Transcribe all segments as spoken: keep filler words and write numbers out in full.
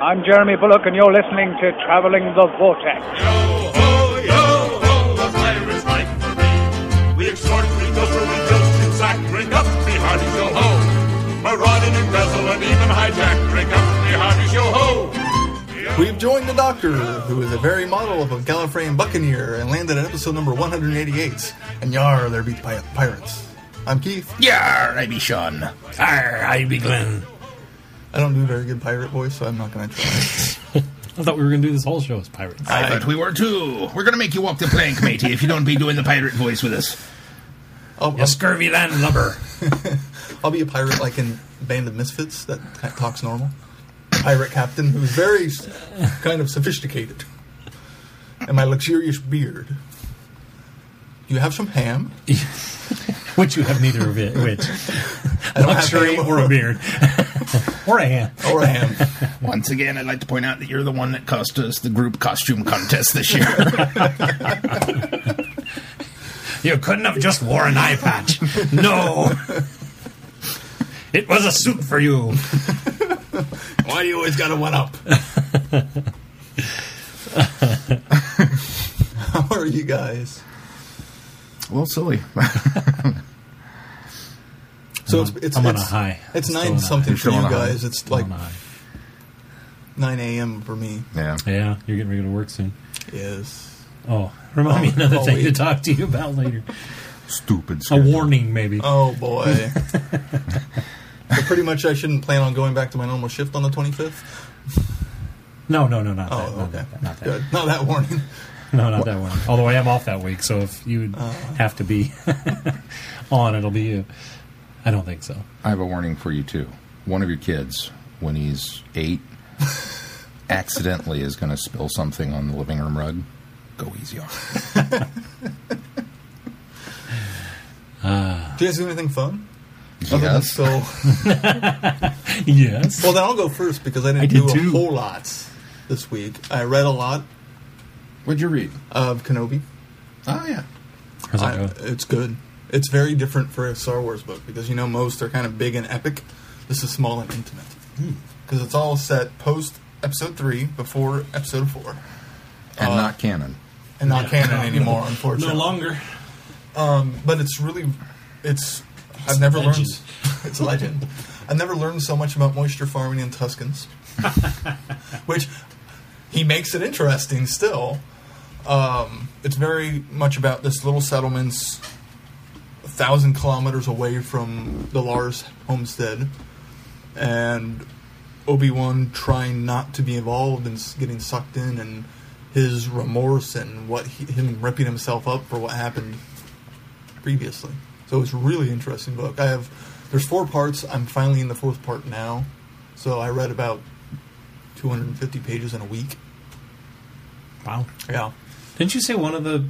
I'm Jeremy Bullock, and you're listening to Traveling the Vortex. Yo, ho, yo, ho, the fire is right for me. We extort, we pilfer, we tilt, we sack, drink up, be hearty, yo, ho. Marauding, embezzle, and even hijack, drink up, be hearty, yo, ho. We've joined the Doctor, who is a very model of a Gallifreyan buccaneer, and landed at episode number one hundred eighty-eight. And yar, there be pirates. I'm Keith. Yar, I be Sean. Arr, I be Glenn. I don't do a very good pirate voice, so I'm not going to try. I thought we were going to do this whole show as pirates. I thought we were, too. We're going to make you walk the plank, matey, if you don't be doing the pirate voice with us. I'll, you I'll, scurvy landlubber. I'll be a pirate like in Band of Misfits that talks normal. A pirate captain who's very kind of sophisticated. And my luxurious beard. You have some ham. Which you have neither of it. Which I don't luxury have or a beard. Or a ham. Or a ham. Once again, I'd like to point out that you're the one that cost us the group costume contest this year. You couldn't have just worn an eye patch. No. It was a suit for you. Why do you always got to one-up? How are you guys? A little silly. So it's it's I'm it's, on a high. It's nine something for you guys. High. It's like nine a m for me. Yeah, yeah. You're getting ready to work soon. Yes. Oh, remind oh, me another oh, thing wait. to talk to you about later. Stupid. Schedule. A warning, maybe. Oh boy. So pretty much, I shouldn't plan on going back to my normal shift on the twenty-fifth. No, no, no, not oh, that. Okay. Not, not that. Good. Not that warning. No, not that one. Although I am off that week, so if you uh, have to be on, it'll be you. I don't think so. I have a warning for you, too. One of your kids, when he's eight, accidentally is going to spill something on the living room rug. Go easy on it. uh, Do you guys do anything fun? Yes. So yes. Well, then I'll go first because I didn't I did do a too. whole lot this week. I read a lot. What'd you read? Of Kenobi. Oh, yeah. How's that I, go? It's good. It's very different for a Star Wars book because, you know, most are kind of big and epic. This is small and intimate. Because it's all set post-Episode three, before Episode four. And uh, not canon. And not yeah, canon no, anymore, no, unfortunately. No longer. Um, but it's really... It's... it's I've never legend. learned... It's a legend. I've never learned so much about moisture farming in Tuskens. Which, he makes it interesting still. Um, it's very much about this little settlement's a thousand kilometers away from the Lars homestead, and Obi-Wan trying not to be involved and getting sucked in, and his remorse and what he, him ripping himself up for what happened previously. So it's a really interesting book. I have there's four parts. I'm finally in the fourth part now. So I read about two hundred fifty pages in a week. Wow. Yeah. Didn't you say one of the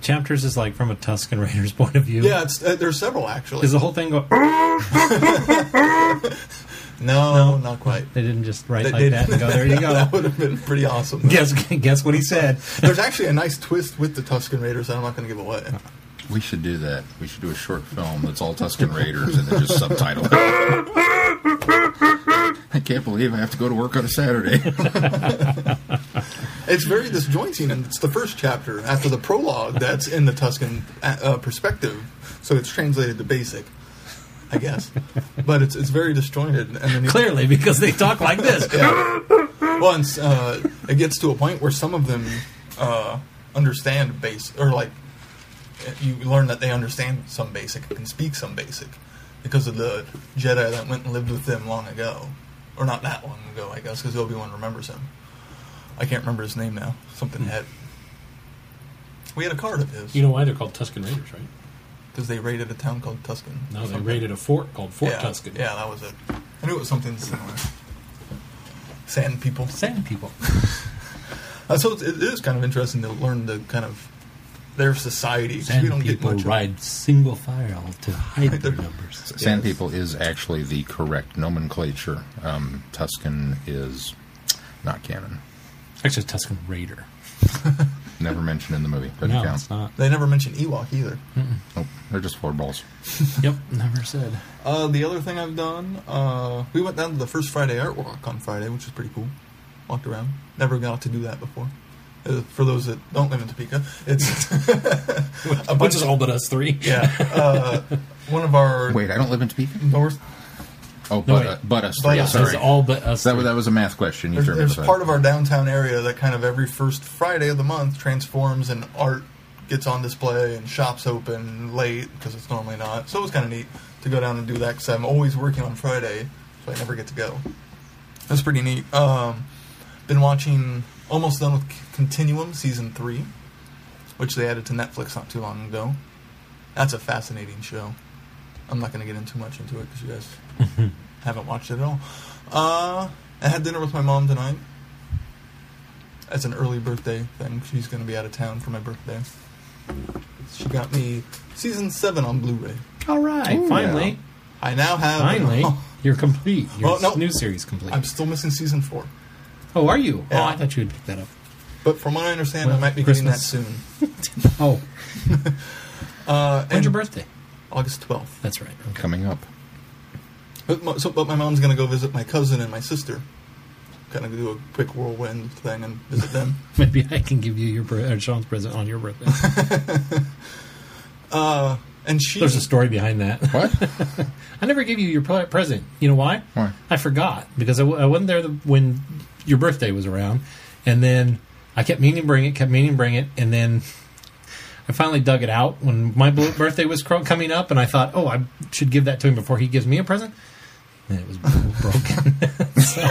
chapters is like from a Tusken Raiders point of view? Yeah, it's, uh, there's several actually. Is the whole thing go? no, no, not quite. They didn't just write they like did. that and go, there you go. That would have been pretty awesome. guess guess what he said. There's actually a nice twist with the Tusken Raiders that I'm not going to give away. We should do that. We should do a short film that's all Tusken Raiders and then just subtitle. I can't believe I have to go to work on a Saturday. It's very disjointing, and it's the first chapter after the prologue that's in the Tuscan uh, perspective, so it's translated to basic, I guess. But it's it's very disjointed. And then clearly, because they talk like this. Yeah. Once uh, it gets to a point where some of them uh, understand basic, or like you learn that they understand some basic and speak some basic because of the Jedi that went and lived with them long ago. Or not that long ago, I guess, because Obi-Wan remembers him. I can't remember his name now. Something had. We had a card of his. You know why they're called Tusken Raiders, right? Because they raided a town called Tusken. No, they raided a fort called Fort yeah, Tusken. Yeah, that was it. I knew it was something similar. Sand people. Sand people. uh, so it, it is kind of interesting to learn the kind of their society. Sand we don't people get much ride single file to hide their numbers. Sand yes. people is actually the correct nomenclature. Um, Tusken is not canon. Actually, Tusken Raider. never mentioned in the movie. Doesn't no, count. It's not. They never mentioned Ewok either. Mm-mm. Nope. They're just four balls. Yep. Never said. Uh, the other thing I've done, uh, we went down to the First Friday art walk on Friday, which was pretty cool. Walked around. Never got to do that before. Uh, for those that don't live in Topeka, it's a bunch of all but us three. Yeah. Uh, one of our wait, I don't live in Topeka. North. Oh, no, but, uh, but us. But yeah, sorry. It's all but us. That, that was a math question. You there's there's part that. of our downtown area that kind of every first Friday of the month transforms and art gets on display and shops open late because it's normally not. So it was kind of neat to go down and do that because I'm always working on Friday, so I never get to go. That's pretty neat. Um, been watching, almost done with Continuum Season three, which they added to Netflix not too long ago. That's a fascinating show. I'm not going to get in too much into it because you guys haven't watched it at all. Uh, I had dinner with my mom tonight. That's an early birthday thing. She's going to be out of town for my birthday. She got me Season seven on Blu-ray. All right, Ooh, finally. Yeah. I now have... Finally, oh. you're complete. Your oh, no. new series complete. I'm still missing Season four. Oh, are you? Yeah. Oh, I thought you would pick that up. But from what I understand, well, I might be Christmas. getting that soon. oh. uh, When's your birthday? August twelfth. That's right. Okay. Coming up. But, so, but my mom's going to go visit my cousin and my sister. Kind of do a quick whirlwind thing and visit them. Maybe I can give you your or Sean's present on your birthday. uh, and she. There's a story behind that. What? I never gave you your present. You know why? Why? I forgot because I, w I wasn't there the, when your birthday was around, and then I kept meaning to bring it, kept meaning to bring it, and then. I finally dug it out when my birthday was coming up, and I thought, oh, I should give that to him before he gives me a present. And it was broken. so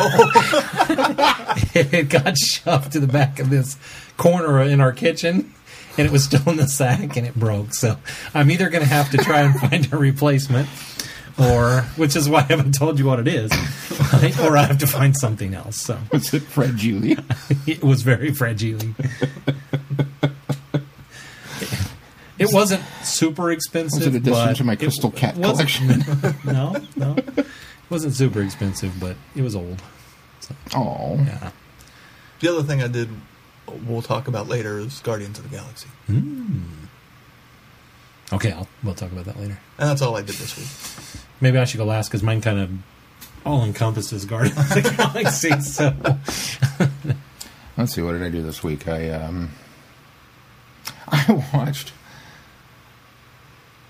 it got shoved to the back of this corner in our kitchen, and it was still in the sack, and it broke. So I'm either going to have to try and find a replacement, or which is why I haven't told you what it is, right? Or I have to find something else. So was it fragile? It was very fragile. It wasn't super expensive. Was it an addition to my crystal cat collection? No, no. It wasn't super expensive, but it was old. Oh. So, yeah. The other thing I did, we'll talk about later, is Guardians of the Galaxy. Mm. Okay, I'll, we'll talk about that later. And that's all I did this week. Maybe I should go last, because mine kind of all-encompasses Guardians of the Galaxy. So. Let's see, what did I do this week? I, um, I watched...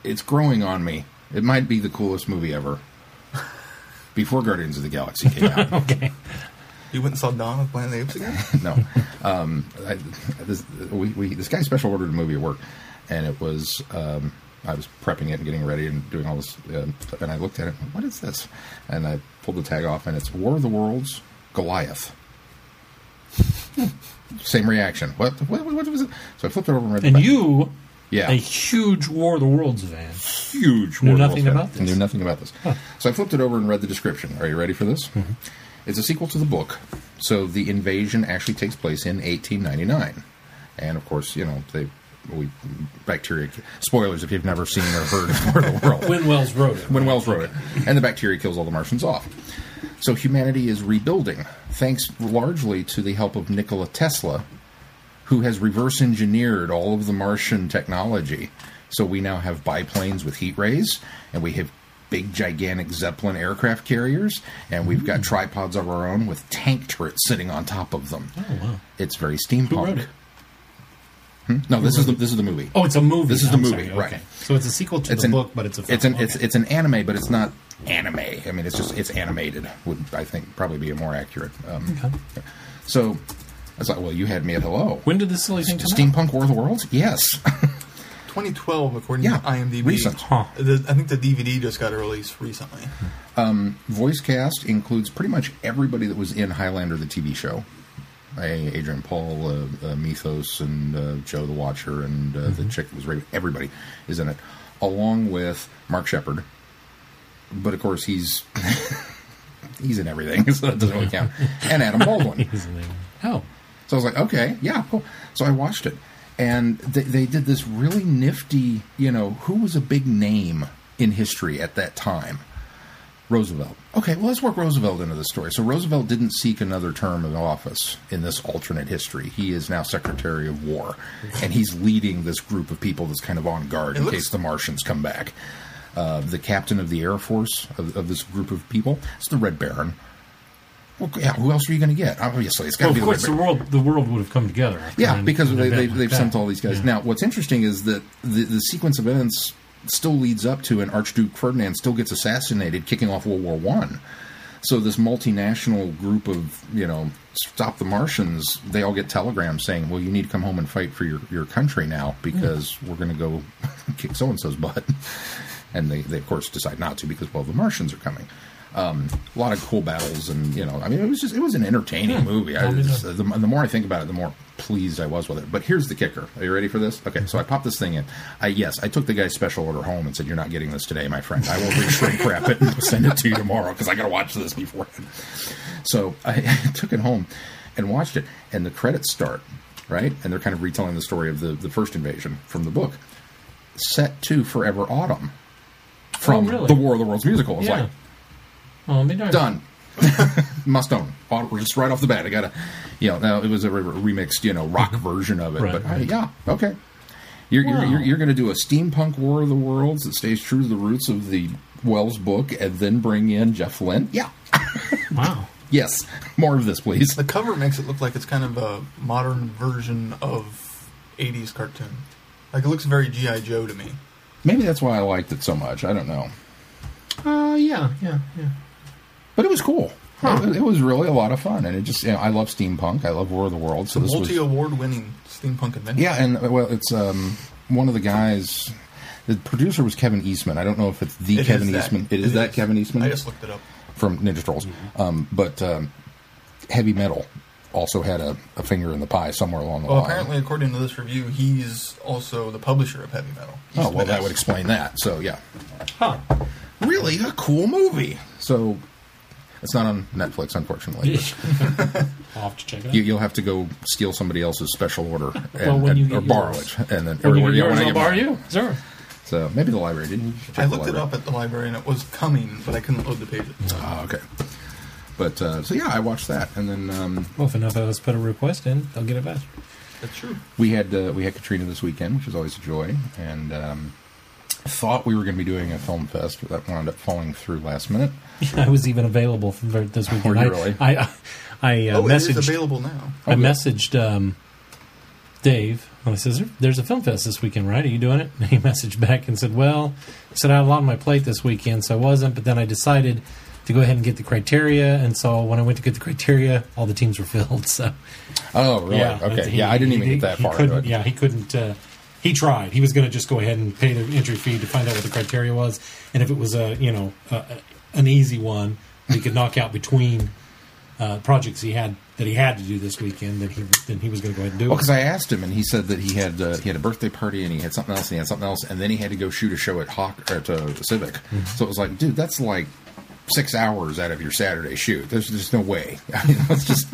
It's growing on me. It might be the coolest movie ever. Before Guardians of the Galaxy came out. Okay. You went and saw Dawn of Planet of the Apes again? No. Um, I, this, we, we, this guy special ordered a movie at work, and it was, um, I was prepping it and getting ready and doing all this, uh, and I looked at it and went, what is this? And I pulled the tag off, and it's War of the Worlds, Goliath. Same reaction. What, what, what was it? So I flipped it over and read And the you... Yeah. A huge War of the Worlds fan. Huge War of the Worlds fan. Knew nothing about this. Knew nothing about this. Huh. So I flipped it over and read the description. Are you ready for this? Mm-hmm. It's a sequel to the book. So the invasion actually takes place in eighteen ninety-nine. And, of course, you know, they... We, bacteria spoilers if you've never seen or heard of War of the Worlds. When Wells wrote it. When Wells wrote it. And the bacteria kills all the Martians off. So humanity is rebuilding, thanks largely to the help of Nikola Tesla, who has reverse engineered all of the Martian technology. So we now have biplanes with heat rays, and we have big, gigantic Zeppelin aircraft carriers, and we've got tripods of our own with tank turrets sitting on top of them. Oh, wow. It's very steampunk. Who wrote it? Hmm? No, who this is the this is the movie. Oh, it's a movie. This is I'm the movie, sorry, right? Okay. So it's a sequel to it's the an, book, but it's a film. It's an okay. it's it's an anime, but it's not anime. I mean, it's just it's animated. Would I think probably be a more accurate. Um, okay. So. I was like, well, you had me at hello. When did this silly thing come Steampunk out? War of the Worlds? Yes. twenty twelve, according yeah, to IMDb. Recent. Huh. The, I think the D V D just got released recently. Um, voice cast includes pretty much everybody that was in Highlander, the T V show. Adrian Paul, uh, uh, Mythos, and uh, Joe the Watcher, and uh, mm-hmm. the chick that was raped. Everybody is in it, along with Mark Shepard. But, of course, he's he's in everything, so that doesn't really count. And Adam Baldwin. He's in there. Oh. So I was like, okay, yeah, cool. So I watched it, and they, they did this really nifty, you know, who was a big name in history at that time? Roosevelt. Okay, well, let's work Roosevelt into the story. So Roosevelt didn't seek another term of office in this alternate history. He is now Secretary of War, and he's leading this group of people that's kind of on guard in case the Martians come back. Uh, the captain of the Air Force of, of this group of people, it's the Red Baron. Well, yeah, who else are you going to get? Obviously, it's got to well, be the Red Baron. Of course, the world, the world would have come together. Yeah, an, because an they, they, like they've that. sent all these guys. Yeah. Now, what's interesting is that the, the sequence of events still leads up to, and Archduke Ferdinand still gets assassinated, kicking off World War One. So this multinational group of, you know, Stop the Martians, they all get telegrams saying, well, you need to come home and fight for your, your country now, because mm. we're going to go kick so-and-so's butt. And they, they, of course, decide not to because, well, the Martians are coming. Um, a lot of cool battles, and, you know, I mean, it was just, it was an entertaining yeah. movie. I, just, the, the more I think about it, the more pleased I was with it. But here's the kicker. Are you ready for this? Okay, so I popped this thing in. I, yes, I took the guy's special order home and said, you're not getting this today, my friend. I will shrink wrap it and send it to you tomorrow because I got to watch this beforehand. So I, I took it home and watched it, and the credits start, right? And they're kind of retelling the story of the, the first invasion from the book. Set to Forever Autumn from oh, really? the War of the Worlds musical. It's yeah. like... Oh, done. Must own. Just right off the bat. I got to, you know, now it was a remixed, you know, rock version of it. Right, but right. yeah, okay. You're, wow. you're, you're going to do a steampunk War of the Worlds that stays true to the roots of the Wells book and then bring in Jeff Lynne? Yeah. Wow. Yes. More of this, please. The cover makes it look like it's kind of a modern version of eighties cartoon. Like, it looks very G I Joe to me. Maybe that's why I liked it so much. I don't know. Uh, yeah, yeah, yeah. But it was cool. Huh. It, it was really a lot of fun, and it just—you know—I love steampunk. I love War of the Worlds. So this multi-award-winning steampunk adventure. Yeah, and well, it's um, one of the guys. The producer was Kevin Eastman. I don't know if it's the it Kevin Eastman. It, it is, is that Kevin Eastman. I just looked it up from Ninja Turtles. Mm-hmm. um, but um, Heavy Metal also had a, a finger in the pie somewhere along the well, line. Well, apparently, according to this review, he's also the publisher of Heavy Metal. Eastman oh well, that is. would explain that. So yeah, huh? Really a cool movie. So. It's not on Netflix, unfortunately. I'll have to check it out. You, you'll have to go steal somebody else's special order and, well, when you and, or borrow yours. it. And then when you yours, I'll borrow you. Sure. So maybe the library didn't. I looked it up at the library, and it was coming, but I couldn't load the page. Oh, okay. But, uh, so yeah, I watched that. And then... Um, well, if enough of us put a request in, they'll get it back. That's true. We had uh, we had Katrina this weekend, which is always a joy. And... Um, thought we were going to be doing a film fest, but that wound up falling through last minute. Yeah, I was even available for this weekend. Oh, really? I, I, I uh, oh, messaged. It is available now. I okay. messaged um, Dave. And I says, "There's a film fest this weekend, right? Are you doing it?" And he messaged back and said, "Well, I said I had a lot on my plate this weekend, so I wasn't. But then I decided to go ahead and get the criteria, and so when I went to get the criteria, all the teams were filled." So, oh, really? Yeah, okay. He, yeah, I didn't he, even he, get that far. Into it. Yeah, he couldn't. Uh, He tried. He was going to just go ahead and pay the entry fee to find out what the criteria was, and if it was a you know a, an easy one, we could knock out between uh, projects he had that he had to do this weekend. Then he then he was going to go ahead and do. Well, because I asked him, and he said that he had uh, he had a birthday party, and he had something else, and he had something else, and then he had to go shoot a show at Hawk or at uh, Civic. Mm-hmm. So it was like, dude, that's like six hours out of your Saturday shoot. There's just no way. I mean, let's just.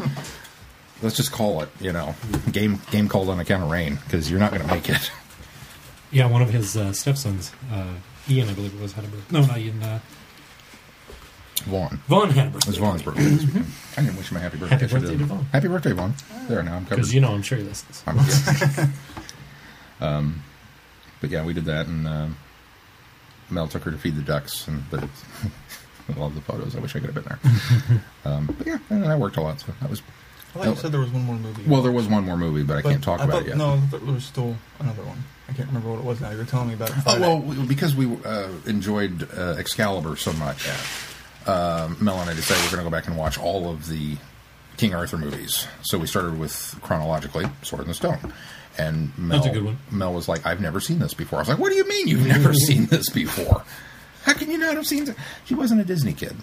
Let's just call it, you know, game game called on account of rain, because you're not going to make it. Yeah, one of his uh, stepsons, uh, Ian, I believe it was, had a birthday. No, not Ian. Uh... Vaughn. Vaughn had a birthday. It was Vaughn's birthday. I didn't wish him a happy birthday. Happy birthday to Vaughn. Happy birthday, Vaughn. There, now I'm covered. Because, you know, I'm sure he listens. I'm good. um, but, yeah, we did that, and uh, Mel took her to feed the ducks, and but I love the photos. I wish I could have been there. um, but, yeah, and I worked a lot, so that was... I thought you said there was one more movie. Well, there was one more movie, but I but can't talk I about thought, it yet. No, there was still another one. I can't remember what it was now. You were telling me about it. Friday. Oh, well, because we uh, enjoyed uh, Excalibur so much, yeah. uh, Mel and I decided we were going to go back and watch all of the King Arthur movies. So we started with, chronologically, Sword in the Stone. And Mel, That's a good one. Mel was like, I've never seen this before. I was like, what do you mean you've never seen this before? How can you not have seen this? She wasn't a Disney kid.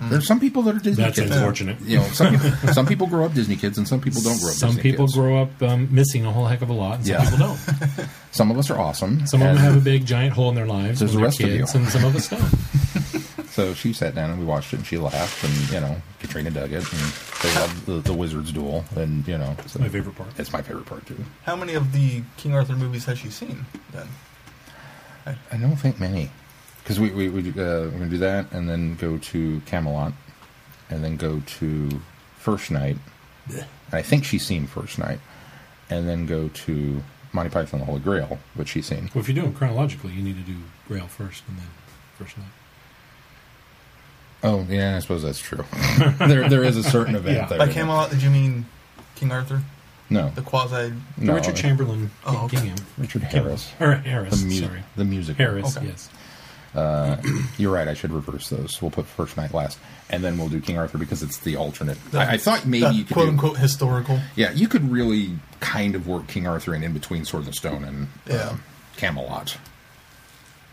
There's some people that are Disney That's kids. That's unfortunate. You know, some people, some people grow up Disney kids, and some people don't grow up some Disney kids. Some people grow up um, missing a whole heck of a lot, and some yeah. people don't. Some of us are awesome. Some of them have a big, giant hole in their lives. There's the rest kids, of you. And some of us don't. So she sat down, and we watched it, and she laughed, and, you know, Katrina dug it, and they loved the, the Wizard's Duel, and, you know. It's so my favorite part. It's my favorite part, too. How many of the King Arthur movies has she seen, then? I, I don't think many. Because we, we, we, uh, we're going to do that and then go to Camelot and then go to First Night. Yeah. I think she's seen First Night. And then go to Monty Python and the Holy Grail, which she's seen. Well, if you do them chronologically, you need to do Grail first and then First Night. Oh, yeah, I suppose that's true. there, There is a certain event yeah. there. By Camelot, did you mean King Arthur? No. The quasi... No, Richard Chamberlain. Oh, King, okay. King Richard Harris. Or Harris, the mu- sorry. The music. Harris, okay. Yes. Uh, you're right, I should reverse those. We'll put First Night last, and then we'll do King Arthur because it's the alternate. The, I, I thought maybe you could quote-unquote historical. Yeah, you could really kind of work King Arthur in, in between Sword in the Stone and yeah. um, Camelot.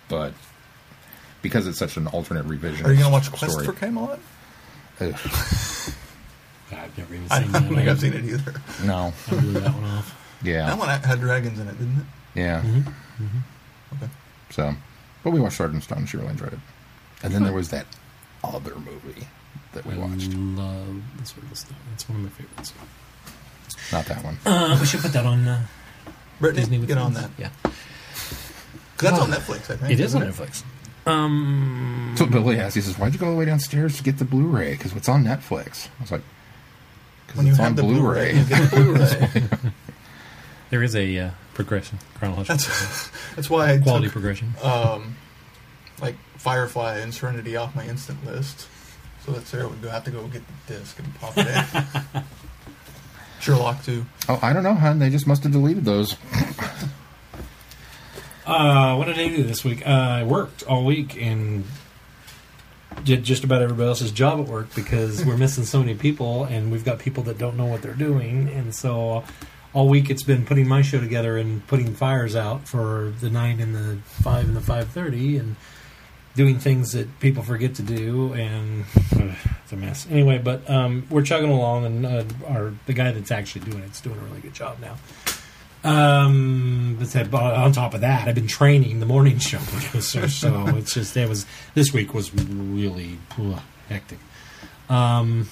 But because it's such an alternate revision. Are you going to watch Quest story, for Camelot? I've never even seen I don't that. I don't think I've seen it either. No. I blew that one off. Yeah. That one had dragons in it, didn't it? Yeah. Mm-hmm. Mm-hmm. Okay. So, but we watched Sword in the Stone. She really enjoyed it. And then there was that other movie that we I watched. I love the Sword in the Stone. It's one of my favorites. Not that one. Uh, we should put that on uh, Brittany, Disney. With get friends. On that. Yeah. Because that's on Netflix, I think. It is on it? Netflix. Um, so Billy asked, he says, why'd you go all the way downstairs to get the Blu-ray? Because what's on Netflix? I was like, because it's on Blu-ray. Blu-ray, you get the Blu-ray. There is a uh, progression, chronological. That's, that's why I Quality took, progression. Um, like Firefly and Serenity off my instant list. So that Sarah would go, have to go get the disc and pop it in. Sherlock, too. Oh, I don't know, hon. They just must have deleted those. Uh, what did I do this week? Uh, I worked all week and did just about everybody else's job at work because we're missing so many people and we've got people that don't know what they're doing. And so all week it's been putting my show together and putting fires out for the nine and the five and the five thirty and doing things that people forget to do. And uh, it's a mess. Anyway, but um, we're chugging along and uh, our the guy that's actually doing it's doing a really good job now. Um, but on top of that, I've been training the morning show producer, so it's just it was this week was really ugh, hectic. Um,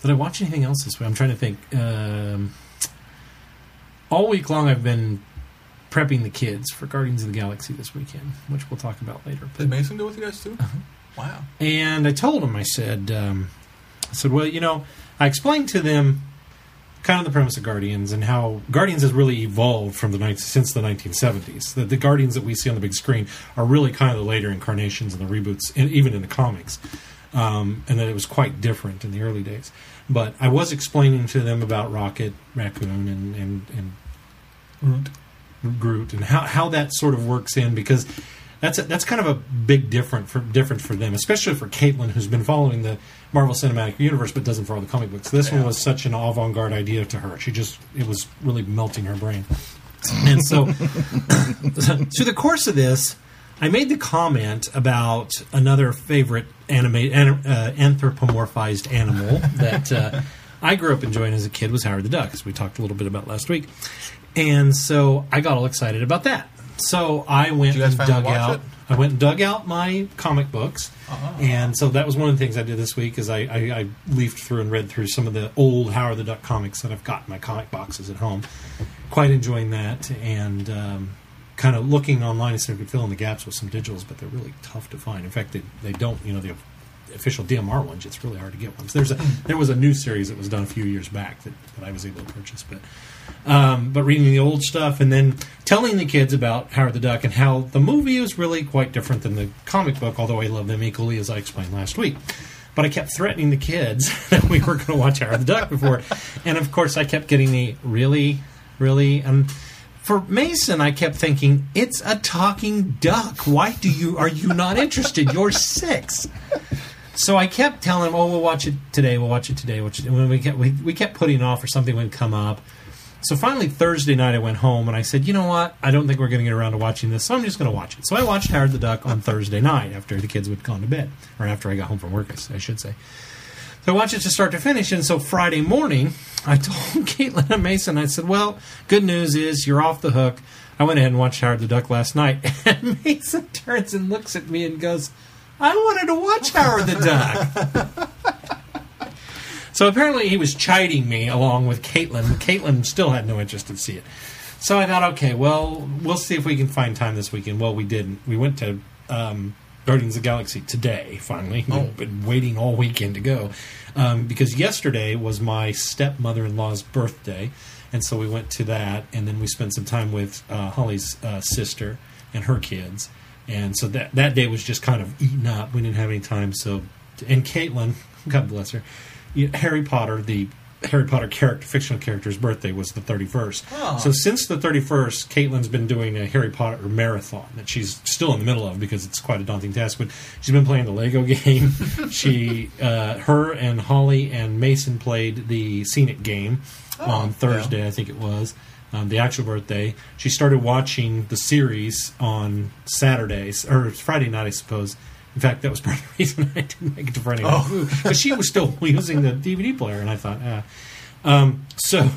did I watch anything else this week? I'm trying to think. Um, all week long, I've been prepping the kids for Guardians of the Galaxy this weekend, which we'll talk about later. But, did Mason go with you guys too? Uh-huh. Wow! And I told him, I said, um, I said, well, you know, I explained to them. Kind of the premise of Guardians and how Guardians has really evolved from the night since the nineteen seventies. The, the Guardians that we see on the big screen are really kind of the later incarnations and the reboots, and even in the comics. Um, and that it was quite different in the early days. But I was explaining to them about Rocket, Raccoon, and and, and Groot, Groot, and how, how that sort of works in because that's a, that's kind of a big different for, difference for them, especially for Caitlin, who's been following the Marvel Cinematic Universe but doesn't follow the comic books. This yeah. one was such an avant-garde idea to her. She just, it was really melting her brain. And so, through the course of this, I made the comment about another favorite anime, an, uh, anthropomorphized animal that uh, I grew up enjoying as a kid was Howard the Duck, as we talked a little bit about last week. And so, I got all excited about that. So I went and dug out. It? I went and dug out my comic books, uh-huh. and so that was one of the things I did this week. Is I, I, I leafed through and read through some of the old Howard the Duck comics that I've got in my comic boxes at home. Quite enjoying that, and um, kind of looking online to see if we could fill in the gaps with some digitals, but they're really tough to find. In fact, they they don't. You know, the official D M R ones, it's really hard to get ones. There's a there was a new series that was done a few years back that, that I was able to purchase, but. Um, but reading the old stuff and then telling the kids about Howard the Duck and how the movie is really quite different than the comic book, although I love them equally, as I explained last week. But I kept threatening the kids that we were going to watch Howard the Duck before. And, of course, I kept getting the really, really... Um, for Mason, I kept thinking, it's a talking duck. Why do you are you not interested? You're six. So I kept telling him, oh, we'll watch it today, we'll watch it today. We'll watch it. And when we, kept, we, we kept putting it off or something would come up. So finally Thursday night I went home and I said, you know what, I don't think we're going to get around to watching this, so I'm just going to watch it. So I watched Howard the Duck on Thursday night after the kids would gone to bed, or after I got home from work, I should say. So I watched it to start to finish, and so Friday morning I told Caitlin and Mason, I said, well, good news is you're off the hook. I went ahead and watched Howard the Duck last night, and Mason turns and looks at me and goes, I wanted to watch Howard the Duck. So apparently he was chiding me along with Caitlin. Caitlin still had no interest to see it. So I thought, okay, well, we'll see if we can find time this weekend. Well, we didn't. We went to um, Guardians of the Galaxy today, finally. Oh. We've been waiting all weekend to go. Um, because yesterday was my stepmother-in-law's birthday, and so we went to that, and then we spent some time with uh, Holly's uh, sister and her kids. And so that that day was just kind of eaten up. We didn't have any time. So, and Caitlin, God bless her, Harry Potter, the Harry Potter character, fictional character's birthday was the thirty-first. Oh. So since the thirty-first, Caitlin's been doing a Harry Potter marathon that she's still in the middle of because it's quite a daunting task. But she's been playing the Lego game. she, uh, her and Holly and Mason played the Scenic game oh, on Thursday, yeah. I think it was. Um, the actual birthday. She started watching the series on Saturdays, or Friday night, I suppose. In fact, that was part of the reason I didn't make it to Friday night. Because oh. she was still using the D V D player, and I thought, ah. Um, so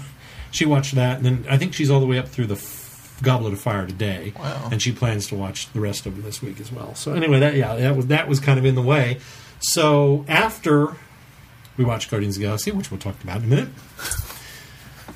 she watched that, and then I think she's all the way up through the f- Goblet of Fire today. Wow. And she plans to watch the rest of it this week as well. So anyway, that yeah, that was, that was kind of in the way. So after we watched Guardians of the Galaxy, which we'll talk about in a minute,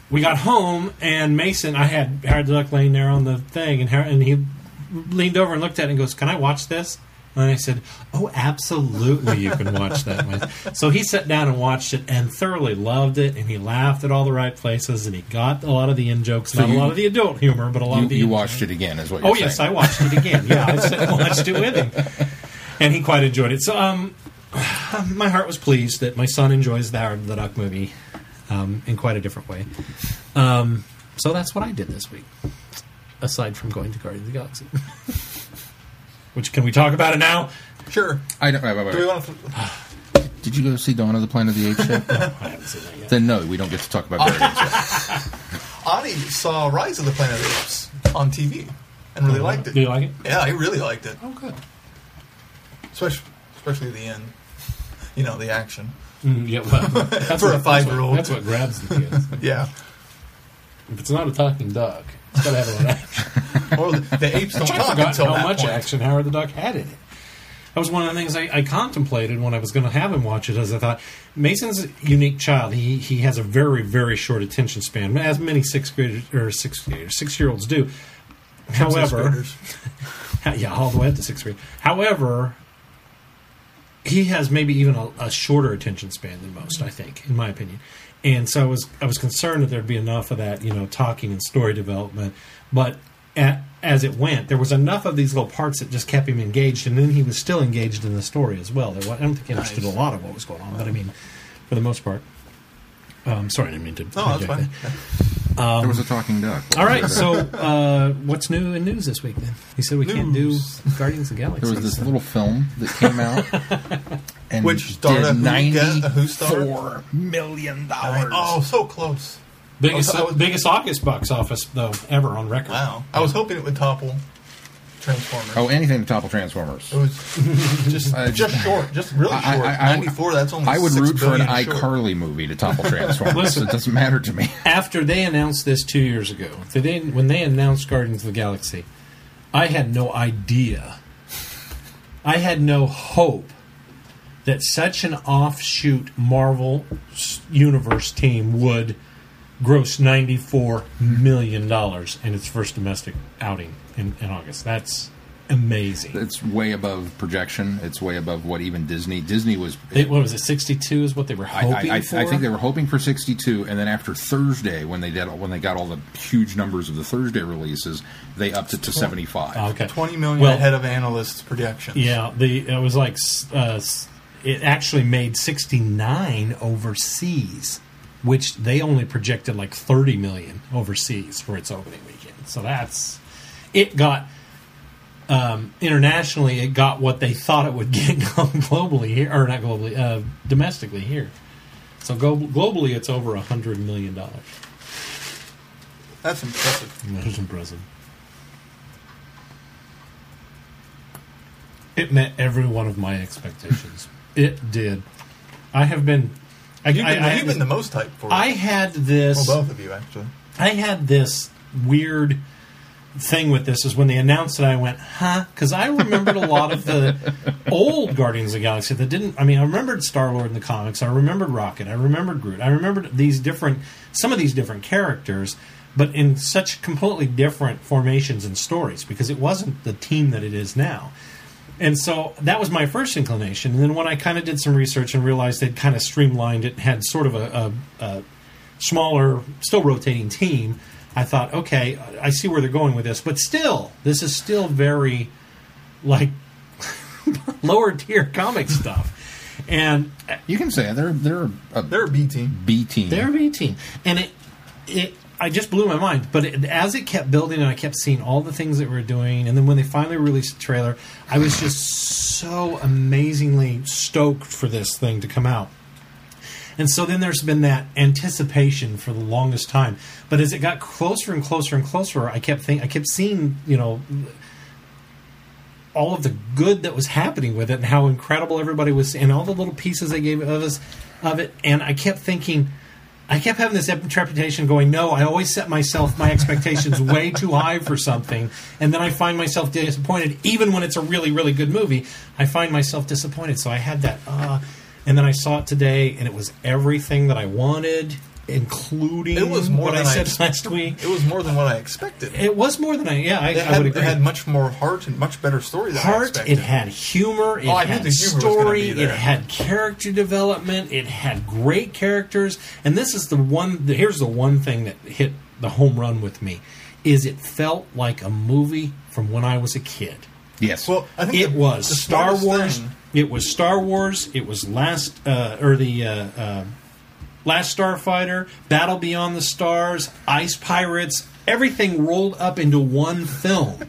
we got home, and Mason, I had Howard the Duck laying there on the thing, and, Howard, and he leaned over and looked at it and goes, "Can I watch this?" And I said, "Oh, absolutely you can watch that." So he sat down and watched it and thoroughly loved it, and he laughed at all the right places, and he got a lot of the in-jokes, so not you, a lot of the adult humor, but a lot you, of the You in-jokes. Watched it again is what you're oh, saying. Oh, yes, I watched it again. Yeah, I sat and watched it with him. And he quite enjoyed it. So um, my heart was pleased that my son enjoys the Howard the Duck movie. Um, in quite a different way. Um, so that's what I did this week, aside from going to Guardians of the Galaxy. Which, can we talk about it now? Sure. I don't, wait, wait, wait. Do we want to... Did you go see Dawn of the Planet of the Apes yet? No, I haven't seen that yet. Then no, we don't get to talk about Guardians yet. Ani saw Rise of the Planet of the Apes on T V and really oh, liked it. Did you like it? Yeah, I really liked it. Oh, good. Especially, especially the end. You know, the action. Mm, yeah, well, that's for what, a five-year-old. That's what, that's what grabs the kids. Yeah. If it's not a talking duck, it's got to have a lot of action. Or the, the apes don't talk until how that much point. Action Howard the Duck had in it. That was one of the things I, I contemplated when I was going to have him watch it, as I thought, Mason's a unique child. He he has a very, very short attention span, as many sixth graders or sixth graders, six-year-olds do. However, yeah, all the way up to sixth grade. However, he has maybe even a, a shorter attention span than most, I think, in my opinion. And so I was I was concerned that there'd be enough of that, you know, talking and story development. But at, as it went, there was enough of these little parts that just kept him engaged, and then he was still engaged in the story as well. I don't think he understood nice. a lot of what was going on, but I mean, for the most part. Um, sorry, I didn't mean to. No, that's fine. That. Um, there was a talking duck. All right, so uh, what's new in news this week then? He said we news. can't do Guardians of the Galaxy. There was this so. little film that came out, and which started did ninety-four million dollars. Oh, so close! Biggest was, was, biggest August box office though ever on record. Wow! I was hoping it would topple Transformers. Oh, anything to topple Transformers. It was just uh, just short, just really short. I, I, I, ninety-four, that's only I would six root for an iCarly movie to topple Transformers. Listen, it doesn't matter to me. After they announced this two years ago, they, when they announced Guardians of the Galaxy, I had no idea. I had no hope that such an offshoot Marvel Universe team would gross ninety-four million dollars in its first domestic outing. In, in August. That's amazing. It's way above projection. It's way above what even Disney... Disney was... They, what was it, sixty-two is what they were hoping I, I, for? I think they were hoping for sixty-two, and then after Thursday, when they did, when they got all the huge numbers of the Thursday releases, they upped it to seventy-five. Oh, okay. twenty million well, ahead of analysts' projections. Yeah, the, it was like... Uh, it actually made sixty-nine overseas, which they only projected like thirty million overseas for its opening weekend. So that's... It got, um, internationally, it got what they thought it would get globally here, or not globally, uh, domestically here. So go, globally, it's over one hundred million dollars. That's impressive. That is impressive. It met every one of my expectations. It did. I have been... I, you've been, I, I you've been this, the most hyped for it. I had this... Well, both of you, actually. I had this weird... thing with this is when they announced it, I went, huh? Because I remembered a lot of the old Guardians of the Galaxy that didn't... I mean, I remembered Star-Lord in the comics. I remembered Rocket. I remembered Groot. I remembered these different... Some of these different characters, but in such completely different formations and stories, because it wasn't the team that it is now. And so that was my first inclination. And then when I kind of did some research and realized they'd kind of streamlined it and had sort of a, a, a smaller, still rotating team, I thought, okay, I see where they're going with this. But still, this is still very, like, lower-tier comic stuff. And you can say they're they're a, they're a B team. B team. They're a B team. And it it I just blew my mind. But it, as it kept building, and I kept seeing all the things that we're doing, and then when they finally released the trailer, I was just so amazingly stoked for this thing to come out. And so then there's been that anticipation for the longest time. But as it got closer and closer and closer, I kept think I kept seeing, you know, all of the good that was happening with it and how incredible everybody was and all the little pieces they gave of us of it. And I kept thinking, I kept having this interpretation going, no, I always set myself, my expectations way too high for something. And then I find myself disappointed. Even when it's a really, really good movie, I find myself disappointed. So I had that, uh, and then I saw it today and it was everything that I wanted, including it was more what than I said I, last week. It was more than what I expected. It was more than I, yeah, I, it had, I would agree. It had much more heart and much better story than heart, I expected. It had humor, it oh, had humor story, it had character development, it had great characters, and this is the one, here's the one thing that hit the home run with me, is it felt like a movie from when I was a kid. Yes. Well, I think it the, was the Star Wars, thing. It was Star Wars, it was last, uh, or the, uh, uh Last Starfighter, Battle Beyond the Stars, Ice Pirates, everything rolled up into one film.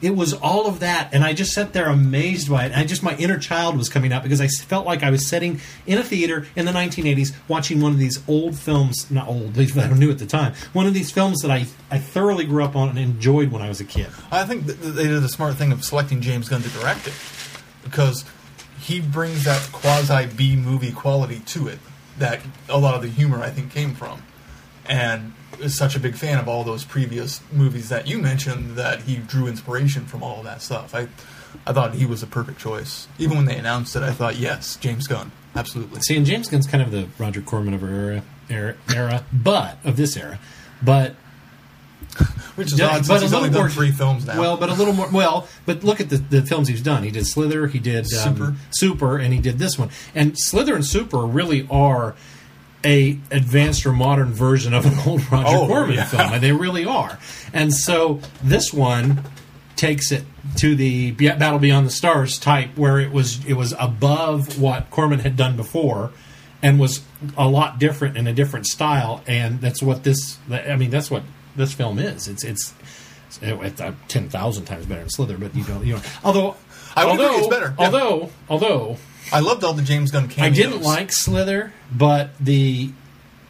It was all of that, and I just sat there amazed by it. I just, my inner child was coming out because I felt like I was sitting in a theater in the nineteen eighties watching one of these old films, not old, but I knew at the time, one of these films that I, I thoroughly grew up on and enjoyed when I was a kid. I think they did the smart thing of selecting James Gunn to direct it because he brings that quasi-B movie quality to it that a lot of the humor, I think, came from. And is such a big fan of all those previous movies that you mentioned that he drew inspiration from all of that stuff. I I thought he was a perfect choice. Even when they announced it, I thought, yes, James Gunn. Absolutely. See, and James Gunn's kind of the Roger Corman of our era, era, era but, of this era, but... Which is yeah, odd, but he's only more, done three films now. Well, but a little more. Well, but look at the, the films he's done. He did Slither, he did um, Super. Super, and he did this one. And Slither and Super really are a advanced or modern version of an old Roger oh, Corman yeah. film. They really are. And so this one takes it to the Battle Beyond the Stars type, where it was it was above what Corman had done before, and was a lot different in a different style. And that's what this. I mean, that's what. This film is it's it's, it's uh, ten thousand times better than Slither, but you don't you know. Although I would although, agree it's better. Yeah. Although although I loved all the James Gunn cameos. I didn't like Slither, but the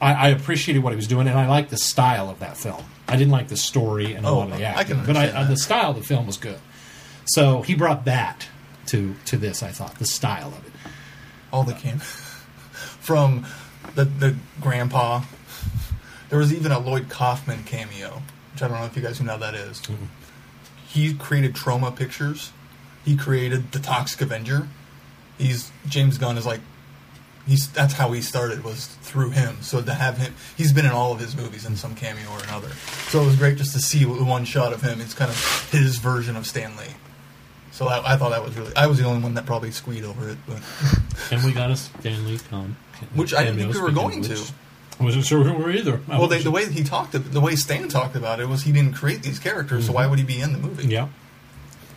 I, I appreciated what he was doing, and I liked the style of that film. I didn't like the story and a oh, lot of the acting, I but I, uh, the style of the film was good. So he brought that to to this. I thought the style of it, all the cam from the the grandpa. There was even a Lloyd Kaufman cameo, which I don't know if you guys know how that is. Mm-hmm. He created Troma Pictures. He created The Toxic Avenger. He's James Gunn is like, he's that's how he started, was through him. So to have him, he's been in all of his movies in some cameo or another. So it was great just to see one shot of him. It's kind of his version of Stan Lee. So I, I thought that was really, I was the only one that probably squeed over it. But. And we got a Stan Lee cameo. Which I didn't think we were going to. I wasn't sure who we were either. I well, they, the way he talked, the way Stan talked about it was he didn't create these characters, mm-hmm. so why would he be in the movie? Yeah,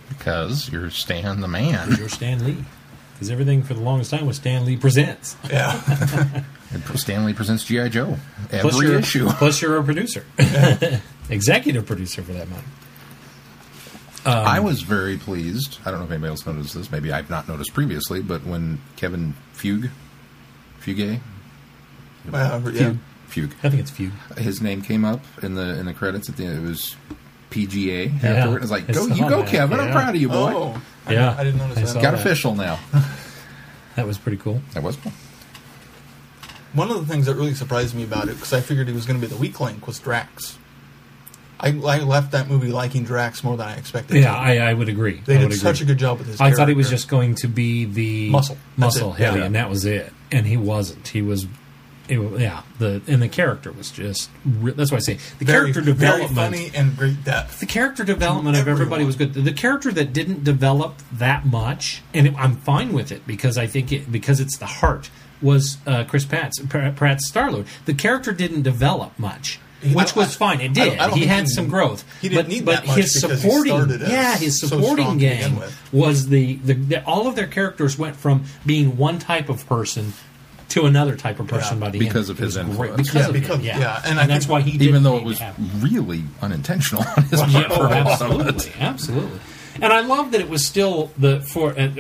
because you're Stan the man. You're Stan Lee. Because everything for the longest time was Stan Lee Presents. Yeah, Stan Lee Presents G I. Joe every plus issue. Plus, you're a producer, yeah. executive producer for that matter. Um, I was very pleased. I don't know if anybody else noticed this. Maybe I've not noticed previously, but when Kevin Fugue, Fugue. Wow, Fugue. Yeah. Fugue. I think it's Fugue. His name came up in the in the credits at the end. It was P G A. Yeah. Afterward, it was like, go, you go, that. Kevin. Yeah. I'm proud of you, boy. Oh, yeah, I didn't notice that. Got that. Official now. That was pretty cool. That was cool. One of the things that really surprised me about it, because I figured he was going to be the weak link, was Drax. I, I left that movie liking Drax more than I expected. Yeah, to. I, I would agree. They I did such agree. a good job with his. I character. thought he was just going to be the muscle, muscle, yeah, and that was it. And he wasn't. He was. It, yeah, the and the character was just re- that's why I say the very, character development, very funny and great depth. The character development of everybody was good. The character that didn't develop that much, and it, I'm fine with it because I think it because it's the heart was uh, Chris Pratt's Pratt's Star-Lord. The character didn't develop much. Which was fine. It did. I don't, I don't he had he, some growth. He didn't but, need but that much his because supporting, he started as yeah, his supporting so gang was the, the, the all of their characters went from being one type of person to another type of person yeah, by the because end. Of his influence. Because yeah, of because, him, yeah. yeah. And, and I that's why he did even though it was really unintentional on his part. Yeah, oh, absolutely, absolutely. And I love that it was still the for. Uh,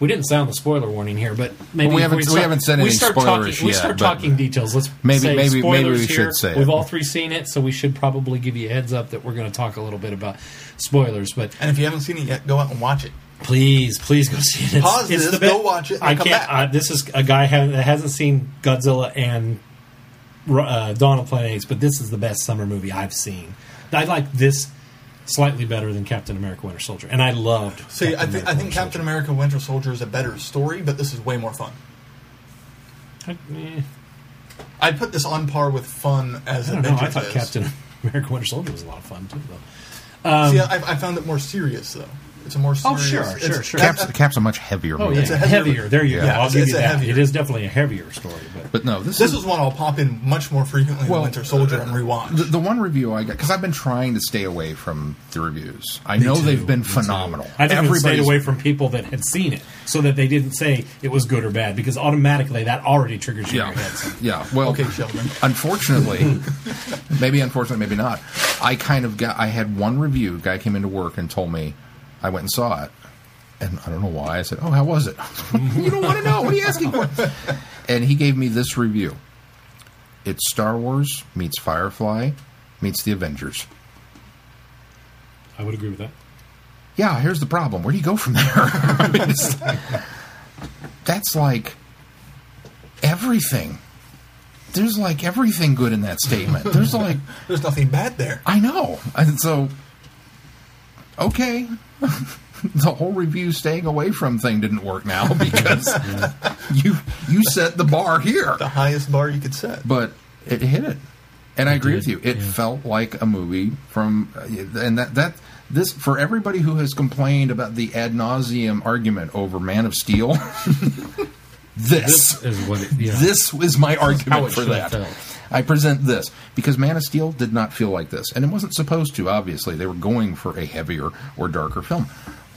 we didn't sound the spoiler warning here, but maybe well, we, haven't, we, start, we haven't said any spoilers yet. We start talking details. Let's maybe say maybe maybe we here. should say we've it. all three seen it, so we should probably give you a heads up that we're going to talk a little bit about spoilers. But and if you haven't seen it yet, go out and watch it. Please, please go see it. It's, Pause it's this, go watch it. And I come can't. Back. Uh, this is a guy that hasn't seen Godzilla and uh, Dawn of Planet Apes, but this is the best summer movie I've seen. I like this. Slightly better than Captain America: Winter Soldier, and I loved. See, Captain I, th- I think Winter Captain Soldier. America: Winter Soldier is a better story, but this is way more fun. I, eh. I put this on par with fun as I don't Avengers know. I thought is. Captain America: Winter Soldier was a lot of fun too, though. Um, See, I, I found it more serious though. It's a more serious. Oh sure, sure, sure. Cap's, the Cap's a much heavier. Oh movie. yeah, it's a heavier. heavier. There you yeah. go. Yeah, I'll it's, give it's you that. It is definitely a heavier story, but, but no, this, this is, is one I'll pop in much more frequently. Well, Winter Soldier uh, and rewatch the, the one review I got because I've been trying to stay away from the reviews. I Me know too. they've been Me phenomenal. Too. I think I've stayed away from people that had seen it so that they didn't say it was good or bad because automatically that already triggers you. Yeah, your head, so. yeah. Well, okay, Sheldon. Unfortunately, maybe unfortunately, maybe not. I kind of got. I had one review. A guy came into work and told me. I went and saw it, and I don't know why. I said, oh, how was it? You don't want to know. What are you asking for? And he gave me this review. It's Star Wars meets Firefly meets the Avengers. I would agree with that. Yeah, here's the problem. Where do you go from there? I mean, it's like, that's like everything. There's like everything good in that statement. There's like... There's nothing bad there. I know. And so... Okay, the whole review staying away from thing didn't work now because you you set the bar here. The highest bar you could set. But it hit it. And it I agree did. with you. It yeah. felt like a movie from, and that, that this for everybody who has complained about the ad nauseum argument over Man of Steel, this, this, is what it, yeah. this is my argument for that. I present this because Man of Steel did not feel like this, and it wasn't supposed to. Obviously, they were going for a heavier or darker film,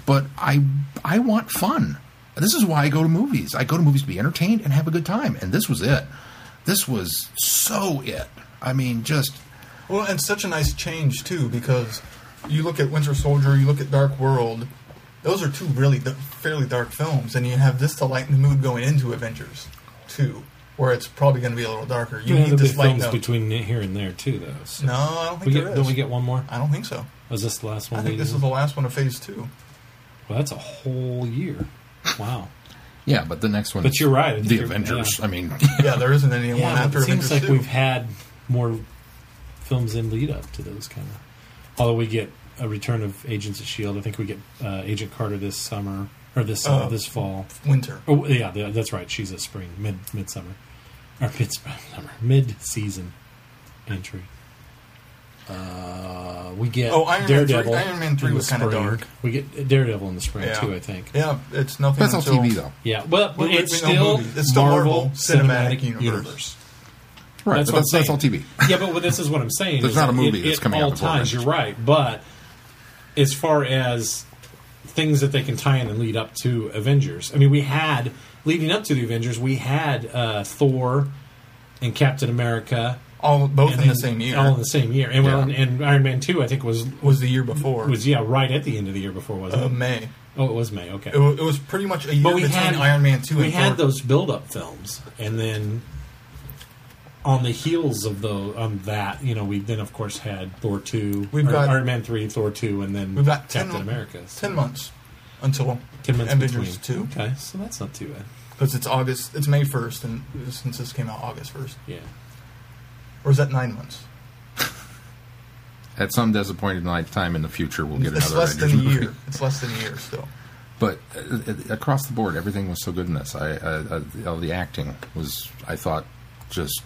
but I I want fun. This is why I go to movies. I go to movies to be entertained and have a good time, and this was it. This was so it. I mean, just well, and such a nice change too, because you look at Winter Soldier, you look at Dark World; those are two really d- fairly dark films, and you have this to lighten the mood going into Avengers two. Where it's probably going to be a little darker. You yeah, need this light films note. between here and there too, though. So no, I don't think we there get, is. Don't we get one more? I don't think so. Was this the last one? I think this did? is the last one of Phase Two. Well, that's a whole year. Wow. Yeah, but the next one. But you're right. The Avengers. Yeah. I mean, yeah, there isn't any yeah, one after. It seems Avengers like two. We've had more films in lead up to those kind of. Although we get a return of Agents of S H I E L D, I think we get uh, Agent Carter this summer or this uh, uh, this fall, winter. Oh, yeah, that's right. She's a spring mid midsummer. Our mid-season entry. Uh, we get oh, Iron Daredevil. Man three, Iron Man three was kind of dark. We get Daredevil in the spring, yeah. too, I think. Yeah, it's nothing That's until, on T V, though. Yeah, well, but we, it's, we still it's still Marvel Cinematic, Cinematic Universe. Universe. Right, that's, but that's, that's on T V. Yeah, but well, this is what I'm saying. There's not a movie it, that's it, coming all out. All times, you're right. But as far as things that they can tie in and lead up to Avengers, I mean, we had... Leading up to the Avengers, we had uh, Thor and Captain America, all both in the same year, all in the same year, and yeah. well, and, and Iron Man two, I think was was the year before, was yeah, right at the end of the year before, wasn't uh, it? May. Oh, it was May. Okay, it, w- it was pretty much a year but we between had, Iron Man two. We and had Thor. Those build-up films, and then on the heels of the on that, you know, we then of course had Thor two, we've got Iron Man three, Thor two, and then we've got Captain ten, America. So. Ten months. Until Avengers two. Okay, so that's not too bad. Because it's August, it's May first, and since this came out August first. Yeah. Or is that nine months? At some disappointed time in the future, we'll get it's another Avengers movie. It's less than a year. It's less than a year still. But uh, across the board, everything was so good in this. I, uh, uh, the acting was, I thought, just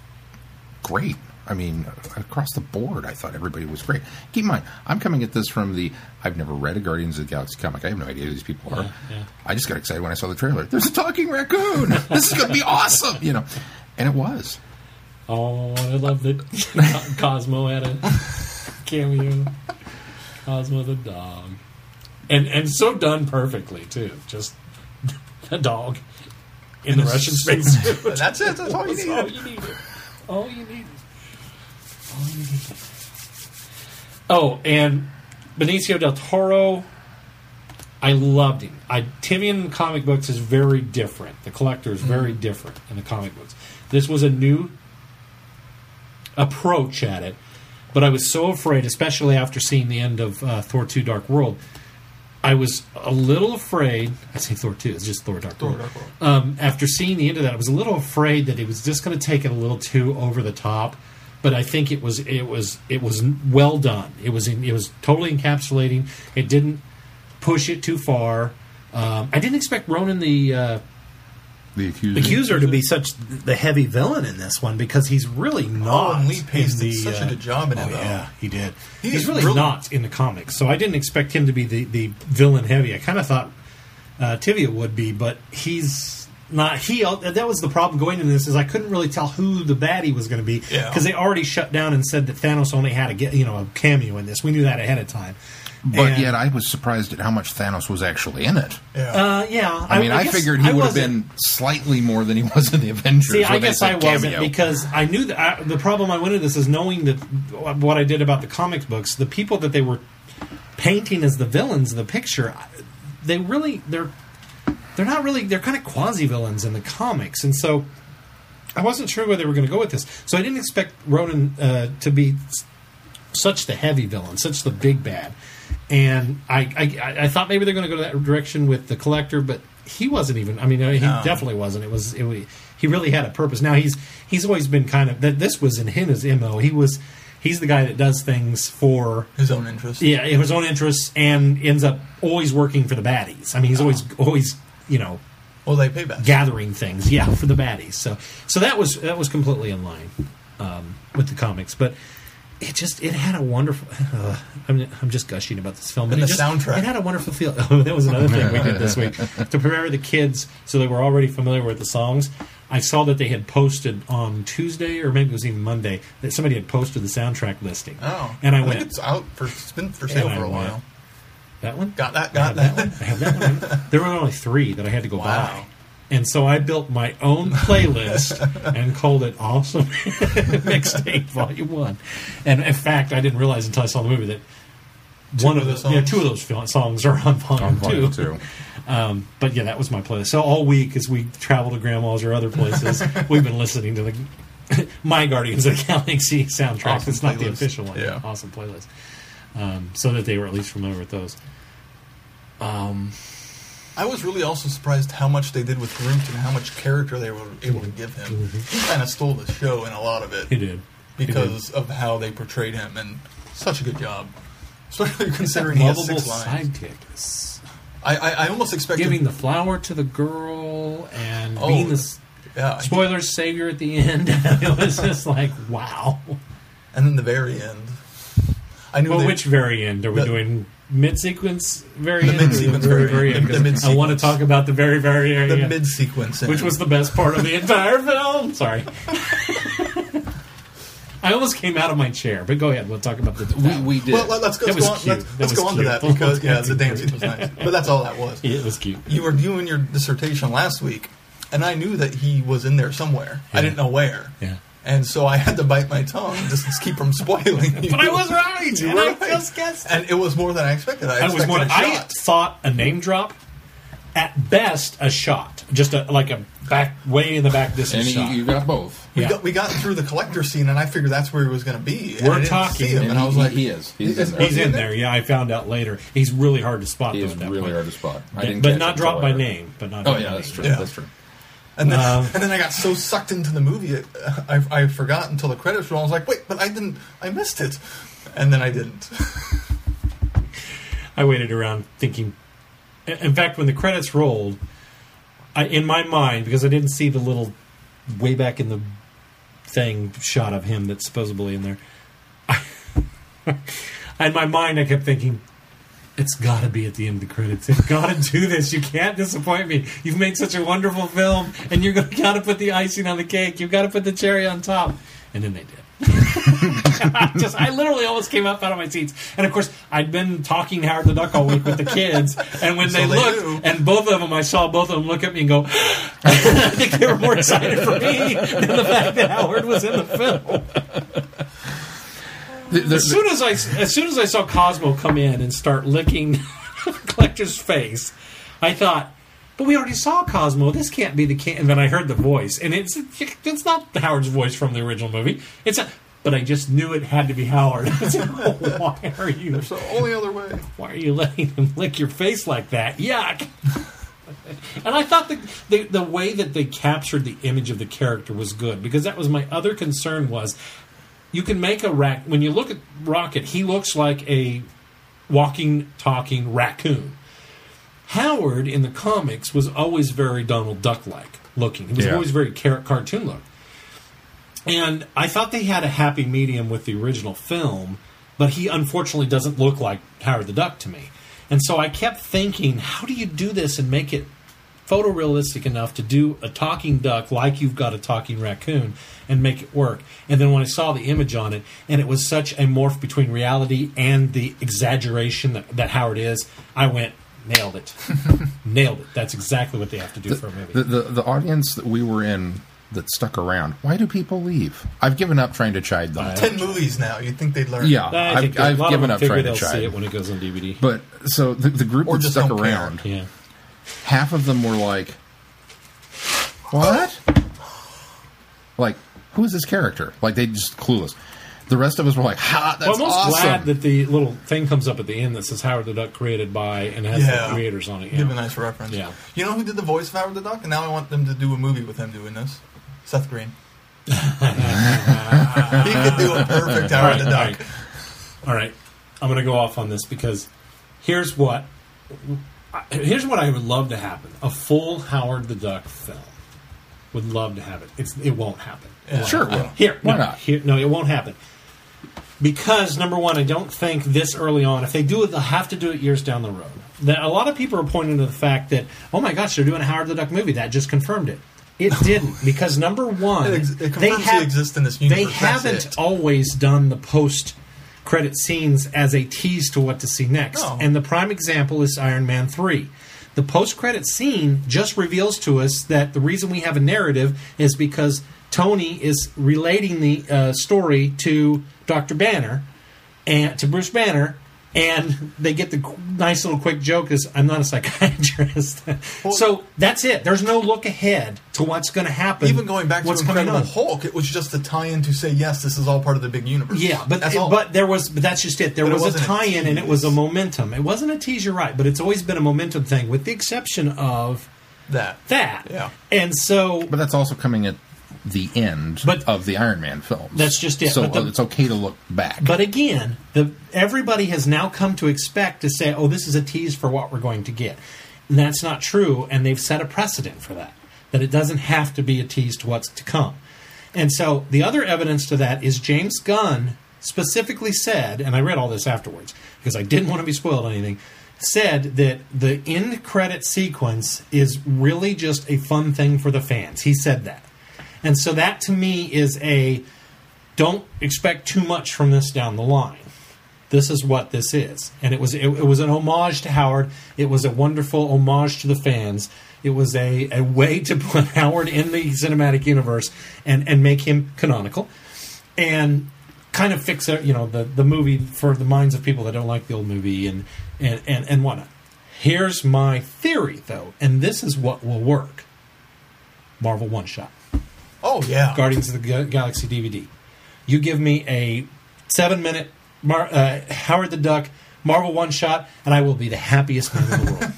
great. I mean, across the board, I thought everybody was great. Keep in mind, I'm coming at this from the, I've never read a Guardians of the Galaxy comic. I have no idea who these people are. Yeah, yeah. I just got excited when I saw the trailer. There's a talking raccoon. This is going to be awesome, you know. And it was. Oh, I love that Cosmo had a cameo. Cosmo the dog. And and so done perfectly, too. Just a dog in and the Russian space suit. That's it. That's all you needed. All you needed. All you needed. Oh, and Benicio del Toro, I loved him. I, Timmy in the comic books is very different. The Collector is very mm. different in the comic books. This was a new approach at it, but I was so afraid, especially after seeing the end of uh, Thor two Dark World, I was a little afraid. I say Thor two, it's just Thor Dark Thor World. Dark World. Um, after seeing the end of that, I was a little afraid that it was just going to take it a little too over the top. But I think it was it was it was well done. It was it was totally encapsulating. It didn't push it too far. Um, I didn't expect Ronan the uh, the accuser. accuser to be such the heavy villain in this one because he's really not. Oh, and Lee Pace did such a good job in it. Oh, yeah, he did. He's, he's really brilliant. Not in the comics, so I didn't expect him to be the, the villain heavy. I kind of thought uh, Tivia would be, but he's. Not he. That was the problem going into this is I couldn't really tell who the baddie was going to be because yeah. they already shut down and said that Thanos only had a you know a cameo in this. We knew that ahead of time. But and, yet I was surprised at how much Thanos was actually in it. Yeah, uh, yeah. I, I mean, I, I figured he would have been slightly more than he was in the Avengers. See, I guess I wasn't cameo. Because I knew that I, the problem I went into this is knowing that what I did about the comic books, the people that they were painting as the villains in the picture, they really they're. They're not really... They're kind of quasi-villains in the comics. And so I wasn't sure where they were going to go with this. So I didn't expect Ronan uh, to be such the heavy villain, such the big bad. And I, I, I thought maybe they're going to go that direction with the Collector, but he wasn't even... I mean, he no. definitely wasn't. It was... It, he really had a purpose. Now, he's he's always been kind of... This was in him, his M O. He was... He's the guy that does things for... His own interests. Yeah, his own interests, and ends up always working for the baddies. I mean, he's oh. always always... You know, well, they pay back gathering things, yeah, for the baddies. So, so that was that was completely in line um, with the comics, but it just it had a wonderful. Uh, I'm I'm just gushing about this film, but and it the just, soundtrack. It had a wonderful feel. Oh, that was another thing we did this week to prepare the kids so they were already familiar with the songs. I saw that they had posted on Tuesday, or maybe it was even Monday, that somebody had posted the soundtrack listing. Oh, and I, I went. Think it's out for it's been for sale for a while. Went, That one? Got that, got I that. that one. I have that one. There were only three that I had to go wow. buy. And so I built my own playlist and called it Awesome Mixtape Volume one. And in fact, I didn't realize until I saw the movie that two one of those, yeah, two of those songs are on Volume, volume two. Um, but yeah, that was my playlist. So all week as we travel to Grandma's or other places, we've been listening to the my Guardians of the Galaxy soundtrack. Awesome it's playlist. Not the official one. Yeah. Awesome playlist. Um, so that they were at least familiar with those. Um, I was really also surprised how much they did with Groot and how much character they were able to give him. He kind of stole the show in a lot of it. He did. Because he did. Of how they portrayed him, and such a good job. Especially considering he has six lines. Sidekicks. I, I, I almost expected... Giving the flower to the girl and oh, being the yeah, spoilers savior at the end. It was just like, wow. And then the very end... I knew well, they, which very end? Are we the, doing mid-sequence very the end? Mid-sequence very, very end. The, the I want to talk about the very, very end. The mid-sequence end. Which was the best part of the entire film. Sorry. I almost came out of my chair, but go ahead. We'll talk about the... We, we did. Well, let's go, go on, let's, let's go on to that because, yeah, the dancing was nice. But that's all that was. Yeah, it was cute. You were doing your dissertation last week, and I knew that he was in there somewhere. Yeah. I didn't know where. Yeah. And so I had to bite my tongue just to keep from spoiling you. But I was right. You and were I right. just guessed. And it was more than I expected. I, I expected was more, a shot. I thought a name drop, at best a shot, just a, like a back way in the back distance and shot. You got both. We, yeah. got, we got through the Collector scene, and I figured that's where he was going to be. We're and talking, him, and, and I was he, like, "He is. He's, he's in, there. He's in there. there." Yeah, I found out later. He's really hard to spot. He though, is that really point. hard to spot. I didn't but not drop by name. But not. Oh by yeah, name. that's true. Yeah. That's true. And then, um, and then I got so sucked into the movie, I, I, I forgot until the credits rolled. I was like, wait, but I didn't, I missed it. And then I didn't. I waited around thinking, in fact, when the credits rolled, I, in my mind, because I didn't see the little way back in the thing shot of him that's supposedly in there. In my mind, I kept thinking, it's got to be at the end of the credits. You've got to do this. You can't disappoint me. You've made such a wonderful film, and you're going to got to put the icing on the cake. You've got to put the cherry on top. And then they did. I, just, I literally almost came up out of my seats. And, of course, I'd been talking Howard the Duck all week with the kids. And when so they, they looked, do. and both of them, I saw both of them look at me and go, I think they were more excited for me than the fact that Howard was in the film. The, the, as soon as I, as soon as I saw Cosmo come in and start licking Collector's face, I thought, "But we already saw Cosmo. This can't be the can." And then I heard the voice, and it's it's not Howard's voice from the original movie. It's a, but I just knew it had to be Howard. Why are you? There's the only other way. Why are you letting him lick your face like that? Yuck. And I thought the, the the way that they captured the image of the character was good, because that was my other concern was. You can make a rac. When you look at Rocket, he looks like a walking, talking raccoon. Howard in the comics was always very Donald Duck-like looking. He was yeah. always very car- cartoon look. And I thought they had a happy medium with the original film, but he unfortunately doesn't look like Howard the Duck to me. And so I kept thinking, how do you do this and make it photorealistic enough to do a talking duck like you've got a talking raccoon and make it work? And then when I saw the image on it, and it was such a morph between reality and the exaggeration that, that Howard is, I went, nailed it. Nailed it. That's exactly what they have to do the, for a movie. The, the, the audience that we were in that stuck around, why do people leave? I've given up trying to chide them. Uh, Ten movies now. You'd think they'd learn. Yeah, I I've, I've, I've given up trying to chide. See it when it goes on D V D. But, so, the, the group or that stuck around... Care. Yeah. Half of them were like, what? Like, who is this character? Like, they just clueless. The rest of us were like, ha, that's awesome. Well, I'm almost awesome. glad that the little thing comes up at the end that says Howard the Duck created by, and has yeah. the creators on it. Give know? a nice reference. Yeah. You know who did the voice of Howard the Duck? And now I want them to do a movie with him doing this. Seth Green. He could do a perfect Howard right, the Duck. All right. all right. I'm going to go off on this because here's what... Here's what I would love to happen. A full Howard the Duck film. Would love to have it. It's, it won't happen. Yeah. Sure it will. Uh, here, Why no, not? Here, no, it won't happen. Because, number one, I don't think this early on, if they do it, they'll have to do it years down the road. That a lot of people are pointing to the fact that, oh my gosh, they're doing a Howard the Duck movie. That just confirmed it. It didn't. Because, number one, it ex- it they, have, exist in this universe. They haven't it. always done the post- credit scenes as a tease to what to see next. Oh. And the prime example is Iron Man three. The post-credit scene just reveals to us that the reason we have a narrative is because Tony is relating the uh, story to Doctor Banner, and to Bruce Banner, and they get the nice little quick joke is, I'm not a psychiatrist. Well, so that's it. There's no look ahead to what's going to happen. Even going back to what's Incredible Hulk, it was just a tie-in to say, yes, this is all part of the big universe. Yeah, but it, but there was but that's just it. There was a tie-in, and it was a momentum. It wasn't a tease, you're right, but it's always been a momentum thing, with the exception of that. That. Yeah. And so... But that's also coming at the end but, of the Iron Man films. That's just it. So the, it's okay to look back. But again, the, everybody has now come to expect to say, oh, this is a tease for what we're going to get. And that's not true, and they've set a precedent for that. That it doesn't have to be a tease to what's to come. And so the other evidence to that is James Gunn specifically said, and I read all this afterwards because I didn't want to be spoiled on anything, said that the end credit sequence is really just a fun thing for the fans. He said that. And so that to me is a, don't expect too much from this down the line. This is what this is. And it was it, it was an homage to Howard. It was a wonderful homage to the fans. It was a, a way to put Howard in the cinematic universe and, and make him canonical and kind of fix you know the, the movie for the minds of people that don't like the old movie and, and, and, and whatnot. Here's my theory, though, and this is what will work. Marvel one-shot. Oh, yeah. Guardians of the Galaxy D V D. You give me a seven-minute Mar- uh, Howard the Duck Marvel one-shot, and I will be the happiest man in the world.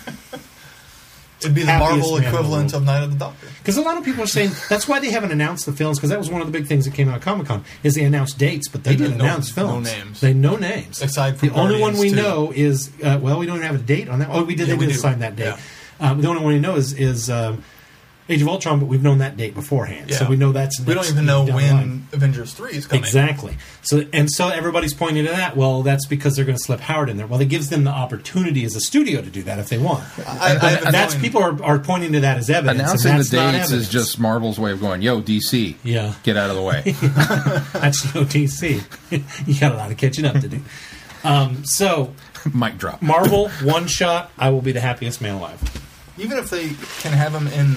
It'd be the happiest Marvel equivalent of Night of the Doctor. Because a lot of people are saying that's why they haven't announced the films, because that was one of the big things that came out of Comic-Con, is they announced dates, but they, they didn't no, announce films. No names. They no names. Aside from the Guardians, only one we too. know is, uh, well, we don't have a date on that. Oh, we did. Yeah, they we did do. sign that date. Yeah. Um, the only one we know is... is um, Age of Ultron, but we've known that date beforehand, yeah. so we know that's next we don't even know when line. Avengers three is coming. Exactly. So and so everybody's pointing to that. Well, that's because they're going to slip Howard in there. Well, it gives them the opportunity as a studio to do that if they want. I, I, I, that's knowing, people are, are pointing to that as evidence. Announcing and that's the dates is just Marvel's way of going, "Yo, D C, yeah, get out of the way." That's no D C. You got a lot of catching up to do. Um, so, mic drop. Marvel one shot. I will be the happiest man alive. Even if they can have him in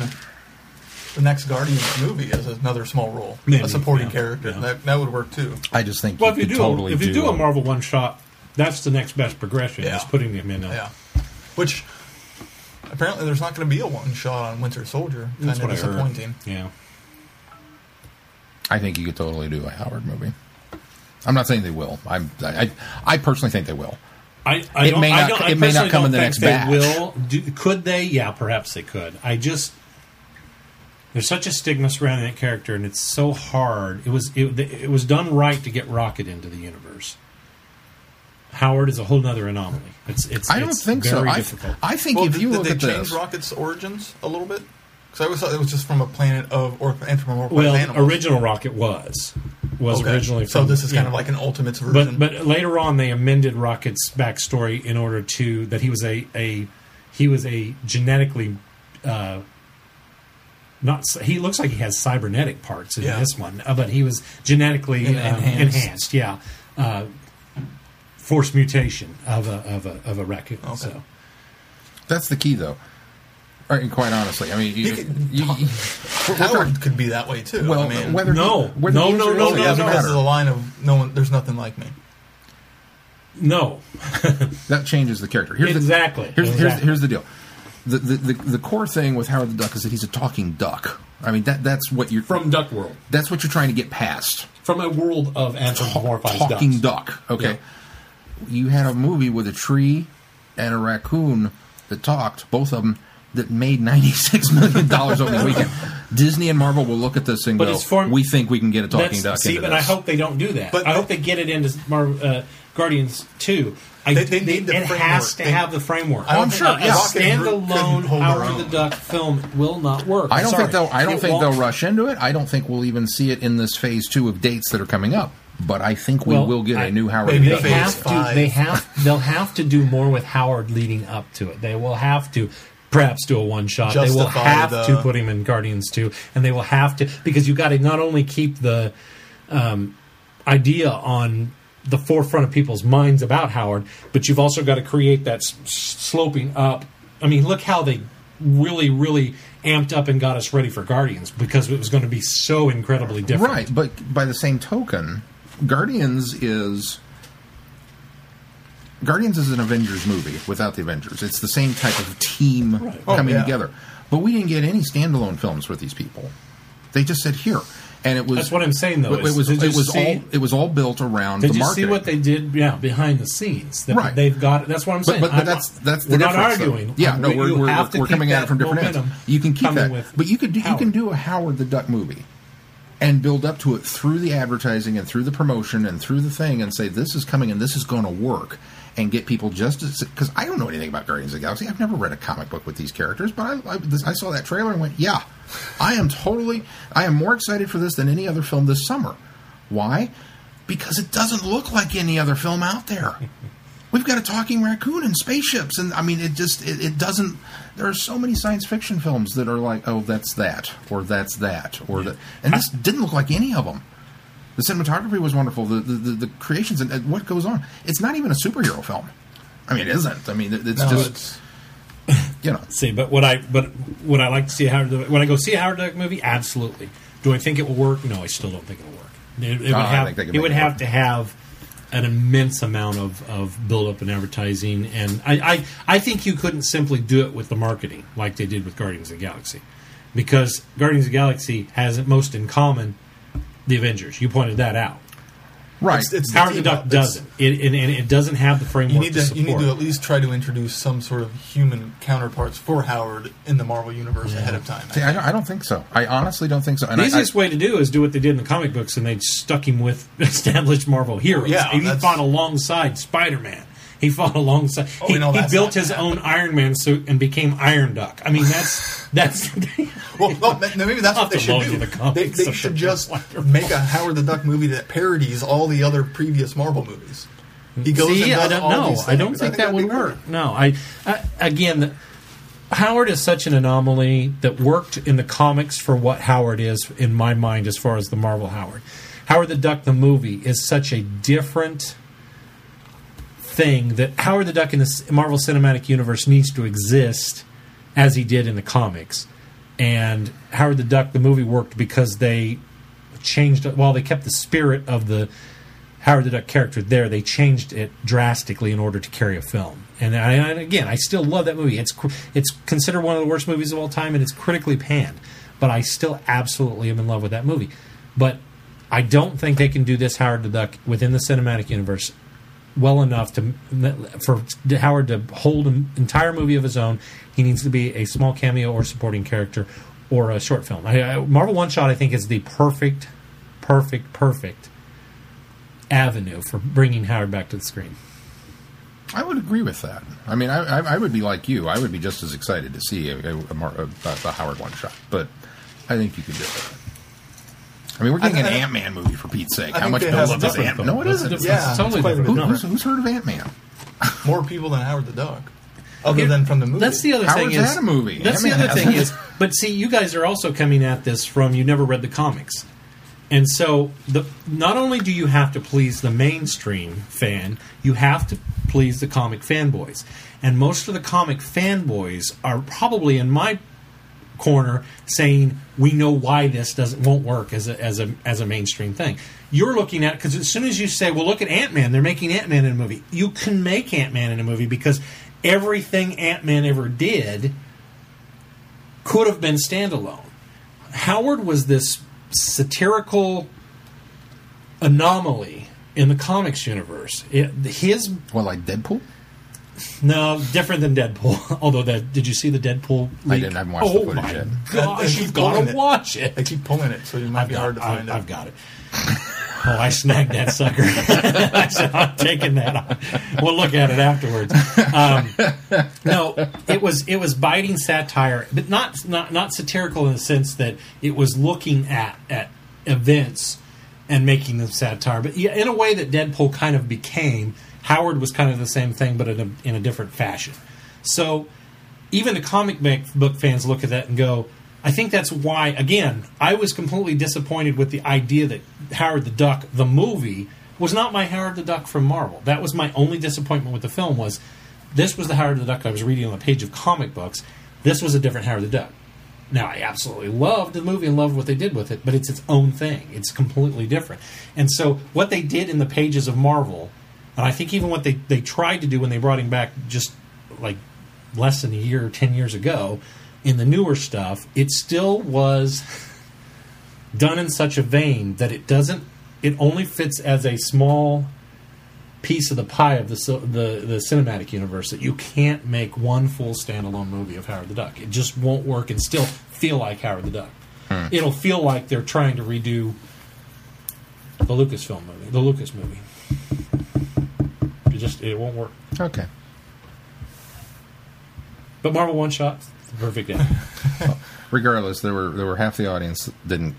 the next Guardians movie as another small role, Maybe, a supporting yeah, character, yeah. that that would work too. I just think well, you if could you do, totally if you do, do a Marvel one shot, that's the next best progression. Yeah. Is putting him in, a, yeah. Which apparently there's not going to be a one shot on Winter Soldier. That's kind of disappointing. I yeah, I think you could totally do a Howard movie. I'm not saying they will. I'm, I I personally think they will. I, I it don't, may not. I don't, I it may not come in the next batch. Will. Do, could they? Yeah, perhaps they could. I just there's such a stigma surrounding that character, and it's so hard. It was it, it was done right to get Rocket into the universe. Howard is a whole other anomaly. It's it's. I don't it's think very so. Difficult. I, I think well, if did, you did look they at change this. Rocket's origins a little bit, because I always thought it was just from a planet of or and from a planet well, animals. Original Rocket was. Was okay. originally from, so this is kind yeah. of like an Ultimates version. But, but later on, they amended Rocket's backstory in order to that he was a, a he was a genetically uh, not he looks like he has cybernetic parts in yeah. this one, but he was genetically en- enhanced. Um, enhanced, yeah, uh, forced mutation of a of a of a raccoon. Okay. So that's the key, though. And quite honestly, I mean, you, could, you, you, Howard could be that way too. Well, I mean, whether no, he, whether no, no, no, no, doesn't no. This is a line of no one. There's nothing like me. No, that changes the character. Here's exactly. The, here's, exactly. Here's, here's the deal. The, the the the core thing with Howard the Duck is that he's a talking duck. I mean, that that's what you're from Duck World. That's what you're trying to get past from a world of anthropomorphized talking ducks. Duck. Okay, yeah. You had a movie with a tree and a raccoon that talked. Both of them. That made ninety-six million dollars over the weekend. Disney and Marvel will look at this and but go, form- we think we can get a talking duck see, into but this. I hope they don't do that. But I hope they get it into Mar- uh, Guardians two. I, they, they need the it framework. has to they, have the framework. I'm, I'm sure a yeah. standalone Howard the Duck film will not work. I don't Sorry. think they'll. I don't it think won't. they'll rush into it. I don't think we'll even see it in this phase two of dates that are coming up. But I think we well, will get I, a new Howard. Maybe they have five. to. They have. They'll have to do more with Howard leading up to it. They will have to. Perhaps do a one-shot. Justify they will have the... to put him in Guardians two, and they will have to... Because you've got to not only keep the um, idea on the forefront of people's minds about Howard, but you've also got to create that s- sloping up. I mean, look how they really, really amped up and got us ready for Guardians, because it was going to be so incredibly different. Right, but by the same token, Guardians is... Guardians is an Avengers movie without the Avengers. It's the same type of team right. coming oh, yeah. together. But we didn't get any standalone films with these people. They just said here, and it was that's what I'm saying though. It was it was all it was all built around the marketing. Did you see what they did? Yeah, behind the scenes. That right. They've got. That's what I'm saying. But, but, but that's that's the we're difference. We're not arguing. Though. Yeah, no, we, we're we're, we're coming at it from different ends. You can keep that, but you could do, you can do a Howard the Duck movie. And build up to it through the advertising and through the promotion and through the thing and say, this is coming and this is going to work. And get people just as... Because I don't know anything about Guardians of the Galaxy. I've never read a comic book with these characters. But I, I, this, I saw that trailer and went, yeah, I am totally... I am more excited for this than any other film this summer. Why? Because it doesn't look like any other film out there. We've got a talking raccoon and spaceships. And, I mean, it just... It, it doesn't... There are so many science fiction films that are like, oh, that's that, or that's that, or that, and this didn't look like any of them. The cinematography was wonderful. The the, the, the creations and, and what goes on. It's not even a superhero film. I mean, it isn't. I mean, it's no, just it's, you know. See, but what I but would I like to see a Howard when I go see a Howard Duck movie? Absolutely. Do I think it will work? No, I still don't think it'll work. It, it oh, would have it would it have to have. An immense amount of, of build-up and advertising. And I, I, I think you couldn't simply do it with the marketing like they did with Guardians of the Galaxy. Because Guardians of the Galaxy has most in common the Avengers. You pointed that out. Right. It's, it's Howard the Duck doesn't. It, and, and it doesn't have the framework you need to, to support. You need to at least try to introduce some sort of human counterparts for Howard in the Marvel Universe yeah. ahead of time. I, See, I, don't, I don't think so. I honestly don't think so. And the I, easiest I, way to do is do what they did in the comic books, and they stuck him with established Marvel heroes. Yeah, he fought alongside Spider-Man. He fought alongside. Oh, he no, he built his happened. own Iron Man suit and became Iron Duck. I mean, that's that's. well, well, maybe that's what they should do. The they they should just wonderful. make a Howard the Duck movie that parodies all the other previous Marvel movies. He goes. See, and does I don't all know. These I don't think, I think that would work. work. No, I, I again. The, Howard is such an anomaly that worked in the comics for what Howard is in my mind as far as the Marvel Howard. Howard the Duck, the movie, is such a different thing that Howard the Duck in the Marvel Cinematic Universe needs to exist as he did in the comics. And Howard the Duck, the movie, worked because they changed it. While they kept the spirit of the Howard the Duck character there, they changed it drastically in order to carry a film. And, I, and again, I still love that movie. It's it's considered one of the worst movies of all time, and it's critically panned. But I still absolutely am in love with that movie. But I don't think they can do this Howard the Duck within the cinematic universe well enough to for Howard to hold an entire movie of his own. He needs to be a small cameo or supporting character or a short film. I, I, Marvel One Shot, I think, is the perfect, perfect, perfect avenue for bringing Howard back to the screen. I would agree with that. I mean, I, I, I would be like you. I would be just as excited to see a, a, a, a Howard one-shot. But I think you could do it. I mean, we're getting I, an Ant-Man movie, for Pete's sake. I How much build up is Ant-Man? No, it isn't. It's, yeah, it's totally different. Who, who's, who's heard of Ant-Man? More people than Howard the Duck. Other yeah, than from the movie. That's the other Howard's thing is... a movie. That's Ant-Man the other thing is... But see, you guys are also coming at this from you never read the comics. And so, the, not only do you have to please the mainstream fan, you have to please the comic fanboys. And most of the comic fanboys are probably in my corner saying, we know why this doesn't won't work as a, as a, as a mainstream thing. You're looking at it, because as soon as you say, well, look at Ant-Man, they're making Ant-Man in a movie. You can make Ant-Man in a movie because everything Ant-Man ever did could have been standalone. Howard was this... satirical anomaly in the comics universe. It, his well, like Deadpool. No, different than Deadpool. Although that, did you see the Deadpool leak? I didn't. I haven't watched oh the footage yet. Gosh, you've got to watch it. I keep pulling it, so it might I've be got, hard to find. I, I've got it. Oh, I snagged that sucker. I said, I'm taking that on. We'll look at it afterwards. Um, no, it was it was biting satire, but not, not not satirical in the sense that it was looking at, at events and making them satire. But yeah, in a way that Deadpool kind of became, Howard was kind of the same thing, but in a, in a different fashion. So even the comic book fans look at that and go, I think that's why, again, I was completely disappointed with the idea that Howard the Duck, the movie, was not my Howard the Duck from Marvel. That was my only disappointment with the film was this was the Howard the Duck I was reading on the page of comic books. This was a different Howard the Duck. Now, I absolutely loved the movie and loved what they did with it, but it's its own thing. It's completely different. And so what they did in the pages of Marvel, and I think even what they, they tried to do when they brought him back just like less than a year or ten years ago, in the newer stuff, it still was done in such a vein that it doesn't. It only fits as a small piece of the pie of the the, the cinematic universe. That you can't make one full standalone movie of Howard the Duck. It just won't work and still feel like Howard the Duck. Hmm. It'll feel like they're trying to redo the Lucasfilm movie, the Lucas movie. It just it won't work. Okay. But Marvel One Shot. Perfect day. Well, regardless, there were there were half the audience that didn't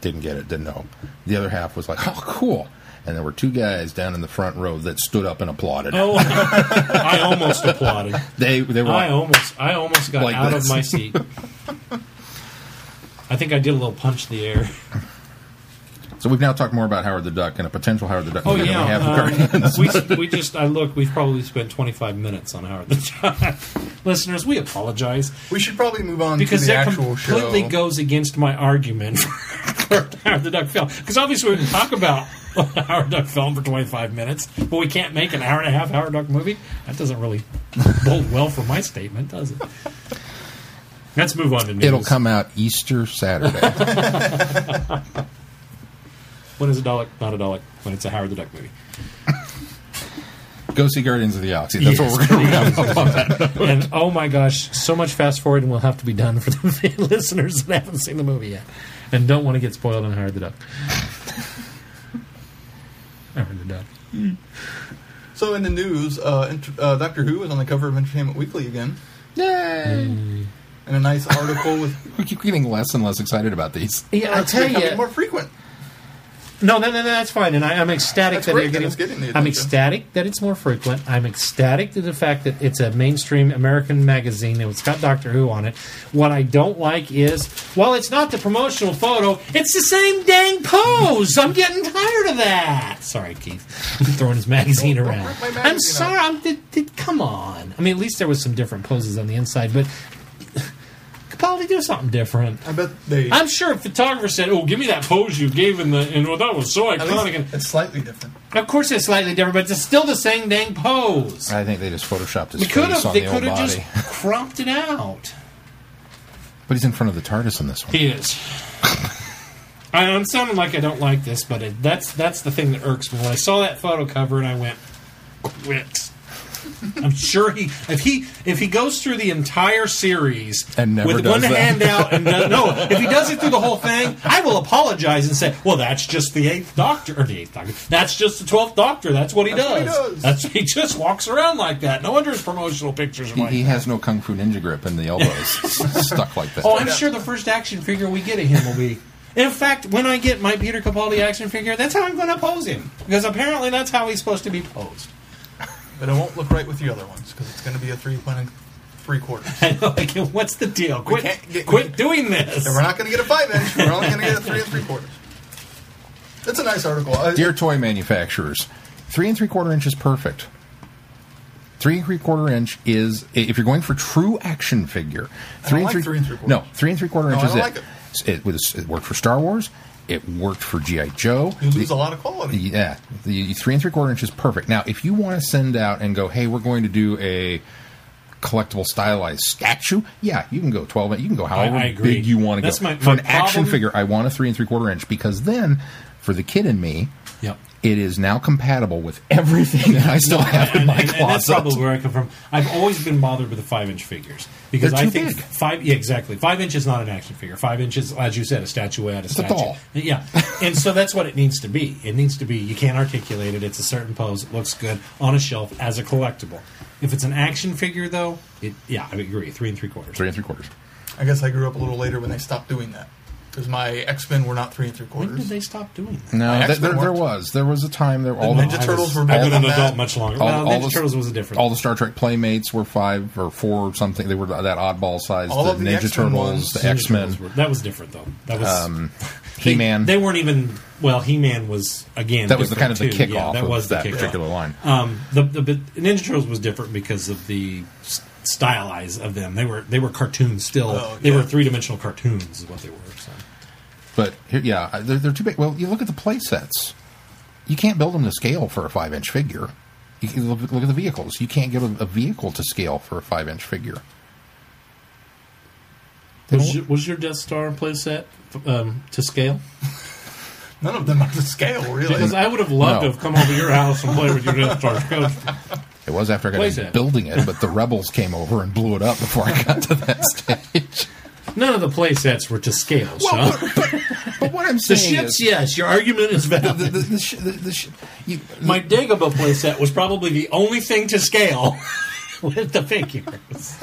didn't get it, didn't know. The other half was like, "Oh, cool!" And there were two guys down in the front row that stood up and applauded. Oh, I almost applauded. They they were. I like, almost I almost got like out this. of my seat. I think I did a little punch in the air. So we've now talked more about Howard the Duck and a potential Howard the Duck. Oh yeah, we, have um, we, we just I look. We've probably spent twenty-five minutes on Howard the Duck. Listeners, we apologize. We should probably move on because to the that actual show. Because completely goes against my argument for, for Howard the Duck film. Because obviously we can talk about Howard the Duck film for twenty-five minutes, but we can't make an hour and a half Howard the Duck movie. That doesn't really bode well for my statement, does it? Let's move on to news. It'll come out Easter Saturday. When is a Dalek? Not a Dalek. When it's a Howard the Duck movie. Go see Guardians of the Galaxy. That's yes. what we're going to wrap up on that. And oh my gosh, so much fast forward, and we'll have to be done for the listeners that haven't seen the movie yet and don't want to get spoiled on Howard the Duck. Howard the Duck. So in the news, uh, int- uh, Doctor Who is on the cover of Entertainment Weekly again. Yay! Mm. And a nice article with... We keep getting less and less excited about these. Yeah, I tell you, more frequent. No, no, no, that's fine, and I, I'm ecstatic that, getting, that it's getting the attention. I'm ecstatic that it's more frequent. I'm ecstatic to the fact that it's a mainstream American magazine and it's got Doctor Who on it. What I don't like is, while it's not the promotional photo, it's the same dang pose. I'm getting tired of that. Sorry, Keith, I'm throwing his magazine don't, around. Don't rip my magazine I'm sorry. Out. I'm, did, did, come on. I mean, at least there was some different poses on the inside, but. Probably do something different. I bet they. I'm sure a photographer said, "Oh, give me that pose you gave in the and well, that was so iconic." And, it's slightly different. Of course, it's slightly different, but it's still the same dang pose. I think they just photoshopped his face on the old body. They could have just cropped it out. But he's in front of the TARDIS in this one. He is. I, I'm sounding like I don't like this, but it, that's that's the thing that irks me. When I saw that photo cover and I went, "Quit." I'm sure he if he if he goes through the entire series and never with one that. hand out and does, no if he does it through the whole thing, I will apologize and say, well, that's just the eighth Doctor or the eighth Doctor. That's just the twelfth Doctor. That's what he, that's does. What he does. That's he just walks around like that. No wonder his promotional pictures are he, like he that. has no Kung Fu Ninja grip and the elbows stuck like that. Oh, I'm sure the first action figure we get of him will be. In fact, when I get my Peter Capaldi action figure, that's how I'm going to pose him because apparently that's how he's supposed to be posed. But it won't look right with the other ones because it's going to be a three point and three quarters. I know. Like, what's the deal? Quit, get, quit doing this. And we're not going to get a five inch. We're only going to get a three and three quarters. That's a nice article. Dear toy manufacturers, three and three quarter inch is perfect. Three and three quarter inch is if you're going for true action figure. Three I don't and like three, three and three quarters. No, three and three quarter no, inch I don't is like it. It. It, was, it worked for Star Wars. It worked for G I. Joe. You lose the, a lot of quality. Yeah. The three and three quarter inch is perfect. Now, if you want to send out and go, hey, we're going to do a collectible stylized statue, yeah, you can go twelve. You can go however I, I big you want to That's go. My, my for an problem. action figure, I want a three and three quarter inch because then, for the kid in me, yep. It is now compatible with everything that I still have and, in my and, closet. And that's probably where I come from. I've always been bothered with the five-inch figures because I think big. five. Yeah, exactly. Five inches is not an action figure. Five inches, as you said, a statuette, a it's statue. A doll. Yeah, and so that's what it needs to be. It needs to be. You can't articulate it. It's a certain pose. It looks good on a shelf as a collectible. If it's an action figure, though, it, yeah, I agree. Three and three quarters. Three and three quarters. I guess I grew up a little later when they stopped doing that. Because my X-Men were not three and three quarters. When did they stop doing that? No, th- there, there was. There was a time. There were all the Ninja Turtles were better than that. I've been an adult much longer. All, well, all Ninja the, Turtles was a different. All the Star Trek Playmates were five or four or something. They were that oddball size. All the, the Ninja X-Men Turtles, ones, the X-Men. Were, that was different, though. That was um, He-Man. They, they weren't even... Well, He-Man was, again, that was the kind of the too. kickoff yeah, that was of the that kick-off. particular line. Um, the, the, the Ninja Turtles was different because of the... stylized of them. They were they were cartoons still. Oh, yeah. They were three-dimensional cartoons is what they were. So. But, yeah, they're, they're too big. Well, you look at the play sets. You can't build them to scale for a five-inch figure. You can look, look at the vehicles. You can't get a, a vehicle to scale for a five-inch figure. Was your, was your Death Star play set um, to scale? None of them are to scale, really. Because I would have loved no. to have come over to your house and play with your Death Star coach. It was after I got into building it, but the rebels came over and blew it up before I got to that stage. None of the play sets were to scale, well, so... But, but, but what I'm saying the ships, is... The ships, yes. Your argument is valid. The, the, the, the, the, the, the, My Dagobah play set was probably the only thing to scale with the figures.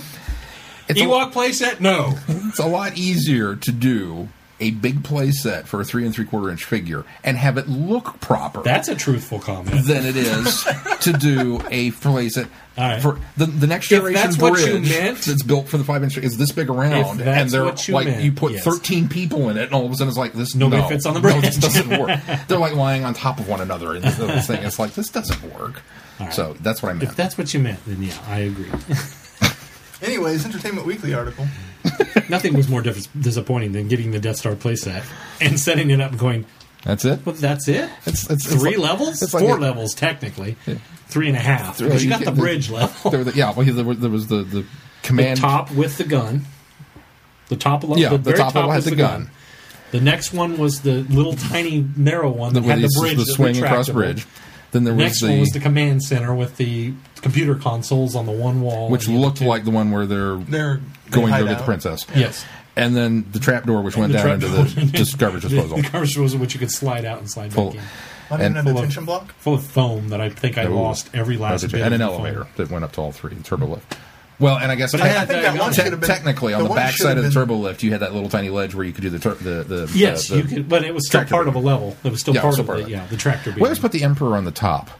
Ewok play set? No. It's a lot easier to do... a big play set for a three and three quarter inch figure and have it look proper. That's a truthful comment. Than it is to do a play set right. for the, the next generation that's bridge what you meant, that's built for the five inch is this big around and they're you like meant, you put yes. thirteen people in it and all of a sudden it's like this nobody no, fits on the bridge. No, this doesn't work. They're like lying on top of one another in this other thing. It's like this doesn't work. Right. So that's what I meant. If that's what you meant, then yeah, I agree. Anyways, Entertainment Weekly article. Nothing was more diff- disappointing than getting the Death Star playset and setting it up and going... That's it? Well, that's it? It's, it's, Three it's like, levels? It's like Four it, levels, technically. Yeah. Three and a half. Because you got the bridge level. There, yeah, well, there, there was the, the command... The top with the gun. The top level. Yeah, the, the top, top level has the gun. gun. The next one was the little tiny narrow one that the, had the, the bridge. The swing across bridge. Then there was Next the, one was the command center with the computer consoles on the one wall. Which looked like the one where they're, they're going to get the princess. Yeah. Yes. And then the trapdoor, which and went the down into the, the garbage disposal. The garbage disposal, which you could slide out and slide Full. back in. Not and even an attention of, block? Full of foam that I think I no, lost every last bit. And an elevator foam. That went up to all three, turbo lift. Well, and I guess but te- I think that one te- been, technically on the, the backside of the turbo lift, you had that little tiny ledge where you could do the tur- the, the yes, uh, the you could, but it was still part beam. Of a level. It was still yeah, part was still of part the, of yeah the tractor. Well, let's put the Emperor on the top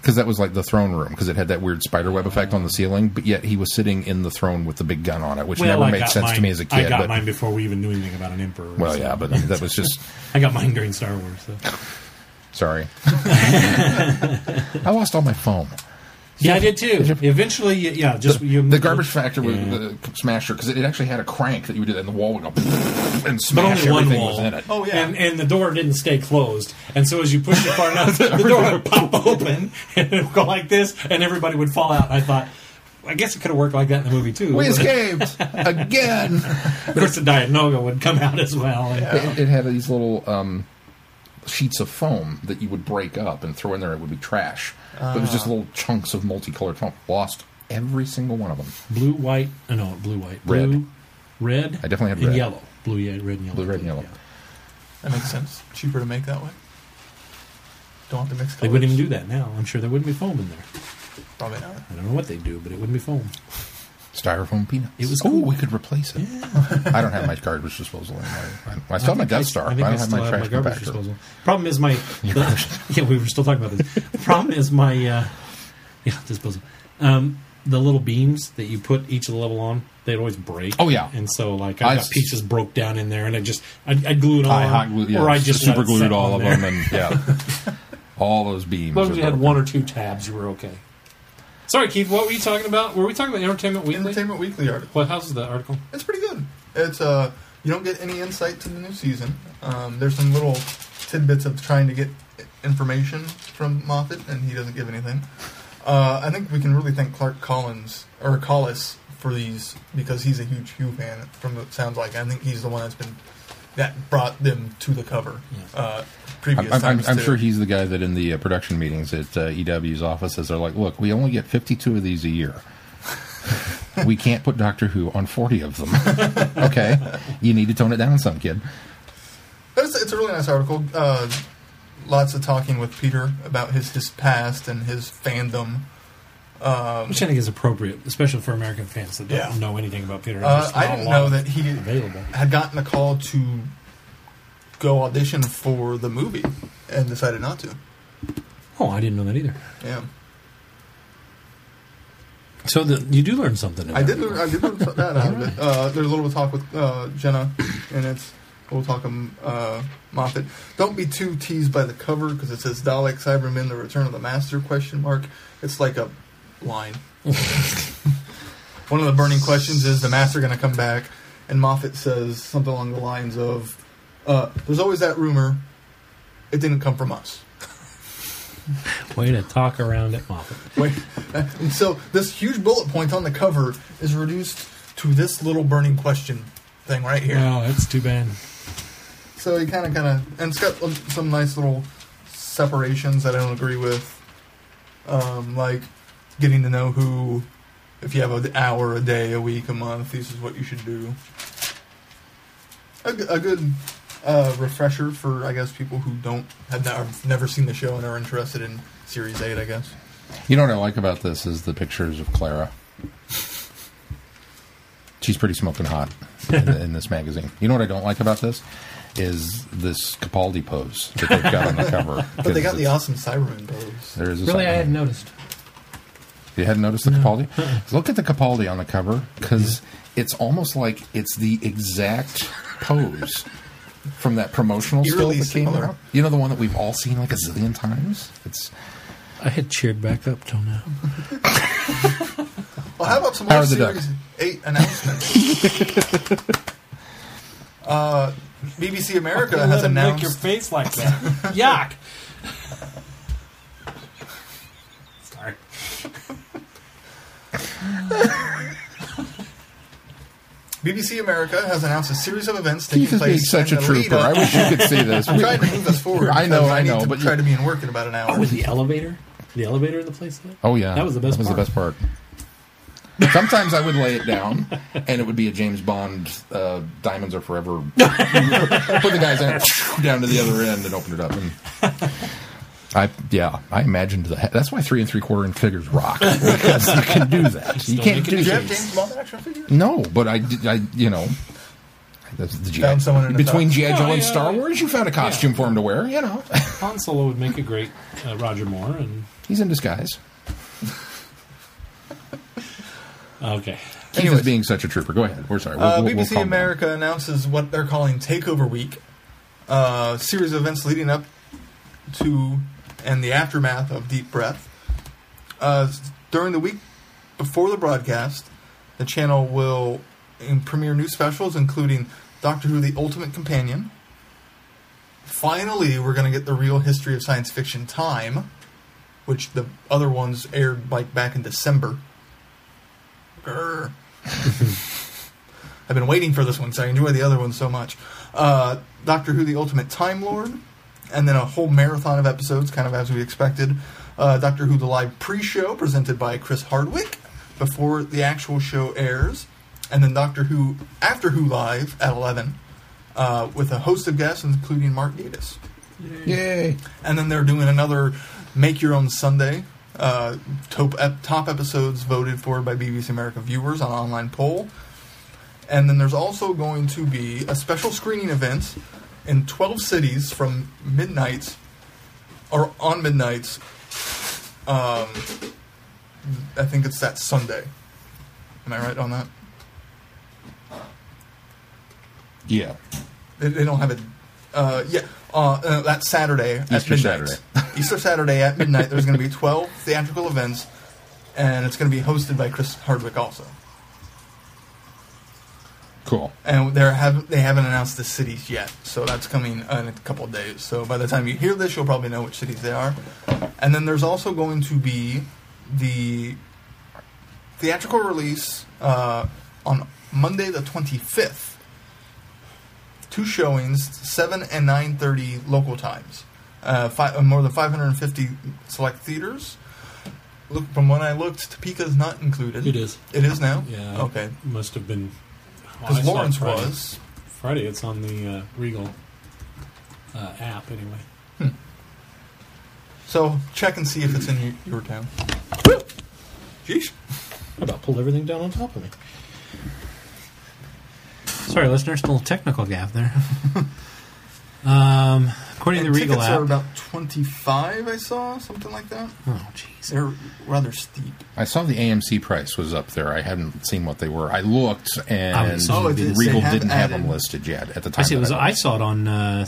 because that was like the throne room because it had that weird spider web effect on the ceiling. But yet he was sitting in the throne with the big gun on it, which well, never I made sense mine. To me as a kid. I got but, mine before we even knew anything about an Emperor. Well, so. Yeah, but that was just I got mine during Star Wars. So. Sorry, I lost all my foam. Yeah, I did too. Eventually, yeah, just the, you. The garbage factor was yeah. the smasher because it actually had a crank that you would do that, and the wall would go and smash but only everything one wall. Was in it. Oh yeah, and, and the door didn't stay closed, and so as you pushed it far enough, the door would pop open and it would go like this, and everybody would fall out. And I thought, I guess it could have worked like that in the movie too. We escaped again. Of course, the Dianoga would come out as well. Yeah. It, it had these little. Um, sheets of foam that you would break up and throw in there. It would be trash. Uh, but it was just little chunks of multicolored foam. Lost every single one of them. Blue, white, uh, no, blue, white. Red. Blue, red. I definitely had red. And yellow. Blue, red, and yellow. Blue, red, and yellow. Yeah. That makes sense. Cheaper to make that way. Don't have to mix colors. They wouldn't even do that now. I'm sure there wouldn't be foam in there. Probably not. I don't know what they'd do, but it wouldn't be foam. Styrofoam peanuts. It was cool. Oh, we could replace it. Yeah. I don't have my garbage disposal anymore. I still have my Death Star. I, I don't I have my trash have my garbage disposal. Problem is my... The, yeah, we were still talking about this. The problem is my... Uh, yeah, disposal. Um, the little beams that you put each level on, they'd always break. Oh, yeah. And so, like, I got I, pieces broke down in there, and I just... I'd, I'd glue it all I hot glued, yeah, or I just super glued all of them, and yeah. All those beams. As long as you had one or two tabs, you were okay. Sorry, Keith, what were you talking about? Were we talking about Entertainment Weekly? Entertainment Weekly article. What, how's the article? It's pretty good. It's uh, you don't get any insight to the new season. Um, there's some little tidbits of trying to get information from Moffat, and he doesn't give anything. Uh, I think we can really thank Clark Collins, or Collis, for these, because he's a huge Who fan, from what it sounds like. I think he's the one that's been... That brought them to the cover. Yeah. Uh, previous I'm, times I'm, I'm sure he's the guy that in the uh, production meetings at uh, E W's office says, they're like, look, we only get fifty-two of these a year. We can't put Doctor Who on forty of them. Okay. You need to tone it down some, kid. But it's, it's a really nice article. Uh, lots of talking with Peter about his, his past and his fandom. Um, Which I think is appropriate, especially for American fans that don't yeah. know anything about Peter. Uh, I didn't know that he available. had gotten a call to go audition for the movie and decided not to. Oh, I didn't know that either. Yeah. So the, you do learn something. I did, learn, I did learn that out of it. Uh, there's a little talk with uh, Jenna, and it's we'll talk um, uh Moffat. Don't be too teased by the cover because it says Dalek Cybermen: The Return of the Master? Question mark. It's like a line. One of the burning questions is the master going to come back, and Moffat says something along the lines of, uh, "There's always that rumor. It didn't come from us." Way to talk around it, Moffat. Wait, and so this huge bullet point on the cover is reduced to this little burning question thing right here. No, that's too bad. So he kind of, kind of, and it's got some nice little separations that I don't agree with, um, like. Getting to know who, if you have an hour, a day, a week, a month, this is what you should do. A, a good uh, refresher for, I guess, people who don't have never, never seen the show and are interested in Series eight, I guess. You know what I like about this is the pictures of Clara. She's pretty smoking hot in, the, in this magazine. You know what I don't like about this? Is this Capaldi pose that they've got on the cover. But they got the awesome Cyberman pose. There is a really, Cyberman. I hadn't noticed. You hadn't noticed the no. Capaldi? Look at the Capaldi on the cover, because yeah. it's almost like it's the exact pose from that promotional still that came out. You know the one that we've all seen like a zillion times? It's. I had cheered back up till now. Well, how about some more Series eight announcements? uh, B B C America has announced... Make your face like that. Yuck! Sorry. B B C America has announced a series of events taking Keith is place. Being such a trooper. I wish you could see this. I'm trying to move this forward. I know, I, I know. Need to but try to be in work in about an hour. Oh, was the elevator? The elevator in the place? Though? Oh yeah, that was the best. That was part. the best part. Sometimes I would lay it down, and it would be a James Bond uh, Diamonds Are Forever. Put the guy's hand down to the other end and open it up. And I yeah, I imagined that. That's why three and three quarter inch figures rock, because you can do that. Still you can't do, do you have James Bond action figures? No, but I, I you know. That's the G I. Found someone in between G I. Joe no, and yeah, Star Wars, you found a costume yeah. for him to wear, you know. Han Solo would make a great uh, Roger Moore, and he's in disguise. Okay. Keith is being such a trooper. Go ahead. We're sorry. We'll, uh, we'll, B B C we'll America down. Announces what they're calling Takeover Week, a uh, series of events leading up to and the aftermath of Deep Breath. Uh, during the week before the broadcast, the channel will and premiere new specials, including Doctor Who, The Ultimate Companion. Finally, we're going to get the real history of science fiction time, which the other ones aired like back in December. I've been waiting for this one, so I enjoy the other one so much. Uh, Doctor Who, The Ultimate Time Lord, and then a whole marathon of episodes, kind of as we expected. Uh, Doctor Who, The Live Pre-Show, presented by Chris Hardwick, before the actual show airs. And then Doctor Who After Who Live at eleven, uh, with a host of guests, including Mark Gatiss. Yay. Yay! And then they're doing another Make Your Own Sunday, uh, top, ep- top episodes voted for by B B C America viewers on an online poll. And then there's also going to be a special screening event in twelve cities from midnight, or on midnight, um, I think it's that Sunday. Am I right on that? Yeah, they, they don't have a uh, yeah. Uh, uh, that Saturday Easter at midnight, Saturday. Easter Saturday at midnight. There's going to be twelve theatrical events, and it's going to be hosted by Chris Hardwick also. Cool. And they haven't they haven't announced the cities yet, so that's coming in a couple of days. So by the time you hear this, you'll probably know which cities they are. And then there's also going to be the theatrical release uh, on Monday the twenty-fifth. Two showings, seven and nine thirty local times. Uh, five, more than five hundred and fifty select theaters. Look, from when I looked, Topeka is not included. It is. It is now. Yeah. Okay. It must have been because well, Lawrence Friday. was Friday. It's on the uh, Regal uh, app anyway. Hmm. So check and see if it's in your, your town. Jeez, I about pulled everything down on top of me. Sorry, listeners, a little technical gap there. um, according and to the Regal app, tickets are about twenty-five. I saw something like that. Oh, jeez, they're rather steep. I saw the A M C price was up there. I hadn't seen what they were. I looked, and oh, the Regal have didn't added. have them listed yet at the time. I, see, it was, I, I saw it on uh,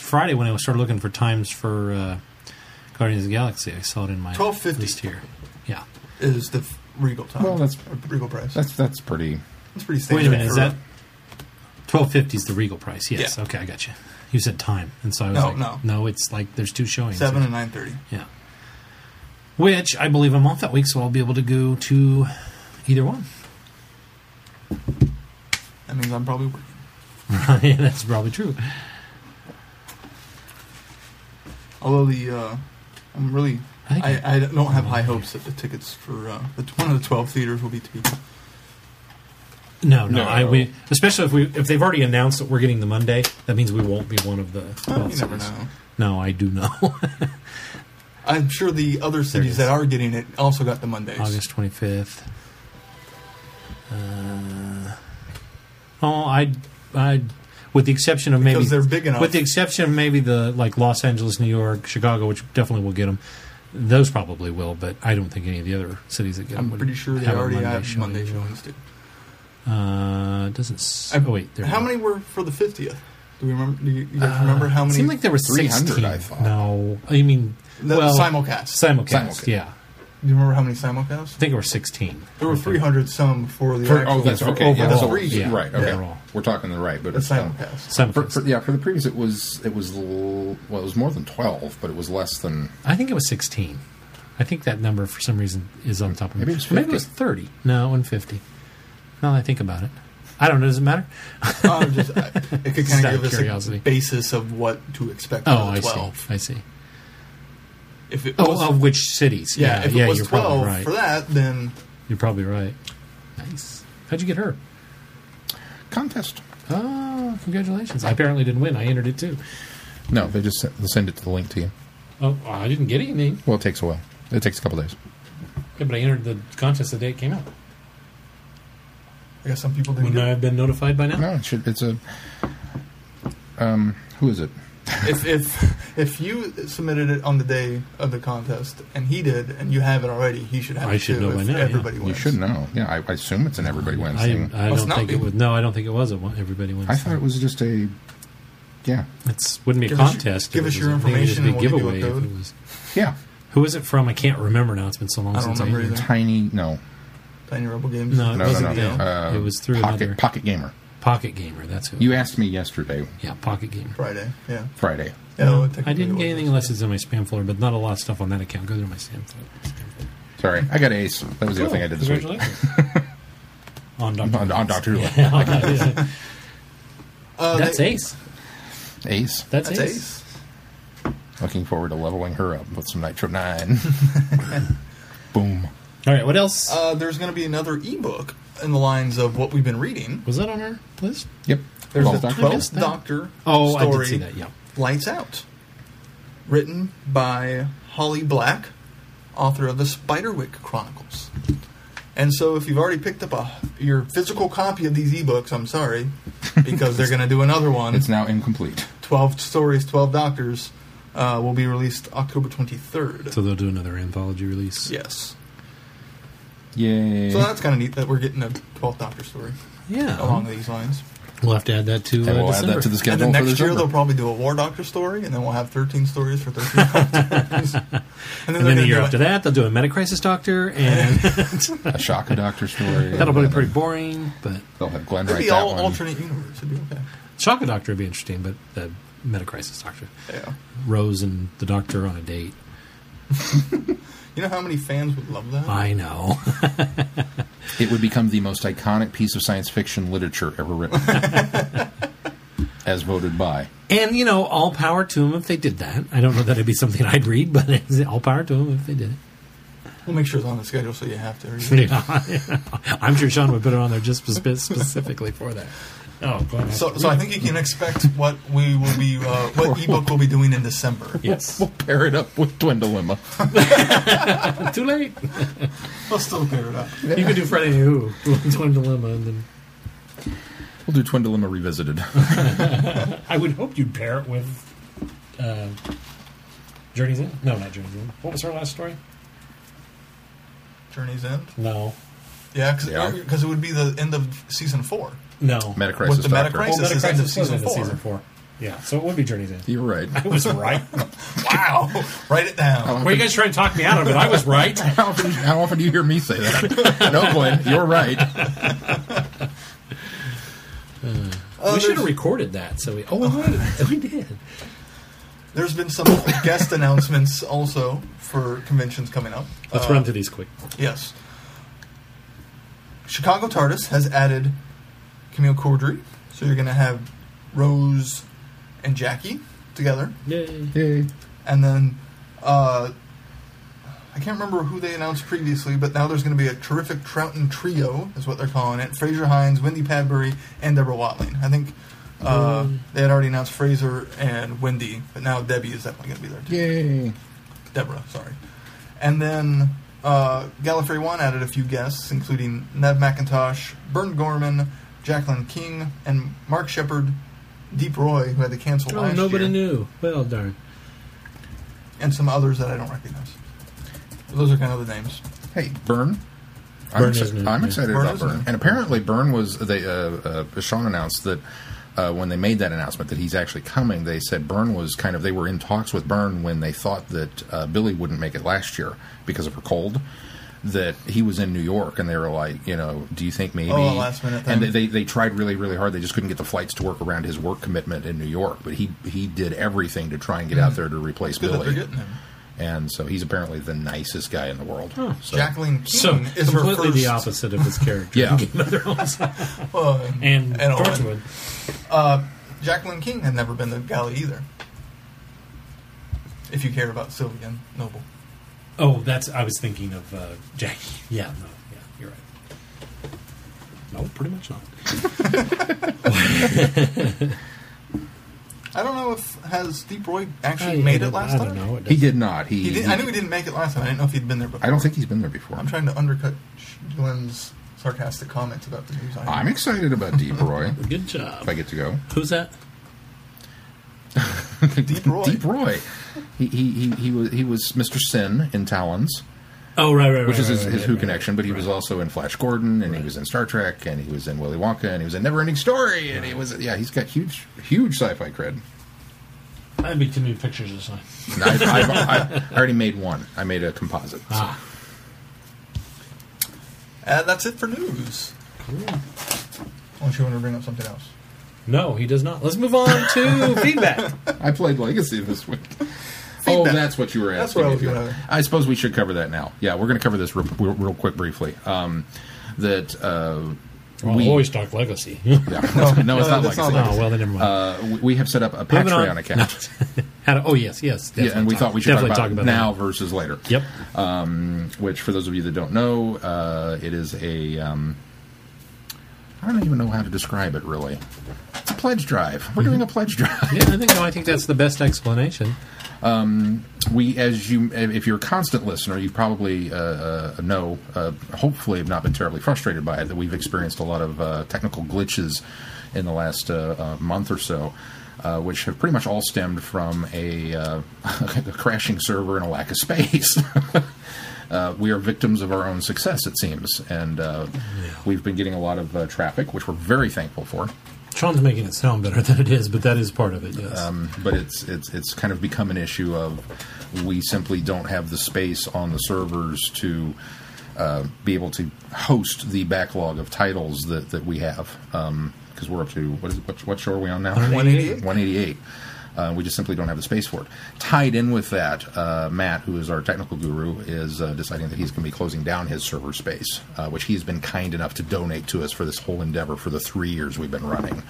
Friday when I started looking for times for uh, Guardians of the Galaxy. I saw it in my list here. Yeah, is the Regal time? Well, that's Regal price. That's that's pretty. That's pretty standard. Wait a minute, is that? twelve fifty is the Regal price, yes. Yeah. Okay, I got you. You said time, and so I was no, like, no. no, it's like there's two showings. seven and nine thirty. Yeah. Which, I believe I'm off that week, so I'll be able to go to either one. That means I'm probably working. Yeah, that's probably true. Although the, uh, I'm really, I, I, I don't have high hopes that the tickets for uh, the one of the twelve theaters will be too. No, no. no. I, we, especially if we if they've already announced that we're getting the Monday, that means we won't be one of the. Oh, you never know. No, I do know. I'm sure the other cities that are getting it also got the Mondays. August twenty-fifth. Uh, oh, I, I, with the exception of maybe because they're big enough. With the exception of maybe the like Los Angeles, New York, Chicago, which definitely will get them. Those probably will, but I don't think any of the other cities that get them. I'm pretty sure they already have Monday showings too. Uh, doesn't. S- I, oh wait, there how many were for the fiftieth? Do we remember? Do you, you guys uh, remember how many? It seemed like there were three hundred. I thought. No, you mean the, well, simulcast. simulcast? Simulcast. Yeah. Do you remember how many simulcasts? I think it were sixteen. There were three hundred some for the. For, oh, that's okay. Overall, yeah, that's a, yeah, right. Okay. Yeah. We're talking the right, but the simulcast. Um, simulcast. For, for, yeah, for the previous, it was it was l- well, it was more than twelve, but it was less than. I think it was sixteen. I think that number for some reason is on top of maybe it was maybe it was thirty. No, and fifty. Now that I think about it, I don't know. Does it matter? uh, just, uh, it could kind of give us a basis of what to expect. Oh, I see. I see. If it oh, was, of which cities? Yeah, yeah. If yeah, it was you're twelve right. for that, then you're probably right. Nice. How'd you get her? Contest. Oh, congratulations. I apparently didn't win. I entered it too. No, they just send it to the link to you. Oh, I didn't get anything. Well, it takes a while. It takes a couple days. Yeah, but I entered the contest the day it came out. I guess some people didn't. Wouldn't I have been notified by now? No, it should, it's a... Um, who is it? if if if you submitted it on the day of the contest and he did and you have it already, he should have I it should too know by now. Everybody yeah. wins. You should know. Yeah, I, I assume it's an everybody wins I, thing. I, I well, don't think it was. No, I don't think it was a one, everybody wins. I thought thing. It was just a. Yeah, it wouldn't be give a contest. Your, give us your information. It would just be and we'll giveaway. It was. Yeah. Who is it from? I can't remember now. It's been so long I don't since I either. Tiny no. Tiny Rebel Games. No, it no, wasn't. No, no, no. Uh, it was through Pocket another. Pocket Gamer. Pocket Gamer, that's who. You asked me yesterday. Yeah, Pocket Gamer. Friday, yeah. Friday. Yeah, no, I didn't get anything unless it's in my spam folder, but not a lot of stuff on that account. Go through my spam folder. Sorry, I got an ace. That was cool. The other thing I did this week. on Doctor Who. On, on Doctor Who. Yeah, on that, uh, that's they, ace. Ace? That's, that's ace. ace. Looking forward to leveling her up with some Nitro nine. Boom. All right, what else? Uh, there's going to be another ebook in the lines of what we've been reading. Was that on our list? Yep. There's a twelfth Doctor oh, story, I did see that, yeah. Lights Out, written by Holly Black, author of the Spiderwick Chronicles. And so if you've already picked up a, your physical copy of these ebooks, I'm sorry, because they're going to do another one. It's now incomplete. twelve Stories, twelve Doctors uh, will be released October twenty-third. So they'll do another anthology release? Yes. Yay. So that's kind of neat that we're getting a twelfth Doctor story. Yeah, along these lines. We'll have to add that to uh, we'll December. Add that to the schedule. And then next year they'll probably do a War Doctor story, and then we'll have thirteen stories for thirteen Doctors. And then, and then the year after that, they'll do a Metacrisis Doctor and a Shaka Doctor story. That'll be pretty boring, but they'll have Glenn write that all one. Alternate universe. It'd be okay. Shaka Doctor would be interesting, but the Metacrisis Doctor, yeah, Rose and the Doctor on a date. You know how many fans would love that? I know. It would become the most iconic piece of science fiction literature ever written. As voted by. And, you know, all power to them if they did that. I don't know that it'd be something I'd read, but all power to them if they did it. We'll make sure it's on the schedule so you have to read it. Yeah. I'm sure Sean would put it on there just specifically for that. Oh, go ahead. So, so I think you can expect what we will be, uh, what ebook we'll be doing in December. Yes, we'll, we'll pair it up with Twin Dilemma. Too late. We'll still pair it up. Yeah. You can do Friday Who, Twin Dilemma, and then we'll do Twin Dilemma Revisited. I would hope you'd pair it with uh, Journey's End. No, not Journey's End. What was her last story? Journey's End. No. Yeah, because yeah. it, it would be the end of season four. No. Metacrisis With the Doctor. Metacrisis, well, Metacrisis is end of season, four. season four. Yeah, so it would be Journey's End. You're right. I was right. Wow. Write it down. Well, you guys trying to talk me out of it. I was right. How often, how often do you hear me say that? No, Glenn, you're right. Uh, uh, we should have recorded that. So we, oh, oh, we did. There's been some guest announcements also for conventions coming up. Let's uh, run through these quick. Yes. Chicago TARDIS has added Camille Cordry, so you're going to have Rose and Jackie together. Yay. Yay. And then, uh, I can't remember who they announced previously, but now there's going to be a terrific Troughton Trio, is what they're calling it. Fraser Hines, Wendy Padbury, and Deborah Watling. I think uh, mm. they had already announced Fraser and Wendy, but now Debbie is definitely going to be there, too. Yay. Deborah, sorry. And then uh, Gallifrey One added a few guests, including Nev McIntosh, Bern Gorman, Jacqueline King, and Mark Shepard, Deep Roy, who had to cancel oh, last year. Oh, nobody knew. Well, darn. And some others that I don't recognize. Those are kind of the names. Hey, Bern. I'm, Bern exci- I'm excited Bern about Bern. New. And apparently Bern was, they, uh, uh, Sean announced that uh, when they made that announcement that he's actually coming, they said Bern was kind of, they were in talks with Bern when they thought that uh, Billy wouldn't make it last year because of her cold. That he was in New York, and they were like, you know, do you think maybe... Oh, last minute thing. And they, they, they tried really, really hard. They just couldn't get the flights to work around his work commitment in New York. But he he did everything to try and get mm. out there to replace Billy. Good that they're getting him. And so he's apparently the nicest guy in the world. Huh. So, Jacqueline King so is her completely first. The opposite of his character. Yeah. well, and and, and Torchwood. Uh, Jacqueline King had never been to Galley either. If you care about Sylvian Noble. Oh, that's. I was thinking of uh, Jackie. Yeah, no, yeah, you're right. No, pretty much not. I don't know if has Deep Roy actually uh, made it last I don't time. Know. It he did not. He, he, did, he I knew he didn't make it last time. I didn't know if he'd been there before. I don't think he's been there before. I'm trying to undercut Glenn's sarcastic comments about the news. I I'm excited about Deep Roy. Good job. If I get to go. Who's that? Deep Roy. Deep Roy. He he he he was he was Mister Sin in Talons. Oh right, right, right. Which is his, right, his right, Who right, connection, but he right. was also in Flash Gordon, and right. he was in Star Trek, and he was in Willy Wonka, and he was in Neverending Story, and right. he was yeah, he's got huge, huge sci-fi cred. I made too many pictures this time. I've, I've, I've, I already made one. I made a composite. So. Ah. And that's it for news. Cool. Unless you want to bring up something else. No, he does not. Let's move on to feedback. I played Legacy this week. Feedback. Oh, that's what you were asking. That's what I, was I suppose we should cover that now. Yeah, we're going to cover this real, real, real quick, briefly. Um, that uh, well, we always talk Legacy. Yeah, no, no, it's no, not Legacy. Not, no, well, then never mind. Uh, we have set up a Patreon account. How to, oh yes, yes. Yeah, and we talk, thought we should talk about, talk about now that. Versus later. Yep. Um, which, for those of you that don't know, uh, it is a. Um, I don't even know how to describe it. Really, it's a pledge drive. We're mm-hmm. doing a pledge drive. Yeah, I think. No, I think that's the best explanation. Um, we, as you, if you're a constant listener, you probably uh, uh, know, uh, hopefully have not been terribly frustrated by it, that we've experienced a lot of uh, technical glitches in the last uh, uh, month or so, uh, which have pretty much all stemmed from a, uh, a crashing server and a lack of space. Uh, we are victims of our own success, it seems, and uh, yeah. we've been getting a lot of uh, traffic, which we're very thankful for. Sean's making it sound better than it is, but that is part of it, yes. Um, but it's it's it's kind of become an issue of we simply don't have the space on the servers to uh, be able to host the backlog of titles that, that we have. Because um, we're up to, what, is it, what, what show are we on now? one eighty-eight one eighty-eight Uh, we just simply don't have the space for it. Tied in with that, uh, Matt, who is our technical guru, is uh, deciding that he's going to be closing down his server space, uh, which he's been kind enough to donate to us for this whole endeavor for the three years we've been running.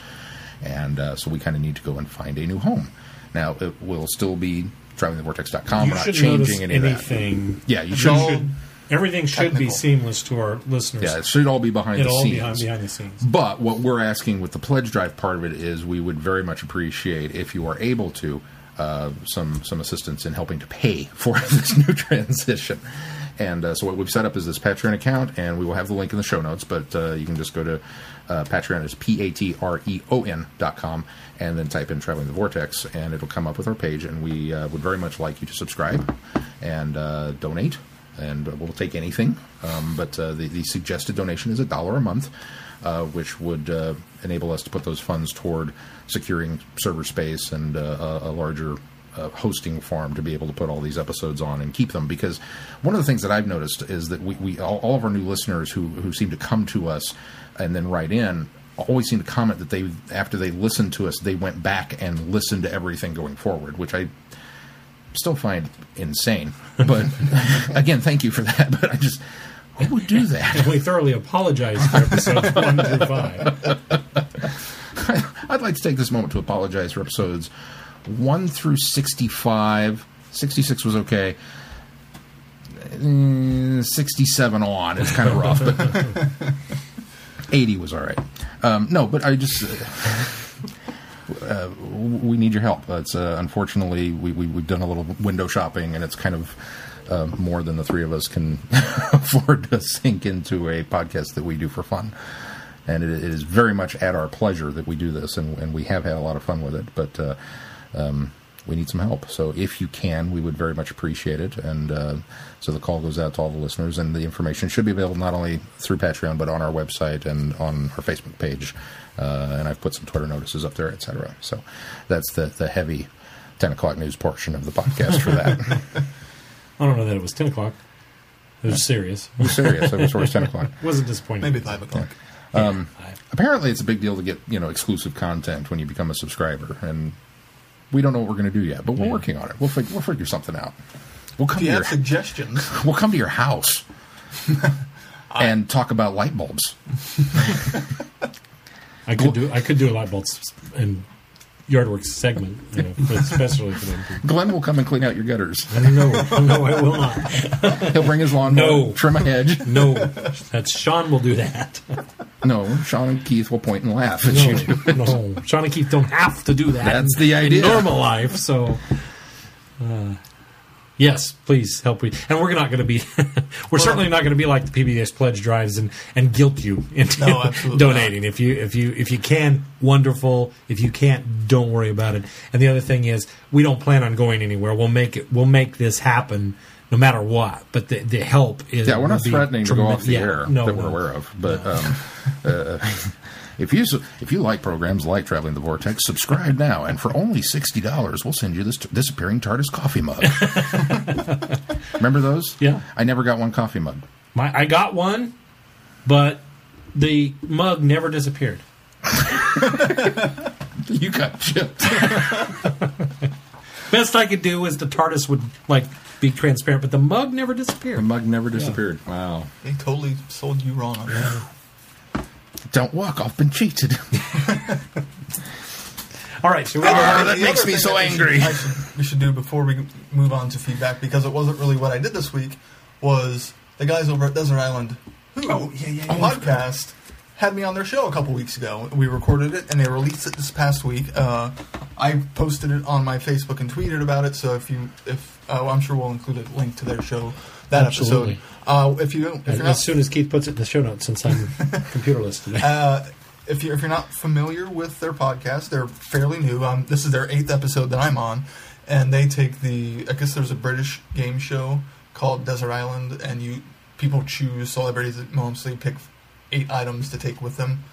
And uh, so we kind of need to go and find a new home. Now, it will still be traveling the vortex dot com. We're not changing any anything. Of that. Yeah, you should. You should everything should technical. Be seamless to our listeners. Yeah, it should all be behind It'll the scenes. It'll all be behind the scenes. But what we're asking with the pledge drive part of it is we would very much appreciate, if you are able to, uh, some some assistance in helping to pay for this new transition. And uh, so what we've set up is this Patreon account, and we will have the link in the show notes, but uh, you can just go to uh, Patreon, it's P A T R E O N dot com, and then type in Traveling the Vortex, and it'll come up with our page, and we uh, would very much like you to subscribe and uh, donate. And we'll take anything, um, but uh, the, the suggested donation is a dollar a month, uh, which would uh, enable us to put those funds toward securing server space and uh, a, a larger uh, hosting farm to be able to put all these episodes on and keep them. Because one of the things that I've noticed is that we, we all, all of our new listeners who, who seem to come to us and then write in always seem to comment that they after they listened to us, they went back and listened to everything going forward, which I... still find insane, but again, thank you for that. But I just who would do that? And we thoroughly apologize for episodes one through five. I'd like to take this moment to apologize for episodes one through sixty-five. sixty-six was okay. sixty-seven on is kind of rough, but eighty was all right. Um, no, but I just. Uh, Uh, we need your help. It's uh, unfortunately we, we we've done a little window shopping, and it's kind of uh, more than the three of us can afford to sink into a podcast that we do for fun. And it, it is very much at our pleasure that we do this, and, and we have had a lot of fun with it. But uh, um, we need some help. So if you can, we would very much appreciate it. And uh, so the call goes out to all the listeners, and the information should be available not only through Patreon but on our website and on our Facebook page. Uh, and I've put some Twitter notices up there, et cetera. So that's the, the heavy ten o'clock news portion of the podcast for that. I don't know that it was ten o'clock. It was serious. It was serious. It was always ten o'clock. It wasn't disappointing. Maybe five o'clock. Yeah. Yeah, um, five. Apparently it's a big deal to get, you know, exclusive content when you become a subscriber. And we don't know what we're going to do yet, but we're yeah. working on it. We'll figure, we'll figure something out. We'll come if you to have your, suggestions. We'll come to your house I, and talk about light bulbs. I could do I could do a light bulbs and yard work segment, you know, for, especially for them. Glenn will come and clean out your gutters. No, no, I will not. He'll bring his lawnmower, no. trim a hedge. No, that's Sean will do that. No, Sean and Keith will point and laugh at no, you. No, Sean and Keith don't have to do that. That's the idea. In normal life, so... Uh, yes, please help me. And we're not going to be... we're well, certainly not going to be like the P B S Pledge Drives and, and guilt you into no, donating. Not. If you if you, if you can, wonderful. If you can't, don't worry about it. And the other thing is, we don't plan on going anywhere. We'll make it. We'll make this happen no matter what. But the, the help is... Yeah, we're not threatening to go off the yeah, air no, that no, we're aware of. But... No. Um, Uh, if you if you like programs like Traveling the Vortex, subscribe now, and for only sixty dollars, we'll send you this t- disappearing TARDIS coffee mug. Remember those? Yeah. I never got one coffee mug. My, I got one, but the mug never disappeared. You got chipped. Best I could do is the TARDIS would like be transparent, but the mug never disappeared. The mug never disappeared. Yeah. Wow. They totally sold you wrong on that. Don't work. I've been cheated. All right. So we oh, that makes me so angry. We should, we should do before we move on to feedback, because it wasn't really what I did this week, was the guys over at Desert Island Who oh, yeah, yeah, yeah. podcast had me on their show a couple weeks ago. We recorded it, and they released it this past week. Uh, I posted it on my Facebook and tweeted about it, so if you... if uh, I'm sure we'll include a link to their show. That Absolutely. episode. Uh, if you don't, if you're not, as soon as Keith puts it in the show notes, since I'm computerless today. Uh, if you're if you're not familiar with their podcast, they're fairly new. Um, this is their eighth episode that I'm on, and they take the... I guess there's a British game show called Desert Island, and you people choose celebrities that mostly pick eight items to take with them.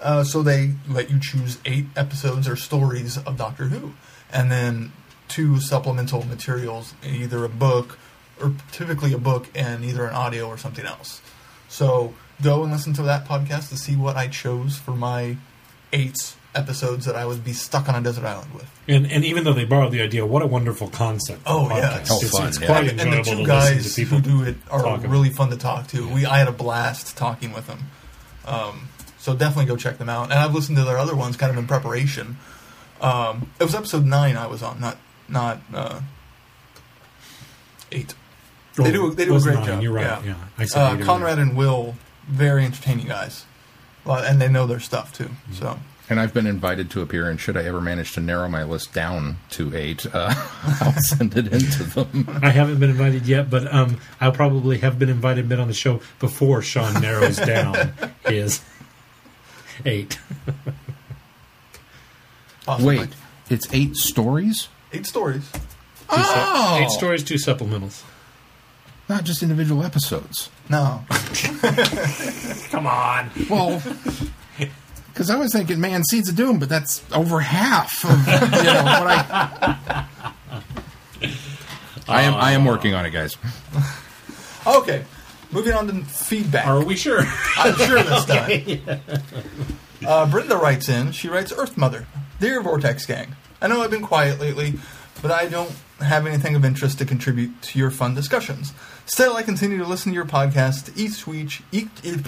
Uh, so they let you choose eight episodes or stories of Doctor Who, and then two supplemental materials, either a book. Or typically a book and either an audio or something else. So go and listen to that podcast to see what I chose for my eight episodes that I would be stuck on a desert island with. And and even though they borrowed the idea, what a wonderful concept! Oh yeah, it's, it's, fun, it's yeah. quite and, enjoyable. And the two to guys to who do it are really fun to talk to. Yeah. We I had a blast talking with them. Um, so definitely go check them out. And I've listened to their other ones kind of in preparation. Um, it was episode nine I was on, not not uh, eight. They do. They do a great nine. job. You're right. Yeah. yeah. I uh, Conrad and Will, very entertaining guys, and they know their stuff too. Mm-hmm. So. And I've been invited to appear, and should I ever manage to narrow my list down to eight, uh, I'll send it into them. I haven't been invited yet, but um, I'll probably have been invited, been on the show before Sean narrows down his eight. Awesome. Wait, it's eight stories? Eight stories. Two oh, su- eight stories, two supplementals. Not just individual episodes. No. Come on. Well, because I was thinking, man, Seeds of Doom, but that's over half of you know, what I... I am, I am working on it, guys. Okay. Moving on to feedback. Are we sure? I'm sure this okay. time. Uh, Brenda writes in. She writes, Earth Mother, dear Vortex Gang, I know I've been quiet lately, but I don't have anything of interest to contribute to your fun discussions. Still, I continue to listen to your podcast each week. Each, each,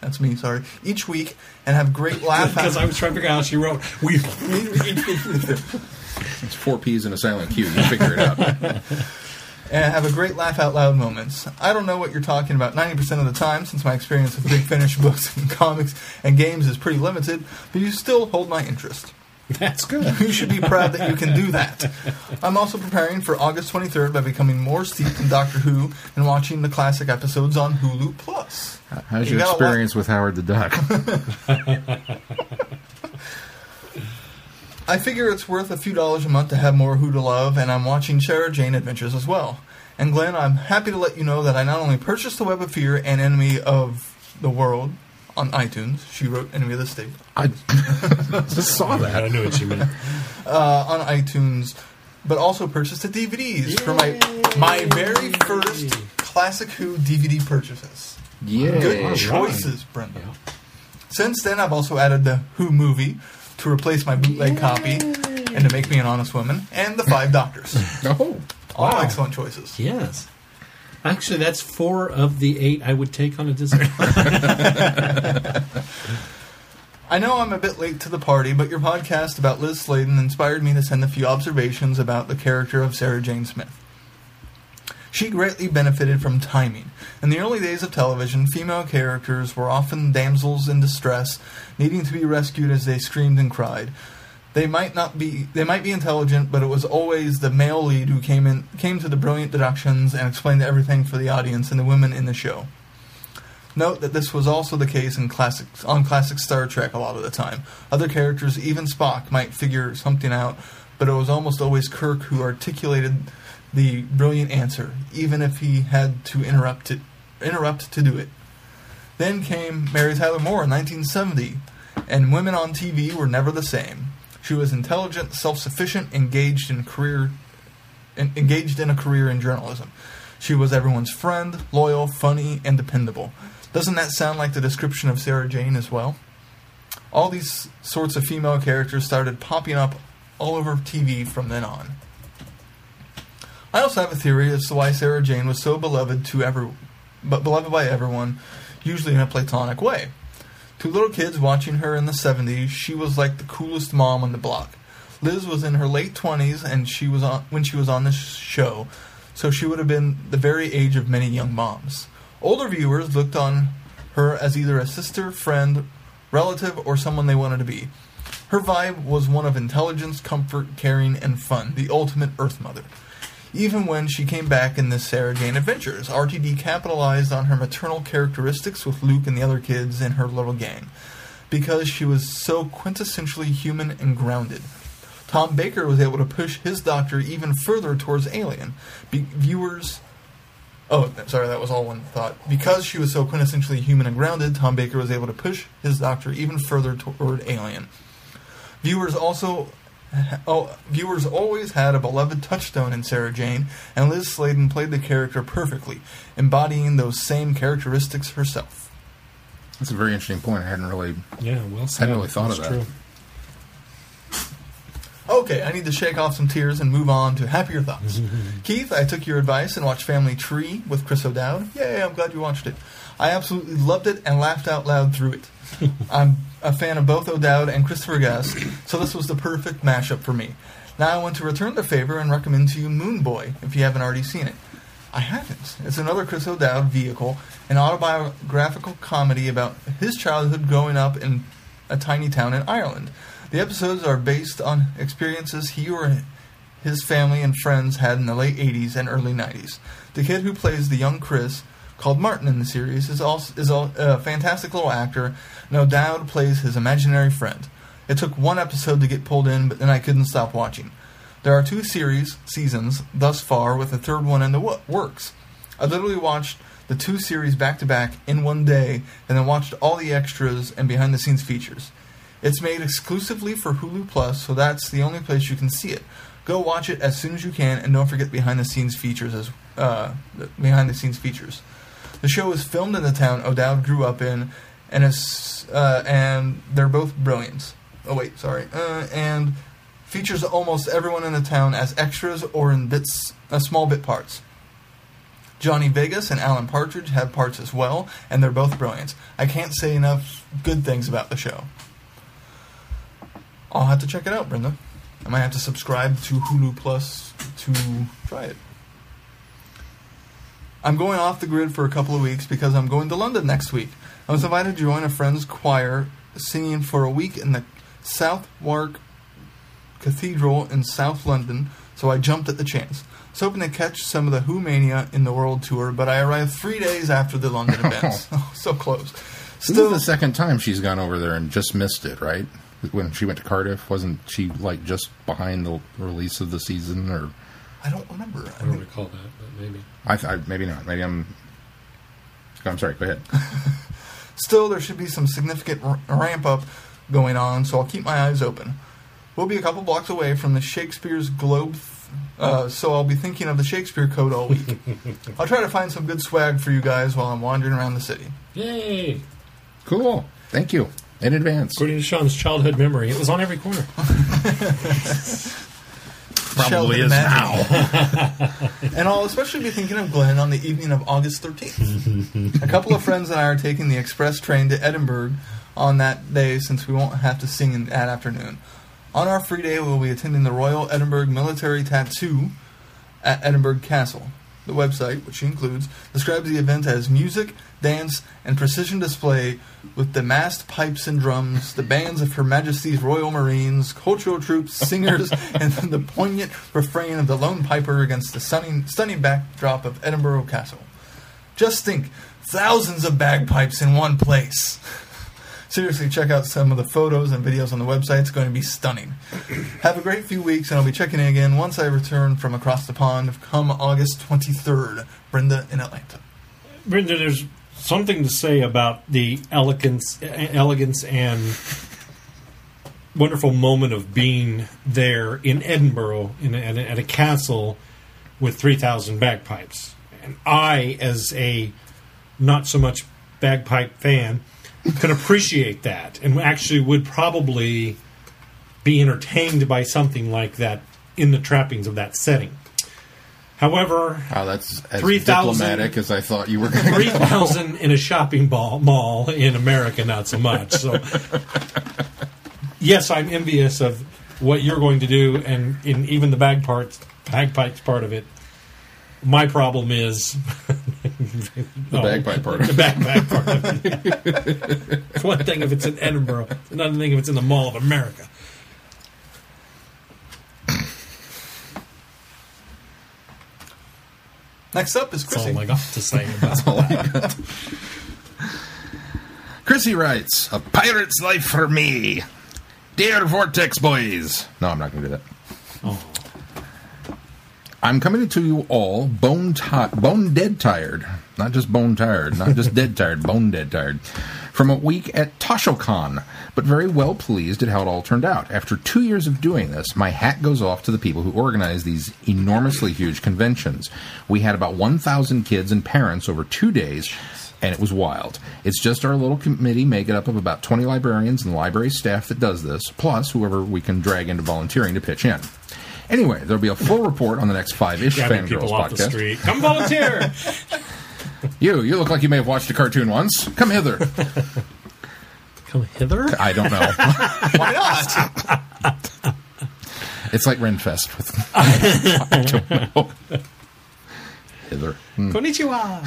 that's me, sorry. Each week, and have great laugh. Because I was trying to figure out how she wrote. We. It's four P's and a silent Q. You figure it out. And have a great laugh out loud moments. I don't know what you're talking about ninety percent of the time, since my experience with Big Finish books and comics and games is pretty limited. But you still hold my interest. That's good. You should be proud that you can do that. I'm also preparing for August twenty-third by becoming more steeped in Doctor Who and watching the classic episodes on Hulu Plus. How's you your experience with Howard the Duck? I figure it's worth a few dollars a month to have more Who to love, and I'm watching Sarah Jane Adventures as well. And Glenn, I'm happy to let you know that I not only purchased The Web of Fear and Enemy of the World on iTunes. She wrote Enemy of the State. I just saw that. I knew what she meant. Uh, on iTunes, but also purchased the D V Ds Yay! for my my very first Classic Who D V D purchases. Yeah. Good choices, right. Brenda. Yeah. Since then, I've also added the Who movie to replace my bootleg Yay! copy and to make me an honest woman, and the Five Doctors. Oh. All wow. excellent choices. Yes. Actually, that's four of the eight I would take on a dessert. I know I'm a bit late to the party, but your podcast about Liz Sladen inspired me to send a few observations about the character of Sarah Jane Smith. She greatly benefited from timing. In the early days of television, female characters were often damsels in distress, needing to be rescued as they screamed and cried. They might not be they might be intelligent, but it was always the male lead who came in came to the brilliant deductions and explained everything for the audience and the women in the show. Note that this was also the case in classics on classic Star Trek a lot of the time. Other characters, even Spock, might figure something out, but it was almost always Kirk who articulated the brilliant answer, even if he had to interrupt it, interrupt to do it. Then came Mary Tyler Moore in nineteen seventy, and women on T V were never the same. She was intelligent, self-sufficient, engaged in career, en- engaged in a career in journalism. She was everyone's friend, loyal, funny, and dependable. Doesn't that sound like the description of Sarah Jane as well? All these sorts of female characters started popping up all over T V from then on. I also have a theory as to why Sarah Jane was so beloved to every, but beloved by everyone, usually in a platonic way. To little kids watching her in the seventies, she was like the coolest mom on the block. Liz was in her late twenties, and she was on when she was on this show, so she would have been the very age of many young moms. Older viewers looked on her as either a sister, friend, relative, or someone they wanted to be. Her vibe was one of intelligence, comfort, caring, and fun, the ultimate Earth Mother. Even when she came back in the Sarah Jane Adventures, R T D capitalized on her maternal characteristics with Luke and the other kids in her little gang, because she was so quintessentially human and grounded. Tom Baker was able to push his Doctor even further towards Alien. Be- viewers... Oh, sorry, that was all one thought. Because she was so quintessentially human and grounded, Tom Baker was able to push his Doctor even further toward Alien. Viewers also... Oh, viewers always had a beloved touchstone in Sarah Jane, and Liz Sladen played the character perfectly, embodying those same characteristics herself. That's a very interesting point. I hadn't really, yeah, well said. hadn't really thought That's of that. True. Okay, I need to shake off some tears and move on to happier thoughts. Keith, I took your advice and watched Family Tree with Chris O'Dowd. Yay, I'm glad you watched it. I absolutely loved it and laughed out loud through it. I'm a fan of both O'Dowd and Christopher Guest, so this was the perfect mashup for me. Now I want to return the favor and recommend to you Moon Boy, if you haven't already seen it. I haven't. It's another Chris O'Dowd vehicle, an autobiographical comedy about his childhood growing up in a tiny town in Ireland. The episodes are based on experiences he or his family and friends had in the late eighties and early nineties. The kid who plays the young Chris, called Martin in the series, is also is a, a fantastic little actor, and O'Dowd plays his imaginary friend. It took one episode to get pulled in, but then I couldn't stop watching. There are two series seasons thus far, with a third one in the w- works. I literally watched the two series back-to-back in one day, and then watched all the extras and behind-the-scenes features. It's made exclusively for Hulu Plus, so that's the only place you can see it. Go watch it as soon as you can, and don't forget behind-the-scenes features as uh, behind-the-scenes features. The show is filmed in the town O'Dowd grew up in, and is, uh, and they're both brilliant. Oh, wait, sorry. Uh, and features almost everyone in the town as extras or in bits, uh, small bit parts. Johnny Vegas and Alan Partridge have parts as well, and they're both brilliant. I can't say enough good things about the show. I'll have to check it out, Brenda. I might have to subscribe to Hulu Plus to try it. I'm going off the grid for a couple of weeks because I'm going to London next week. I was invited to join a friend's choir singing for a week in the Southwark Cathedral in South London, so I jumped at the chance. I was hoping to catch some of the Who Mania in the World Tour, but I arrived three days after the London events. Oh, so close. Still, this is the second time she's gone over there and just missed it, right? When she went to Cardiff, wasn't she like just behind the release of the season or... I don't remember. I, I don't recall that, but maybe. I, th- I maybe not. Maybe I'm. I'm sorry. Go ahead. Still, there should be some significant r- ramp up going on, so I'll keep my eyes open. We'll be a couple blocks away from the Shakespeare's Globe, th- uh, so I'll be thinking of the Shakespeare Code all week. I'll try to find some good swag for you guys while I'm wandering around the city. Yay! Cool. Thank you in advance. According to Sean's childhood memory, it was on every corner. Probably is now. And I'll especially be thinking of Glenn on the evening of August thirteenth. A couple of friends and I are taking the express train to Edinburgh on that day since we won't have to sing in that afternoon. On our free day, we'll be attending the Royal Edinburgh Military Tattoo at Edinburgh Castle. the website, which she includes, describes the event as music, dance, and precision display with the massed pipes and drums, the bands of Her Majesty's Royal Marines, cultural troops, singers, and the poignant refrain of the Lone Piper against the stunning, stunning backdrop of Edinburgh Castle. Just think, thousands of bagpipes in one place. Seriously, check out some of the photos and videos on the website. It's going to be stunning. Have a great few weeks, and I'll be checking in again once I return from across the pond come August twenty-third. Brenda in Atlanta. Brenda, there's something to say about the elegance, elegance and wonderful moment of being there in Edinburgh in a, at, a, at a castle with three thousand bagpipes. And I, as a not-so-much bagpipe fan, could appreciate that and actually would probably be entertained by something like that in the trappings of that setting. However, oh, that's as diplomatic as I thought you were going to go. three thousand in a shopping ball, mall in America, not so much. So, yes, I'm envious of what you're going to do, and in even the bag parts, bagpipes part of it. My problem is the oh, bagpipe part. The bagpipe part. Of it. It's one thing if it's in Edinburgh. It's another thing if it's in the Mall of America. Next up is Chrissy. That's all I got to say about That's all that. I got. Chrissy writes, "A pirate's life for me, dear Vortex boys." No, I'm not going to do that. Oh. I'm coming to you all bone, ti- bone dead tired, not just bone tired, not just dead tired, bone dead tired, from a week at ToshoCon, but very well pleased at how it all turned out. After two years of doing this, my hat goes off to the people who organize these enormously huge conventions. We had about one thousand kids and parents over two days, and it was wild. It's just our little committee make it up of about twenty librarians and library staff that does this, plus whoever we can drag into volunteering to pitch in. Anyway, there'll be a full report on the next five-ish Fangirls people off podcast. The street. Come volunteer! you, you look like you may have watched a cartoon once. Come hither. Come hither? I don't know. Why not? It's like Renfest. With I don't know. Hither. Mm. Konnichiwa.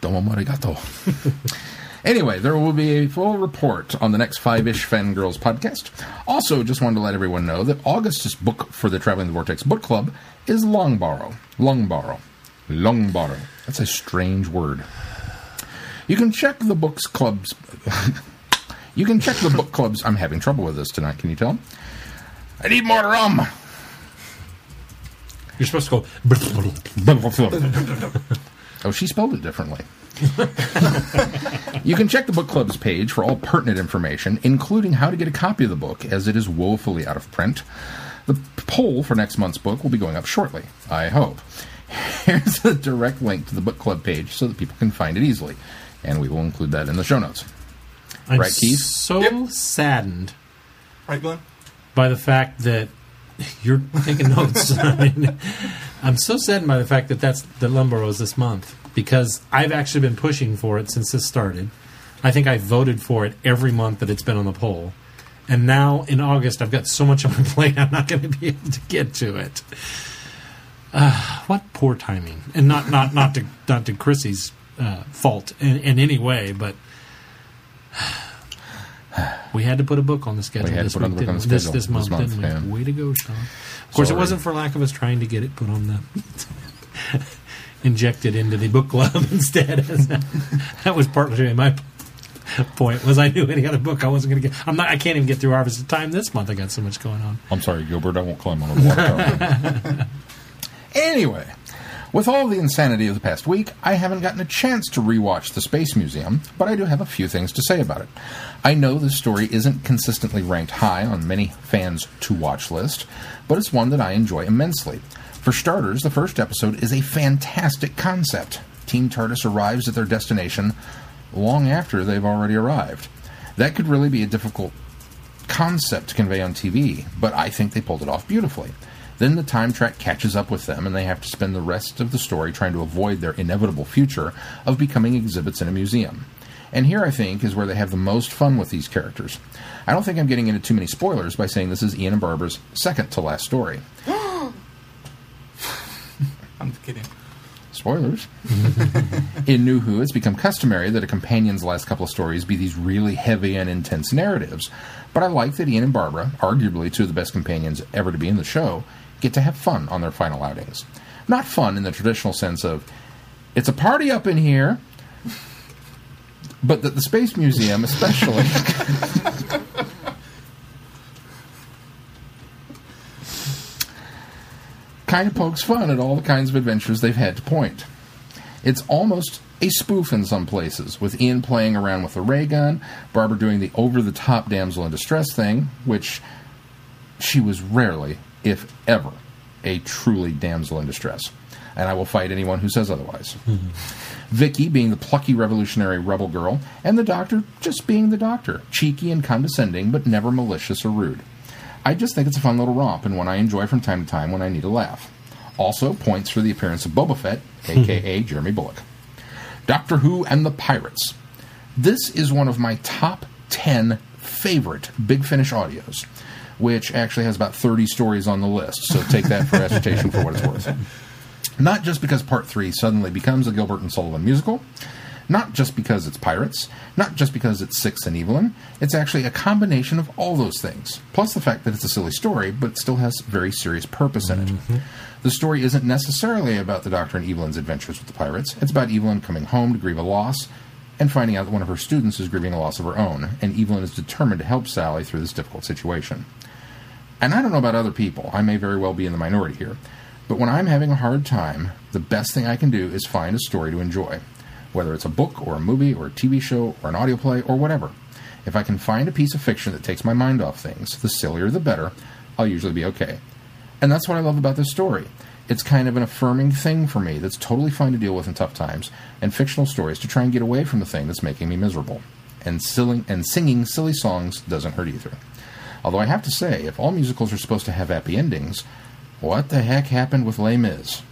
Domo arigato. Anyway, there will be a full report on the next five-ish Fangirls podcast. Also, just wanted to let everyone know that August's book for the Traveling the Vortex Book Club is Longborrow. Longborrow. Longborrow. That's a strange word. You can check the book's clubs... you can check the book clubs... I'm having trouble with this tonight, can you tell? I need more rum! You're supposed to go... Oh, she spelled it differently. You can check the book club's page for all pertinent information, including how to get a copy of the book, as it is woefully out of print. The poll for next month's book will be going up shortly, I hope. Here's a direct link to the book club page so that people can find it easily, and we will include that in the show notes. I'm right, Keith? so yep. saddened right, Glenn? By the fact that you're taking notes. I mean, I'm so saddened by the fact that that's the Lumboros this month. Because I've actually been pushing for it since this started. I think I voted for it every month that it's been on the poll. And now, in August, I've got so much on my plate, I'm not going to be able to get to it. Uh, what poor timing. And not, not, not, to, not to Chrissy's uh, fault in, in any way, but we had to put a book on the schedule this month, this month, didn't we? Yeah. Way to go, Sean. Of course, Sorry. It wasn't for lack of us trying to get it put on the... injected into the book club instead. That was partly my point. Was I knew any other book I wasn't going to get? I'm not. I can't even get through Harvest of Time this month. I got so much going on. I'm sorry, Gilbert. I won't climb on a water tower. Anyway, with all the insanity of the past week, I haven't gotten a chance to rewatch The Space Museum, but I do have a few things to say about it. I know this story isn't consistently ranked high on many fans' to-watch list, but it's one that I enjoy immensely. For starters, the first episode is a fantastic concept. Team TARDIS arrives at their destination long after they've already arrived. That could really be a difficult concept to convey on T V, but I think they pulled it off beautifully. Then the time track catches up with them, and they have to spend the rest of the story trying to avoid their inevitable future of becoming exhibits in a museum. And here, I think, is where they have the most fun with these characters. I don't think I'm getting into too many spoilers by saying this is Ian and Barbara's second-to-last story. I'm kidding. Spoilers. In New Who, it's become customary that a companion's last couple of stories be these really heavy and intense narratives. But I like that Ian and Barbara, arguably two of the best companions ever to be in the show, get to have fun on their final outings. Not fun in the traditional sense of, it's a party up in here, but that the Space Museum especially... kind of pokes fun at all the kinds of adventures they've had to point. It's almost a spoof in some places, with Ian playing around with a ray gun, Barbara doing the over-the-top damsel in distress thing, which she was rarely, if ever, a truly damsel in distress. And I will fight anyone who says otherwise. Mm-hmm. Vicky being the plucky revolutionary rebel girl, and the Doctor just being the Doctor, cheeky and condescending, but never malicious or rude. I just think it's a fun little romp, and one I enjoy from time to time when I need a laugh. Also, points for the appearance of Boba Fett, a k a. Jeremy Bullock. Doctor Who and the Pirates. This is one of my top ten favorite Big Finish audios, which actually has about thirty stories on the list, so take that for assertion for what it's worth. Not just because Part three suddenly becomes a Gilbert and Sullivan musical, not just because it's Pirates, not just because it's Six and Evelyn, it's actually a combination of all those things, plus the fact that it's a silly story, but it still has very serious purpose in it. Mm-hmm. The story isn't necessarily about the Doctor and Evelyn's adventures with the Pirates, it's about Evelyn coming home to grieve a loss, and finding out that one of her students is grieving a loss of her own, and Evelyn is determined to help Sally through this difficult situation. And I don't know about other people, I may very well be in the minority here, but when I'm having a hard time, the best thing I can do is find a story to enjoy. Whether it's a book or a movie or a T V show or an audio play or whatever. If I can find a piece of fiction that takes my mind off things, the sillier the better, I'll usually be okay. And that's what I love about this story. It's kind of an affirming thing for me that's totally fine to deal with in tough times and fictional stories to try and get away from the thing that's making me miserable. And, silly, and singing silly songs doesn't hurt either. Although I have to say, if all musicals are supposed to have happy endings, what the heck happened with Les Mis?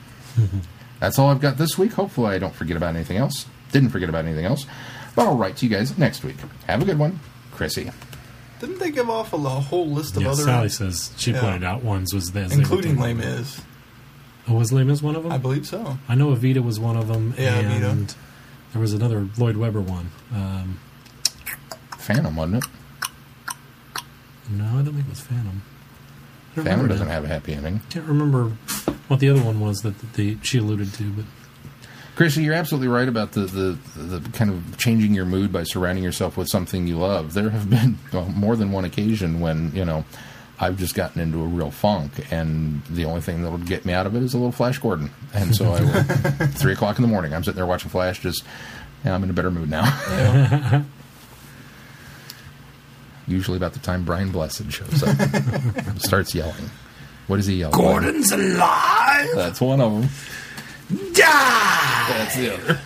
That's all I've got this week. Hopefully I don't forget about anything else. Didn't forget about anything else. But I'll write to you guys next week. Have a good one. Chrissy. Didn't they give off a whole list of yeah, other... Sally says she yeah. pointed out ones was there. Including Les Mis. Oh, was Les Mis one of them? I believe so. I know Evita was one of them. Yeah, and Evita. There was another Lloyd Webber one. Um, Phantom, wasn't it? No, I don't think it was Phantom. Phantom doesn't it. have a happy ending. I can't remember... What the other one was that the, she alluded to, but Chrissy, you're absolutely right about the, the the kind of changing your mood by surrounding yourself with something you love. There have been well, more than one occasion when you know I've just gotten into a real funk, and the only thing that would get me out of it is a little Flash Gordon. And so I would, three o'clock in the morning, I'm sitting there watching Flash. Just yeah, I'm in a better mood now. Yeah. Usually about the time Brian Blessed shows up, and starts yelling. What does he yell? Gordon's about? alive! That's one of them. Die! That's the other.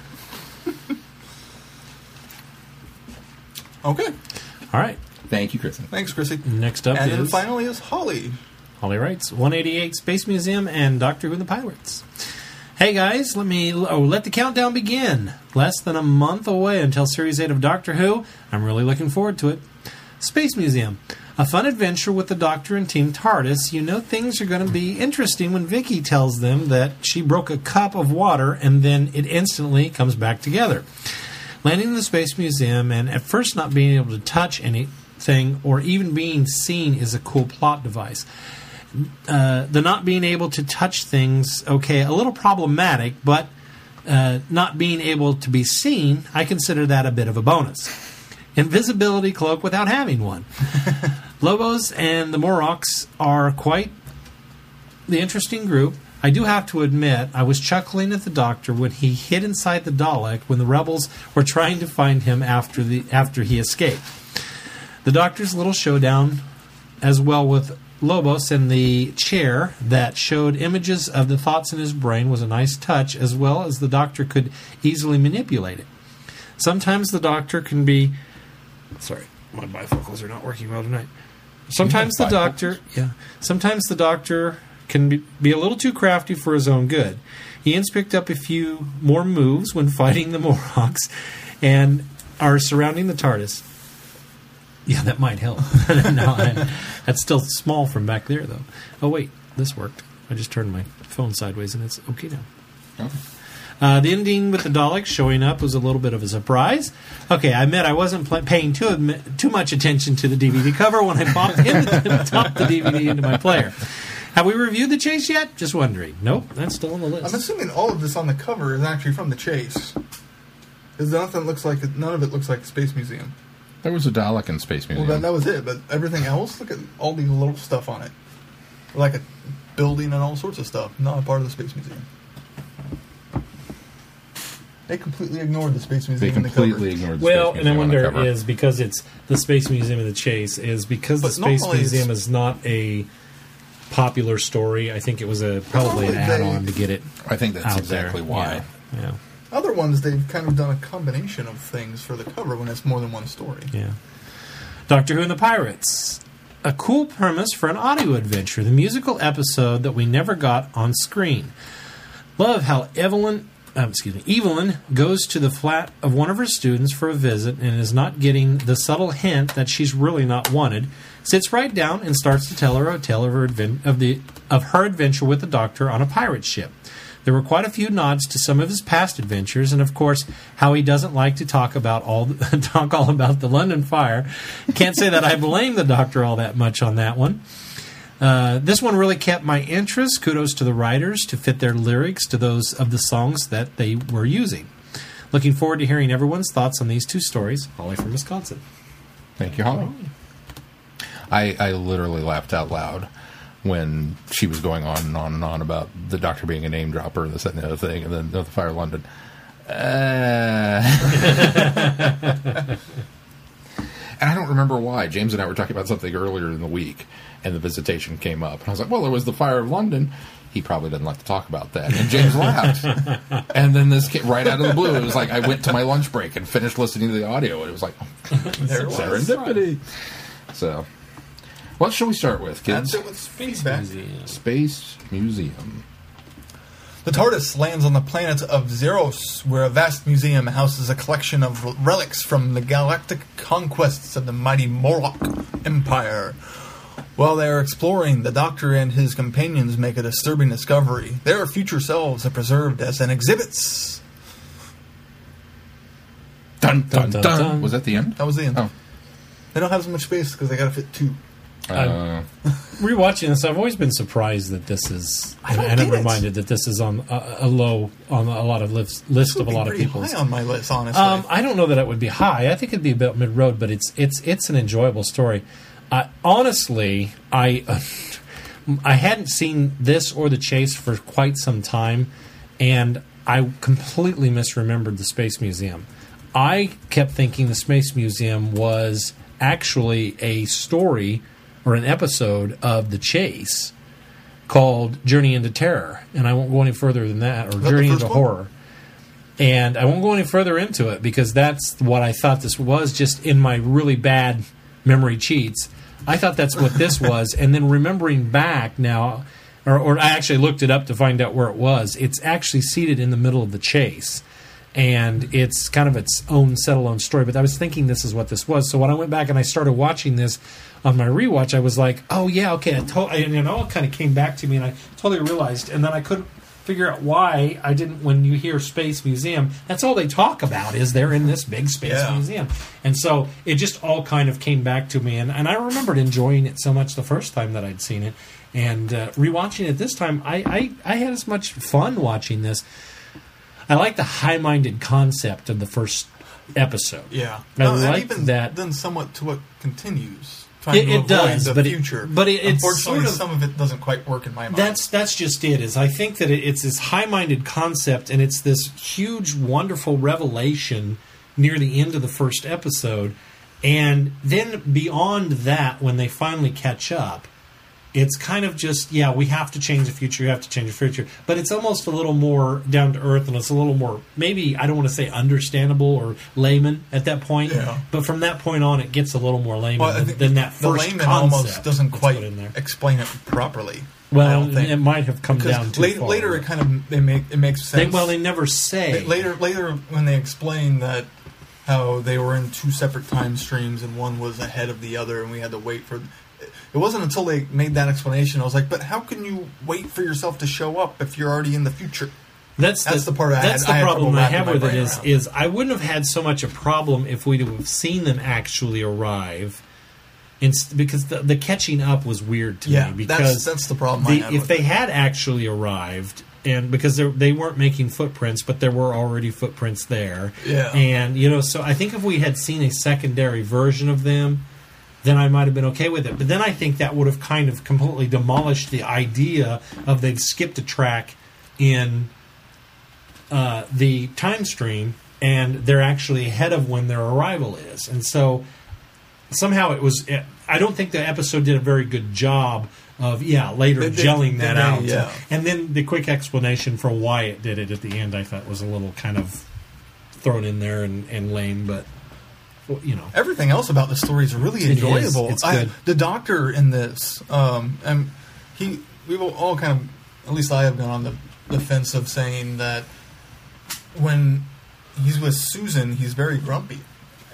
Okay. All right. Thank you, Chrissy. Thanks, Chrissy. Next up and is... And then finally is Holly. Holly writes, one eighty-eight Space Museum and Doctor Who and the Pirates. Hey, guys. Let me... Oh, let the countdown begin. Less than a month away until Series eight of Doctor Who. I'm really looking forward to it. Space Museum. A fun adventure with the Doctor and Team TARDIS. You know things are going to be interesting when Vicky tells them that she broke a cup of water and then it instantly comes back together. Landing in the Space Museum and at first not being able to touch anything or even being seen is a cool plot device. Uh, the not being able to touch things, okay, a little problematic, but uh, not being able to be seen, I consider that a bit of a bonus. Invisibility cloak without having one. Lobos and the Morlocks are quite the interesting group. I do have to admit, I was chuckling at the Doctor when he hid inside the Dalek when the rebels were trying to find him after the after he escaped. The Doctor's little showdown, as well with Lobos and the chair that showed images of the thoughts in his brain, was a nice touch, as well as the Doctor could easily manipulate it. Sometimes the Doctor can be... Sorry, my bifocals are not working well tonight. Sometimes the doctor, yeah, sometimes the doctor can be, be a little too crafty for his own good. Ian's picked up a few more moves when fighting the Morlocks and are surrounding the TARDIS. Yeah, that might help. No, I, that's still small from back there, though. Oh, wait, this worked. I just turned my phone sideways, and it's okay now. Okay. Uh, the ending with the Daleks showing up was a little bit of a surprise. Okay, I admit I wasn't pl- paying too too much attention to the D V D cover when I popped in the top the D V D into my player. Have we reviewed the chase yet? Just wondering. Nope, that's still on the list. I'm assuming all of this on the cover is actually from the chase, because nothing looks like it, none of it looks like the Space Museum. There was a Dalek in Space Museum. Well, that, that was it. But everything else, look at all the little stuff on it, like a building and all sorts of stuff. Not a part of the Space Museum. They completely ignored the Space Museum. They completely in the ignored the well, Space Museum. Well, and I wonder is because it's the Space Museum of the Chase is because but the Space Museum is not a popular story. I think it was a probably an add-on to get it. I think that's out exactly there. Why. Yeah. yeah. Other ones they've kind of done a combination of things for the cover when it's more than one story. Yeah. Doctor Who and the Pirates. A cool premise for an audio adventure. The musical episode that we never got on screen. Love how Evelyn. Um, excuse me, Evelyn goes to the flat of one of her students for a visit and is not getting the subtle hint that she's really not wanted, sits right down and starts to tell her a tale of her, advent- of the, of her adventure with the Doctor on a pirate ship. There were quite a few nods to some of his past adventures and, of course, how he doesn't like to talk about all the, talk all about the London Fire. Can't say that I blame the Doctor all that much on that one. Uh, this one really kept my interest. Kudos to the writers to fit their lyrics to those of the songs that they were using. Looking forward to hearing everyone's thoughts on these two stories. Holly from Wisconsin. Thank you, Holly. I, I literally laughed out loud when she was going on and on and on about the Doctor being a name dropper and this and the other thing and then the Fire London. Uh... And I don't remember why. James and I were talking about something earlier in the week, and the visitation came up. And I was like, well, there was the Fire of London. He probably doesn't like to talk about that. And James laughed. And then this came right out of the blue. It was like I went to my lunch break and finished listening to the audio. And it was like, there was serendipity. So what shall we start with, kids? That's it with Space Museum. Space Museum. The TARDIS lands on the planet of Zeros, where a vast museum houses a collection of relics from the galactic conquests of the mighty Morlock Empire. While they are exploring, the Doctor and his companions make a disturbing discovery. Their future selves are preserved as an exhibits. Dun, dun, dun, dun. dun. Was that the end? That was the end. Oh. They don't have as much space because they got to fit two. Uh, rewatching this, I've always been surprised that this is, and, and I'm reminded it. that this is on a, a low on a lot of lists, list of a lot of people. High on my list, honestly. Um, I don't know that it would be high. I think it'd be about mid road, but it's it's it's an enjoyable story. Uh, honestly, I uh, I hadn't seen this or The Chase for quite some time, and I completely misremembered the Space Museum. I kept thinking the Space Museum was actually a story. Or an episode of The Chase called Journey into Terror. And I won't go any further than that. Or that Journey into one? Horror. And I won't go any further into it because that's what I thought this was, just in my really bad memory cheats. I thought that's what this was. And then remembering back now, or, or I actually looked it up to find out where it was. It's actually seated in the middle of The Chase. And it's kind of its own set-alone story. But I was thinking this is what this was. So when I went back and I started watching this on my rewatch, I was like, oh, yeah, okay. I to- and it all kind of came back to me, and I totally realized. And then I couldn't figure out why I didn't, when you hear Space Museum, that's all they talk about is they're in this big Space yeah. Museum. And so it just all kind of came back to me. And, and I remembered enjoying it so much the first time that I'd seen it. And uh, rewatching it this time, I, I, I had as much fun watching this. I like the high-minded concept of the first episode. Yeah. I no, like even that. Then somewhat to what continues. Trying it to it does, the but, future. It, but it, it's Unfortunately, sort of, some of it doesn't quite work in my mind. That's that's just it. Is I think that it, it's this high-minded concept, and it's this huge, wonderful revelation near the end of the first episode. And then beyond that, when they finally catch up, it's kind of just, yeah, we have to change the future, you have to change the future. But it's almost a little more down-to-earth, and it's a little more, maybe, I don't want to say understandable or layman at that point. Yeah. But from that point on, it gets a little more layman well, than, than that first concept. The layman almost doesn't quite explain it properly. Well, it might have come because down too later, far. Later, it kind of they make it makes sense. They, well, they never say. They, later, later, when they explain that how they were in two separate time streams, and one was ahead of the other, and we had to wait for... It wasn't until they made that explanation, I was like, but how can you wait for yourself to show up if you're already in the future? That's, that's the, the part I that's had, the problem I, I have with it is, is I wouldn't have had so much a problem if we'd have seen them actually arrive. It's because the, the catching up was weird to yeah, me. Because that's, that's the problem the, I had If they it. had actually arrived, and because they weren't making footprints, but there were already footprints there. Yeah. And, you know, so I think if we had seen a secondary version of them, then I might have been okay with it. But then I think that would have kind of completely demolished the idea of they've skipped a track in uh, the time stream, and they're actually ahead of when their arrival is. And so... somehow it was. I don't think the episode did a very good job of yeah later they, they, gelling that they, out. Yeah. And then the quick explanation for why it did it at the end, I thought was a little kind of thrown in there and, and lame. But you know, everything else about the story is really enjoyable. It is. It's good. I, the doctor in this, um, and he, we will all kind of, at least I have been on the, the fence of saying that when he's with Susan, he's very grumpy.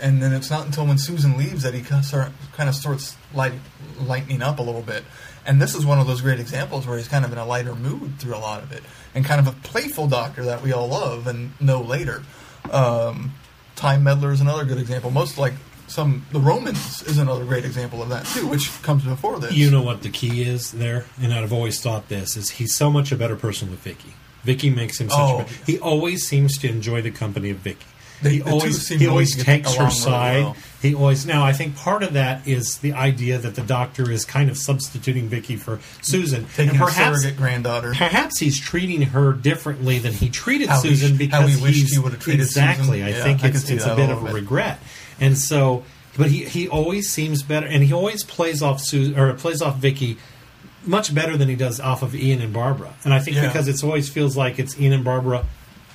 And then it's not until when Susan leaves that he kind of starts light, lightening up a little bit. And this is one of those great examples where he's kind of in a lighter mood through a lot of it. And kind of a playful doctor that we all love and know later. Um, Time Meddler is another good example. Most like some... The Romans is another great example of that too, which comes before this. You know what the key is there? And I've always thought this, is he's so much a better person with Vicky. Vicky makes him such oh. a better... He always seems to enjoy the company of Vicky. They, he always he always takes her side. Well. He always now. I think part of that is the idea that the doctor is kind of substituting Vicky for Susan, taking and perhaps, her surrogate granddaughter. Perhaps he's treating her differently than he treated how Susan he, because how he he's he would have treated exactly. Susan. I yeah, think I it's, it's a bit of a regret, and so. But he, he always seems better, and he always plays off Su- or plays off Vicky much better than he does off of Ian and Barbara, and I think yeah. because it always feels like it's Ian and Barbara.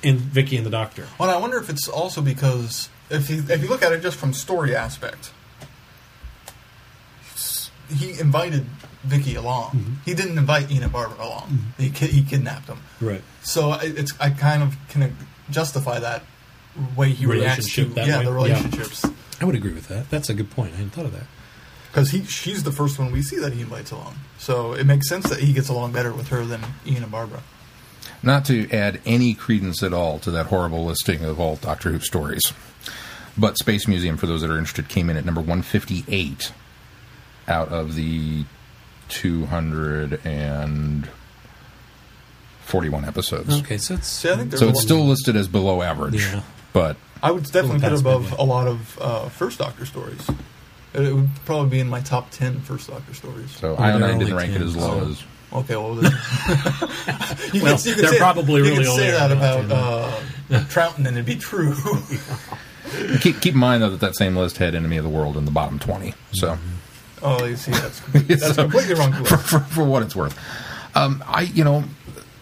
And Vicky and the Doctor. Well, I wonder if it's also because if you if you look at it just from story aspect, he invited Vicky along. Mm-hmm. He didn't invite Ian and Barbara along. Mm-hmm. He ki- he kidnapped them. Right. So it's I kind of can justify that way he relationship reacts to yeah way. the relationships. Yeah. I would agree with that. That's a good point. I hadn't thought of that. Because he she's the first one we see that he invites along. So it makes sense that he gets along better with her than Ian and Barbara. Not to add any credence at all to that horrible listing of all Doctor Who stories. But Space Museum, for those that are interested, came in at number one fifty-eight out of the two hundred forty-one episodes. Okay, so it's, See, I think so it's still listed as below average. Yeah. But I would definitely put above a lot of uh, First Doctor stories. It would probably be in my top ten First Doctor stories. So I, I didn't rank ten, it as low so. as... Okay, well, you can, well you they're say, probably you really only say that about uh, Troughton, and it'd be true. keep, keep in mind, though, that that same list had Enemy of the World in the bottom twenty. So, oh, you see, that's that's so, completely wrong. For, for, for what it's worth, um, I you know,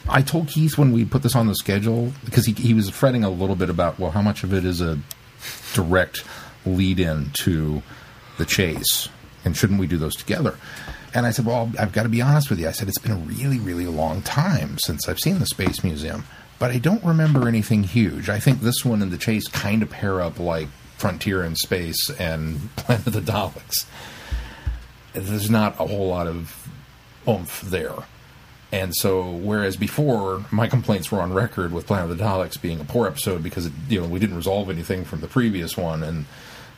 I told Keith when we put this on the schedule because he he was fretting a little bit about well, how much of it is a direct lead-in to the chase, and shouldn't we do those together? And I said, well, I've got to be honest with you. I said, it's been a really, really long time since I've seen the Space Museum, but I don't remember anything huge. I think this one and the chase kind of pair up like Frontier in Space and Planet of the Daleks. There's not a whole lot of oomph there. And so, whereas before, my complaints were on record with Planet of the Daleks being a poor episode because it, you know, we didn't resolve anything from the previous one. And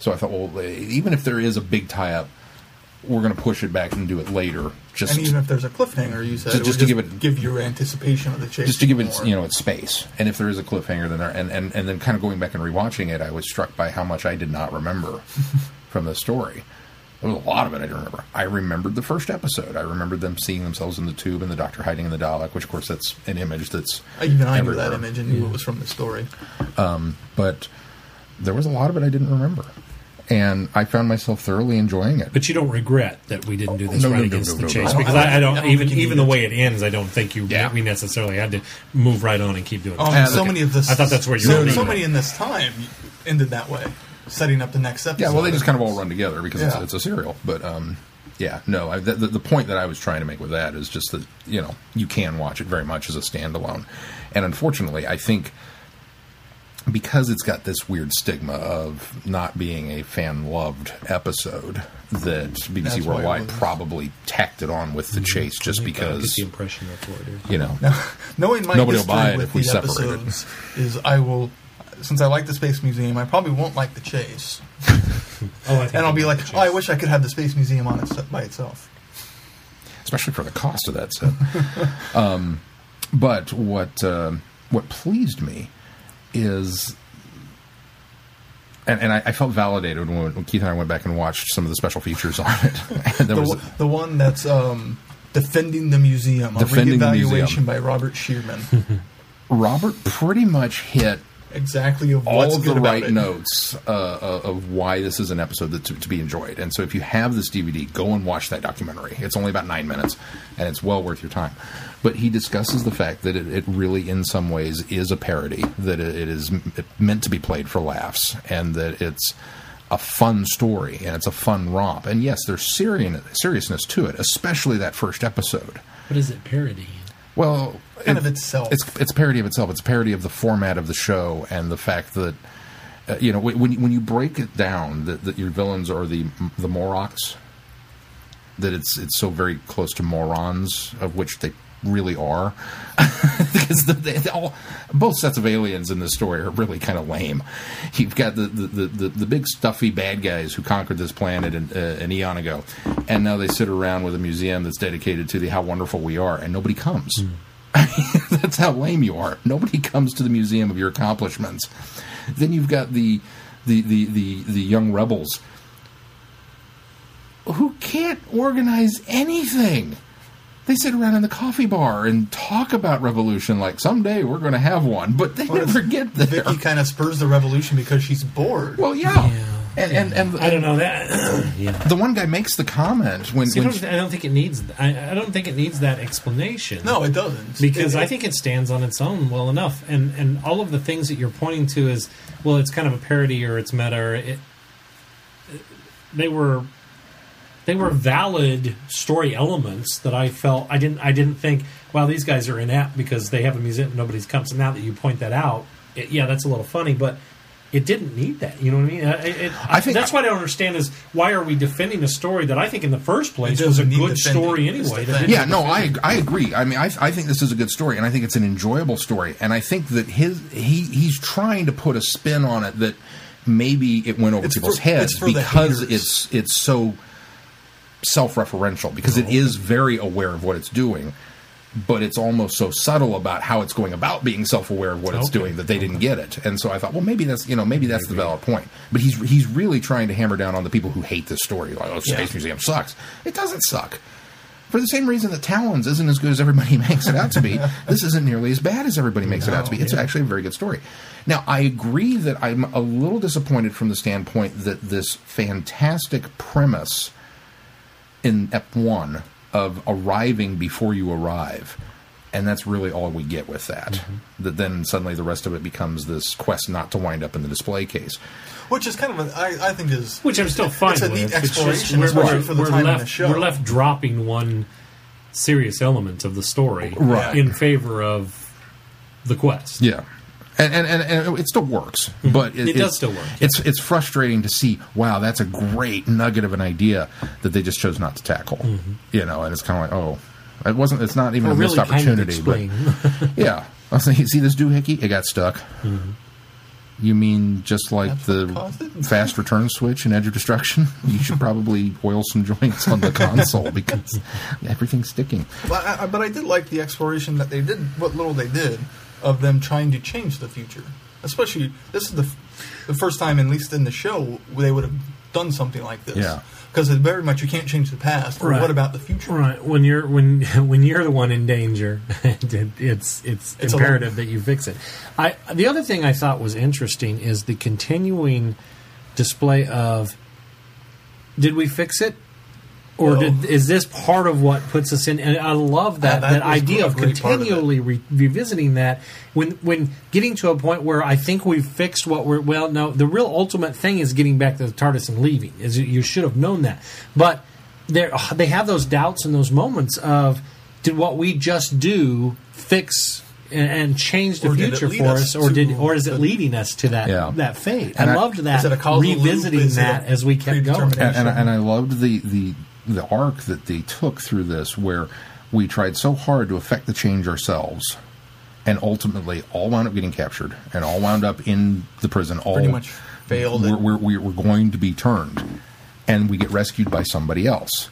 so I thought, well, even if there is a big tie-up, we're going to push it back and do it later. Just and even if there's a cliffhanger, you said just, just to give it give your anticipation of the chase. Just to give it, more. you know, its space. And if there is a cliffhanger, then there, and, and and then kind of going back and rewatching it, I was struck by how much I did not remember from the story. There was a lot of it I didn't remember. I remembered the first episode. I remembered them seeing themselves in the tube and the Doctor hiding in the Dalek, which of course that's an image that's even everywhere. I knew that image and knew yeah. it was from the story. Um, but there was a lot of it I didn't remember. And I found myself thoroughly enjoying it. But you don't regret that we didn't do this oh, no, right no, against no, no, the chase? No, no. Because I, I, don't, I don't even even the way it ends, I don't think you yeah. we necessarily had to move right on and keep doing it. Um, ah, so okay. many of this, I thought that's where you so, were. So many in this time ended that way, setting up the next episode. Yeah, well, they just kind of all run together because yeah. it's, it's a serial. But um, yeah, no, I, the, the point that I was trying to make with that is just that you know you can watch it very much as a standalone. And unfortunately, I think because it's got this weird stigma of not being a fan-loved episode, that B B C Worldwide probably tacked it on with the mm-hmm. chase just I because... I get the impression that's what it is. You know, now, knowing my nobody will buy it if we separate it. Is I will... Since I like the Space Museum, I probably won't like the chase. oh, I and I'll be like, oh, I wish I could have the Space Museum on it by itself. Especially for the cost of that set. um, but what, uh, what pleased me... is, and, and I, I felt validated when, when Keith and I went back and watched some of the special features on it. there the, was a, the one that's um, Defending the Museum, defending a reevaluation by Robert Shearman. Robert pretty much hit exactly of all of the right notes uh, of why this is an episode that to, to be enjoyed. And so if you have this D V D, go and watch that documentary. It's only about nine minutes, and it's well worth your time. But he discusses the fact that it, it really, in some ways, is a parody, that it, it is meant to be played for laughs, and that it's a fun story, and it's a fun romp. And yes, there's serious, seriousness to it, especially that first episode. What is it parodying? Well, kind it, of itself. It's it's parody of itself. It's parody of the format of the show and the fact that uh, you know when when you break it down that, that your villains are the the Morocks, that it's it's so very close to morons, of which they really are, because the, they, all both sets of aliens in this story are really kind of lame. You've got the the, the, the the big stuffy bad guys who conquered this planet an, uh, an eon ago, and now they sit around with a museum that's dedicated to the how wonderful we are, and nobody comes. Mm. I mean, that's how lame you are. Nobody comes to the museum of your accomplishments. Then you've got the the the the, the young rebels who can't organize anything. They sit around in the coffee bar and talk about revolution like someday we're going to have one, but they well, never get there. Vicky kind of spurs the revolution because she's bored. Well, yeah. yeah. And, yeah. And, and and I don't know that. yeah. The one guy makes the comment when, See, when I, don't, I don't think it needs. I, I don't think it needs that explanation. No, it doesn't. Because it, it, I think it stands on its own well enough. And and all of the things that you're pointing to is well, it's kind of a parody or it's meta. Or it, they were. They were valid story elements that I felt I didn't I didn't think, wow, these guys are inapt because they have a museum and nobody's comes. And now that you point that out, it, yeah, that's a little funny, but it didn't need that. You know what I mean? It, it, I think that's I, what I don't understand is why are we defending a story that I think in the first place was a good story anyway? Yeah, no, I I agree. I mean, I I think this is a good story, and I think it's an enjoyable story, and I think that his he he's trying to put a spin on it that maybe it went over it's people's for, heads because it's it's so. self-referential because it is very aware of what it's doing, but it's almost so subtle about how it's going about being self-aware of what okay. it's doing that they didn't get it. And so I thought, well, maybe that's, you know, maybe that's maybe. the valid point. But he's he's really trying to hammer down on the people who hate this story. Like, oh, Space yeah. Museum sucks. It doesn't suck. For the same reason that Talons isn't as good as everybody makes it out to be, this isn't nearly as bad as everybody makes no, it out to be. It's yeah. actually a very good story. Now, I agree that I'm a little disappointed from the standpoint that this fantastic premise in Ep one of arriving before you arrive, and that's really all we get with that. Mm-hmm. That then suddenly the rest of it becomes this quest not to wind up in the display case, which is kind of a, I, I think is which I'm still fine it's with. A neat exploration, it's just, we're, we're, for the we're time left, the show. We're left dropping one serious element of the story right. in favor of the quest. Yeah. And, and and it still works, but it, it does it, still work. It's it's frustrating to see. Wow, that's a great nugget of an idea that they just chose not to tackle. Mm-hmm. You know, and it's kind of like, oh, it wasn't. It's not even well, a missed really opportunity. Kind of but yeah, I was thinking, see this doohickey? It got stuck. Mm-hmm. You mean just like that's the fast return switch in Edge of Destruction? You should probably oil some joints on the console because everything's sticking. But I, but I did like the exploration that they did. What little they did. Of them trying to change the future, especially this is the the first time, at least in the show, they would have done something like this. Yeah, because it's very much you can't change the past. Right. Or what about the future? Right. When you're when when you're the one in danger, it's it's, it's imperative that you fix it. I the other thing I thought was interesting is the continuing display of did we fix it? Or did, is this part of what puts us in? And I love that, yeah, that, that idea of continually of re revisiting that when when getting to a point where I think we've fixed what we're... Well, no, the real ultimate thing is getting back to the TARDIS and leaving. Is you should have known that. But they have those doubts and those moments of, did what we just do fix... and, and change the or future for us, us or did, or is it leading us to that yeah. that fate? And I, I loved that a revisiting that as we kept going, and, and, and I loved the the the arc that they took through this, where we tried so hard to affect the change ourselves, and ultimately all wound up getting captured and all wound up in the prison. All pretty much failed. We're, we're, we're, we're going to be turned, and we get rescued by somebody else.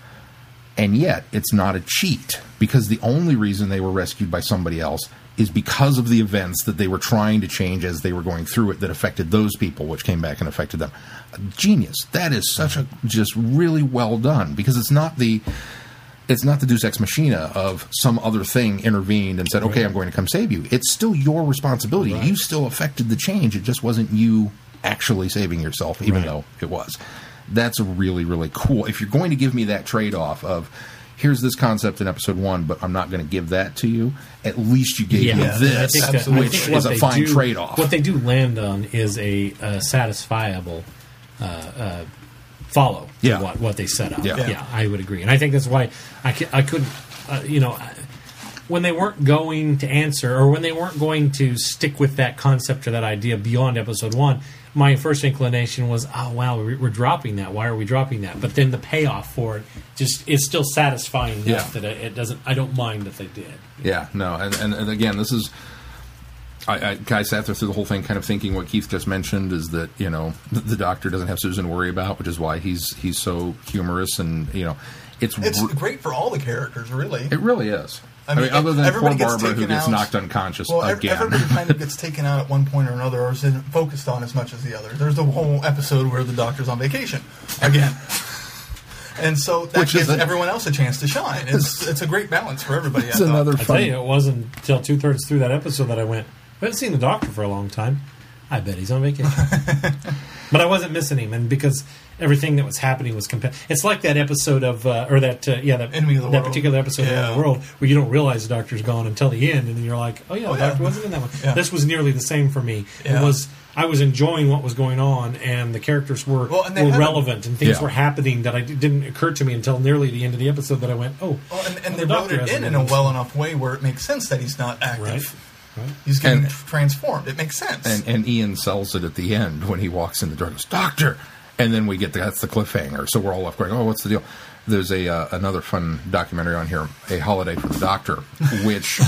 And yet, it's not a cheat, because the only reason they were rescued by somebody else is because of the events that they were trying to change as they were going through it that affected those people, which came back and affected them. Genius. That is such a just really well done, because it's not the it's not the Deus Ex Machina of some other thing intervened and said, right. okay, I'm going to come save you. It's still your responsibility. Right. You still affected the change. It just wasn't you actually saving yourself, even right. though it was. That's really, really cool. If you're going to give me that trade-off of, here's this concept in episode one, but I'm not going to give that to you, at least you gave yeah, me this, that, which is a fine do, trade-off. What they do land on is a, a satisfiable uh, uh, follow yeah. to what, what they set up. Yeah. Yeah. yeah, I would agree. And I think that's why I, I couldn't, uh, you know... I, when they weren't going to answer, or when they weren't going to stick with that concept or that idea beyond episode one, my first inclination was, oh, wow, we're dropping that. Why are we dropping that? But then the payoff for it just is still satisfying enough yeah. that it doesn't, I don't mind that they did. Yeah, no, and, and, and again, this is, I, I, I sat there through the whole thing kind of thinking what Keith just mentioned is that, you know, the, the doctor doesn't have Susan to worry about, which is why he's he's so humorous, and, you know, it's... It's re- great for all the characters, really. It really is. I mean, I mean, other than poor Barbara, who gets out, knocked unconscious well, again. Everybody kind of gets taken out at one point or another, or isn't focused on as much as the other. There's the whole episode where the doctor's on vacation again. And so that Which gives a, everyone else a chance to shine. It's, it's a great balance for everybody. It's I another I tell you, it wasn't until two-thirds through that episode that I went, I haven't seen the doctor for a long time. I bet he's on vacation. But I wasn't missing him, and because everything that was happening was compelling. It's like that episode of, uh, or that, uh, yeah, that, Enemy of the that World. particular episode yeah. of Enemy of the World, where you don't realize the doctor's gone until the end, and then you're like, oh, yeah, oh, the yeah. doctor wasn't in that one. Yeah. This was nearly the same for me. Yeah. It was, I was enjoying what was going on, and the characters were, well, and were relevant, a, and things yeah. were happening that I d- didn't occur to me until nearly the end of the episode that I went, oh. Well, and and well, they the wrote it in in a well enough way where it makes sense that he's not active. Right. Right. He's getting and, transformed. It makes sense. And, and Ian sells it at the end when he walks in the door and goes, Doctor! And then we get the, that's the cliffhanger. So we're all left going, oh, what's the deal? There's a uh, another fun documentary on here, A Holiday for the Doctor, which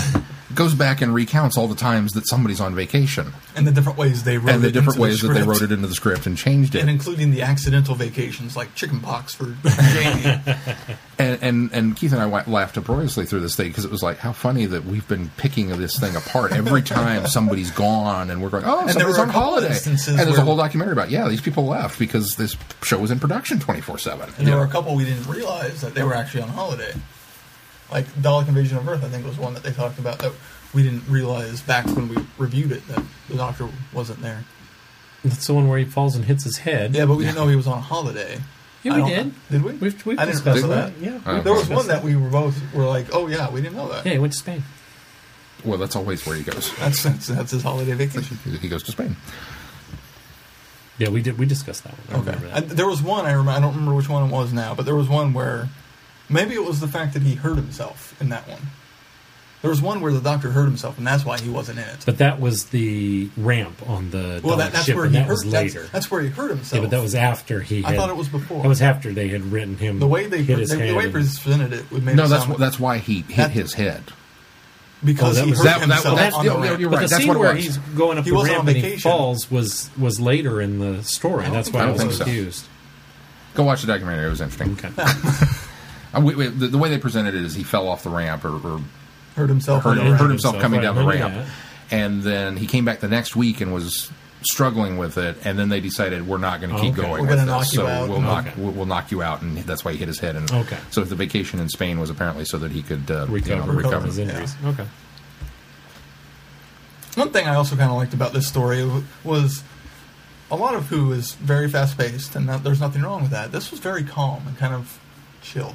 goes back and recounts all the times that somebody's on vacation. And the different ways they wrote and it the different ways the that they wrote it into the script and changed it. And including the accidental vacations, like chicken pox for Jamie. and, and and Keith and I laughed uproariously through this thing, because it was like, how funny that we've been picking this thing apart every time somebody's gone, and we're going, oh, and somebody's on holiday. And there's a whole documentary about, yeah, these people left because this show was in production twenty-four seven. And there yeah. were a couple we didn't realize that they were actually on holiday. Like Dalek Invasion of Earth, I think, was one that they talked about that we didn't realize back when we reviewed it that the doctor wasn't there. That's the one where he falls and hits his head. Yeah, but we yeah. didn't know he was on holiday. Yeah, we did. Did we? We've, we've I didn't discuss that. Yeah, uh, there was one that we were both were like, oh yeah, we didn't know that. Yeah, he went to Spain. Well, that's always where he goes. That's that's, that's his holiday vacation. He goes to Spain. Yeah, we did. We discussed that one. I okay. remember that. I, there was one I remember. I don't remember which one it was now, but there was one where. Maybe it was the fact that he hurt himself in that one. There was one where the doctor hurt himself, and that's why he wasn't in it. But that was the ramp on the well, that, that's ship, where and he that hurt, was later. That's, that's where he hurt himself. Yeah, but that was after he had... I thought it was before. That was after they had written him... The way they, hit his they, head the way they presented it would make no, it sound... No, that's, that's why he hit that, his head. Because oh, he hurt that, himself that, that, on the ramp. You're right. But the that's scene where he's going up he the ramp and he falls was, was later in the story. That's why I was confused. Go watch the documentary. It was interesting. Okay. The way they presented it is he fell off the ramp or, or hurt himself, hurt, hurt himself, himself coming right, down the ramp. That. And then he came back the next week and was struggling with it. And then they decided, we're not going to oh, keep okay. going. We're going to knock this. you so out. We'll, knock, okay. we'll knock you out. And that's why he hit his head. And okay. So the vacation in Spain was apparently so that he could uh, recover, you know, recover. recover his injuries. Yeah. Okay. One thing I also kind of liked about this story was a lot of Who is very fast-paced, and that, there's nothing wrong with that. This was very calm and kind of chill.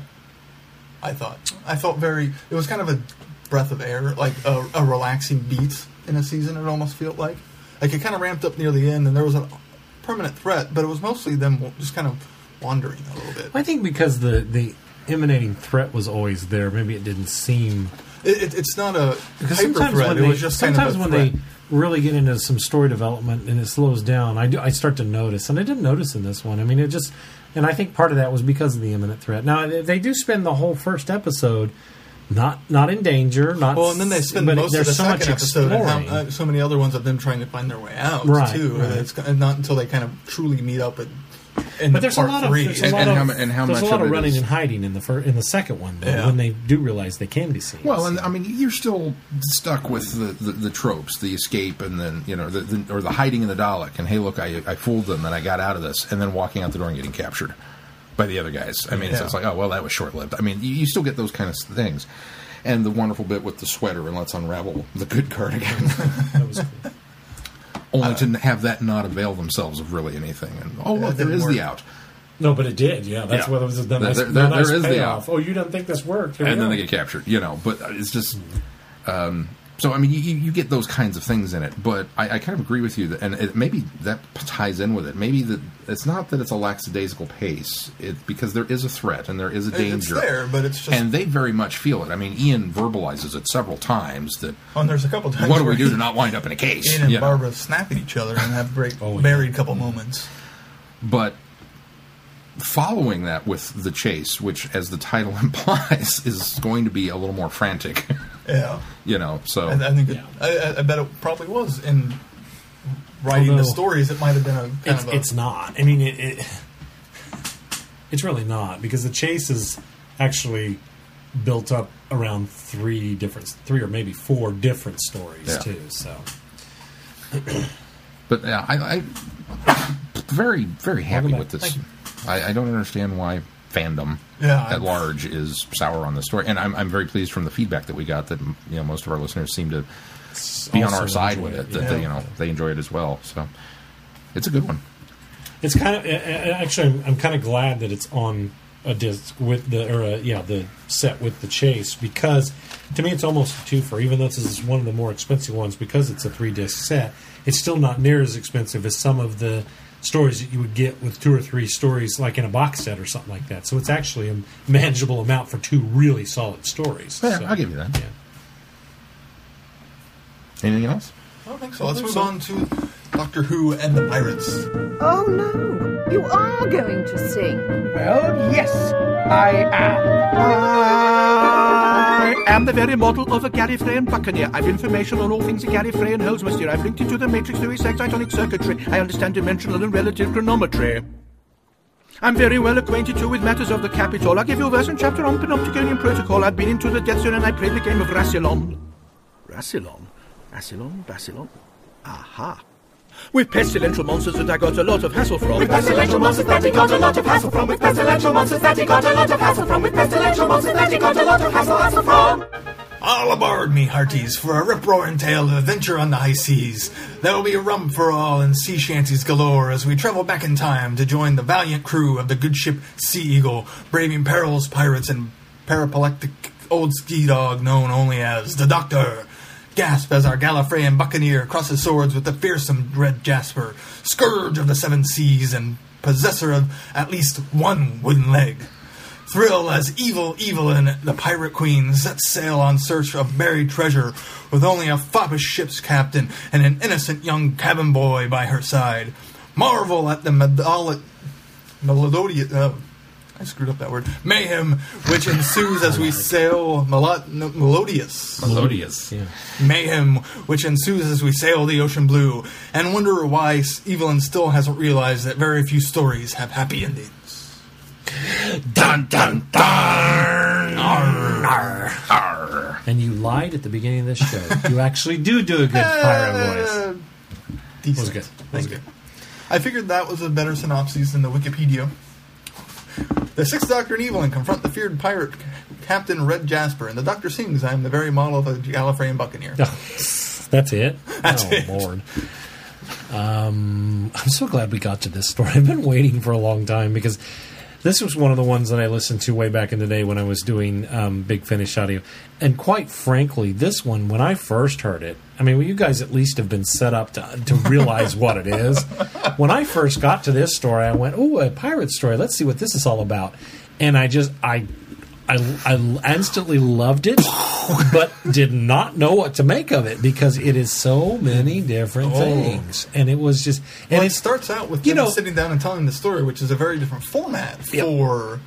I thought. I felt very... It was kind of a breath of air, like a, a relaxing beat in a season, it almost felt like. Like, it kind of ramped up near the end, and there was a permanent threat, but it was mostly them just kind of wandering a little bit. I think because the, the emanating threat was always there, maybe it didn't seem... It, it's not a hyper thread. It was just kind of a thread. Sometimes when they really get into some story development and it slows down, I, do, I start to notice. And I didn't notice in this one. I mean, it just... And I think part of that was because of the imminent threat. Now, they do spend the whole first episode not not in danger. Not well, and then they spend most of the so second episode exploring. and how, uh, so many other ones of them trying to find their way out, right, too. Right. It's not until they kind of truly meet up and... In but the there's, a lot, of, there's and, a lot of and how, and how there's much a lot of, of running is. and hiding in the fir in the second one though, yeah. when they do realize they can be seen. Well, and I mean you're still stuck with the, the, the tropes, the escape, and then you know the, the, or the hiding in the Dalek, and hey, look, I I fooled them and I got out of this, and then walking out the door and getting captured by the other guys. I mean, yeah. so it's like, oh well, that was short lived. I mean, you, you still get those kind of things, and the wonderful bit with the sweater and let's unravel the good cardigan. That was cool. Only uh, to have that not avail themselves of really anything. And, oh, look, there is work. the out. No, but it did, yeah. That's yeah. what it was. The nice, there there, the nice there is payoff. the out. Oh, you didn't think this worked. Here and then go. they get captured, you know. But it's just... Um, so, I mean, you, you get those kinds of things in it. But I, I kind of agree with you. That, and it, maybe that ties in with it. Maybe the, it's not that it's a lackadaisical pace. It, because there is a threat and there is a danger. It's there, but it's just... And they very much feel it. I mean, Ian verbalizes it several times. That, oh, and there's a couple times... What do we do to not wind up in a case? Ian and yeah. Barbara snap at each other and have a oh, buried yeah. couple moments. But following that with the chase, which, as the title implies, is going to be a little more frantic... Yeah, you know. So I, I think it, yeah. I, I bet it probably was in writing Although, the stories. It might have been a. Kind it's, of a it's not. I mean, it, it. It's really not because the chase is actually built up around three different, three or maybe four different stories yeah. too. So. But yeah, I, I very very happy with this. I, I don't understand why. Fandom yeah, at large is sour on the story, and I'm, I'm very pleased from the feedback that we got that you know most of our listeners seem to be on our side with it. That yeah. they, you know they enjoy it as well, so it's a good one. It's kind of actually I'm kind of glad that it's on a disc with the or a, yeah the set with the chase because to me it's almost a twofer. Even though this is one of the more expensive ones because it's a three disc set, it's still not near as expensive as some of the stories that you would get with two or three stories like in a box set or something like that. So it's actually a manageable amount for two really solid stories. Yeah, so, I'll give you that. Yeah. Anything else? I don't think so. Let's move on to Doctor Who and the Pirates. Oh, no. You are going to sing. Well, yes, I am. I am the very model of a Gallifreyan buccaneer. I've information on all things the Gallifreyan holds, Monsieur. I've linked it to the matrix through its excitonic circuitry. I understand dimensional and relative chronometry. I'm very well acquainted, too, with matters of the capital. I'll give you a verse and chapter on Panopticonian protocol. I've been into the Death Zone and I played the game of Rassilon. Rassilon? Rassilon? Rassilon? Aha. With pestilential monsters that I got a lot of hassle from. With pestilential monsters that he got a lot of hassle from. With pestilential monsters that he got a lot of hassle from. With pestilential monsters that he got a lot of hassle, hassle from. All aboard, me hearties, for a rip-roaring tale of adventure on the high seas. There will be rum for all and sea shanties galore as we travel back in time to join the valiant crew of the good ship Sea Eagle, braving perils, pirates, and paraplectic old ski dog known only as the Doctor. Gasp as our Gallifreyan buccaneer crosses swords with the fearsome Red Jasper, scourge of the seven seas and possessor of at least one wooden leg. Thrill as evil Evelyn, the pirate queen, sets sail on search of buried treasure with only a foppish ship's captain and an innocent young cabin boy by her side. Marvel at the melodic... melodic uh, I screwed up that word. Mayhem, which ensues as we sail melo no, melodious. Melodious, yeah. Mayhem, which ensues as we sail the ocean blue, and wonder why Evelyn still hasn't realized that very few stories have happy endings. Dun, dun, dun! Arr, arr, arr. And you lied at the beginning of this show. You actually do do a good pirate voice. That was good. That was good. I figured that was a better synopsis than the Wikipedia. The Sixth Doctor and Evelyn confront the feared pirate Captain Red Jasper, and the Doctor sings, I am the very model of a Gallifreyan buccaneer. Oh, that's it? That's oh, it. Lord. Um, I'm so glad we got to this story. I've been waiting for a long time because this was one of the ones that I listened to way back in the day when I was doing um, Big Finish Audio. And quite frankly, this one, when I first heard it, I mean, well, you guys at least have been set up to, to realize what it is. When I first got to this story, I went, oh, a pirate story. Let's see what this is all about. And I just, I I, I instantly loved it, but did not know what to make of it because it is so many different oh. things. And it was just... And well, it, it starts out with you know, sitting down and telling the story, which is a very different format for yep.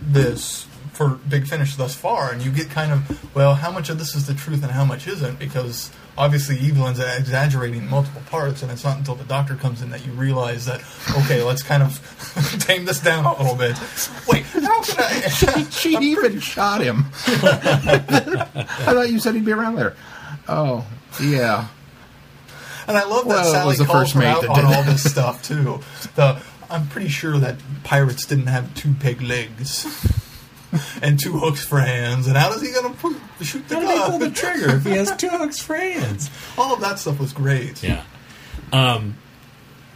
this... for Big Finish thus far, and you get kind of, well, how much of this is the truth and how much isn't, because obviously Evelyn's exaggerating multiple parts, and it's not until the doctor comes in that you realize that, okay, let's kind of tame this down a little bit. Wait, how can I... she she even pretty... shot him. I thought you said he'd be around there. Oh, yeah. And I love well, that Sally calls her out on all this stuff, too. The, I'm pretty sure that pirates didn't have two peg legs. And two hooks for hands, and how is he going to shoot the gun? How does he pull the trigger if he has two hooks for hands? All of that stuff was great. Yeah. Um,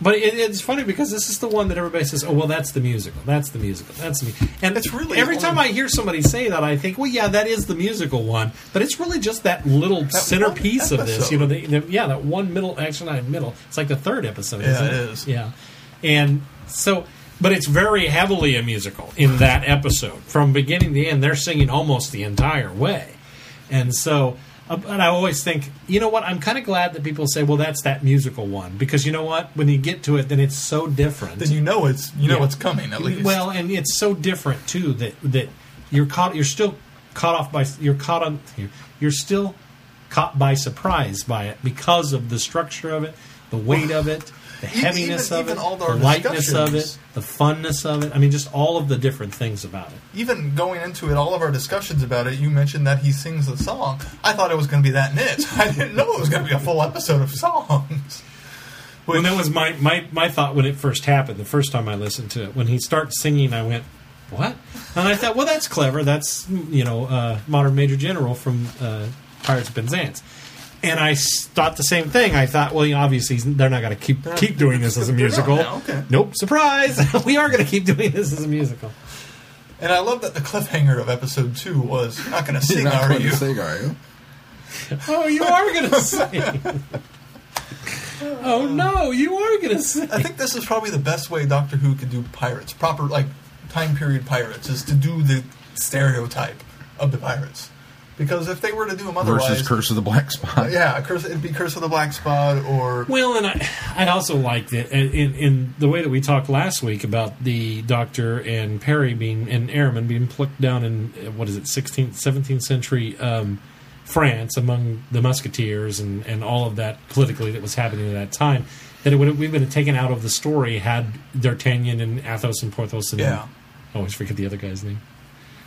but it, it's funny because this is the one that everybody says, oh, well, that's the musical. That's the musical. That's the musical. And it's really every only... time I hear somebody say that, I think, well, yeah, that is the musical one, but it's really just that little that centerpiece of this. You know, the, the, yeah, that one middle, actually not middle. It's like the third episode, yeah, isn't it? Yeah, it is. Yeah. And so... But it's very heavily a musical in that episode. From beginning to end, they're singing almost the entire way. And so, and I always think, you know what, I'm kind of glad that people say, well, that's that musical one. Because you know what, when you get to it, then it's so different. Then you know it's you know yeah. it's coming, at least. Well, and it's so different, too, that, that you're caught, you're still caught off by, you're caught on, you're still caught by surprise by it because of the structure of it, the weight of it. The heaviness even, of even it, all the lightness of it, the funness of it. I mean, just all of the different things about it. Even going into it, all of our discussions about it, you mentioned that he sings the song. I thought it was going to be that niche. I didn't know it was going to be a full episode of songs. Which, well, that was my, my, my thought when it first happened, the first time I listened to it. When he starts singing, I went, what? And I thought, well, that's clever. That's, you know, uh, Modern Major General from uh, Pirates of Penzance. And I thought the same thing. I thought, well, you know, obviously they're not going to keep uh, keep doing this as a musical. Okay. Nope, surprise! We are going to keep doing this as a musical. And I love that the cliffhanger of episode two was, "You're not going to sing, are you? Sing, are you? Oh, you are going to sing! Oh no, you are going to sing!" I think this is probably the best way Doctor Who could do pirates, proper like time period pirates, is to do the stereotype of the pirates. Because if they were to do them otherwise... Versus Curse of the Black Spot. Yeah, Curse, it'd be Curse of the Black Spot or... Well, and I I also liked it in, in the way that we talked last week about the Doctor and Perry being and Airman being plucked down in, what is it, sixteenth, seventeenth century um, France among the Musketeers and, and all of that politically that was happening at that time, that it would have, we would have taken out of the story had D'Artagnan and Athos and Porthos and... Yeah. I always forget the other guy's name.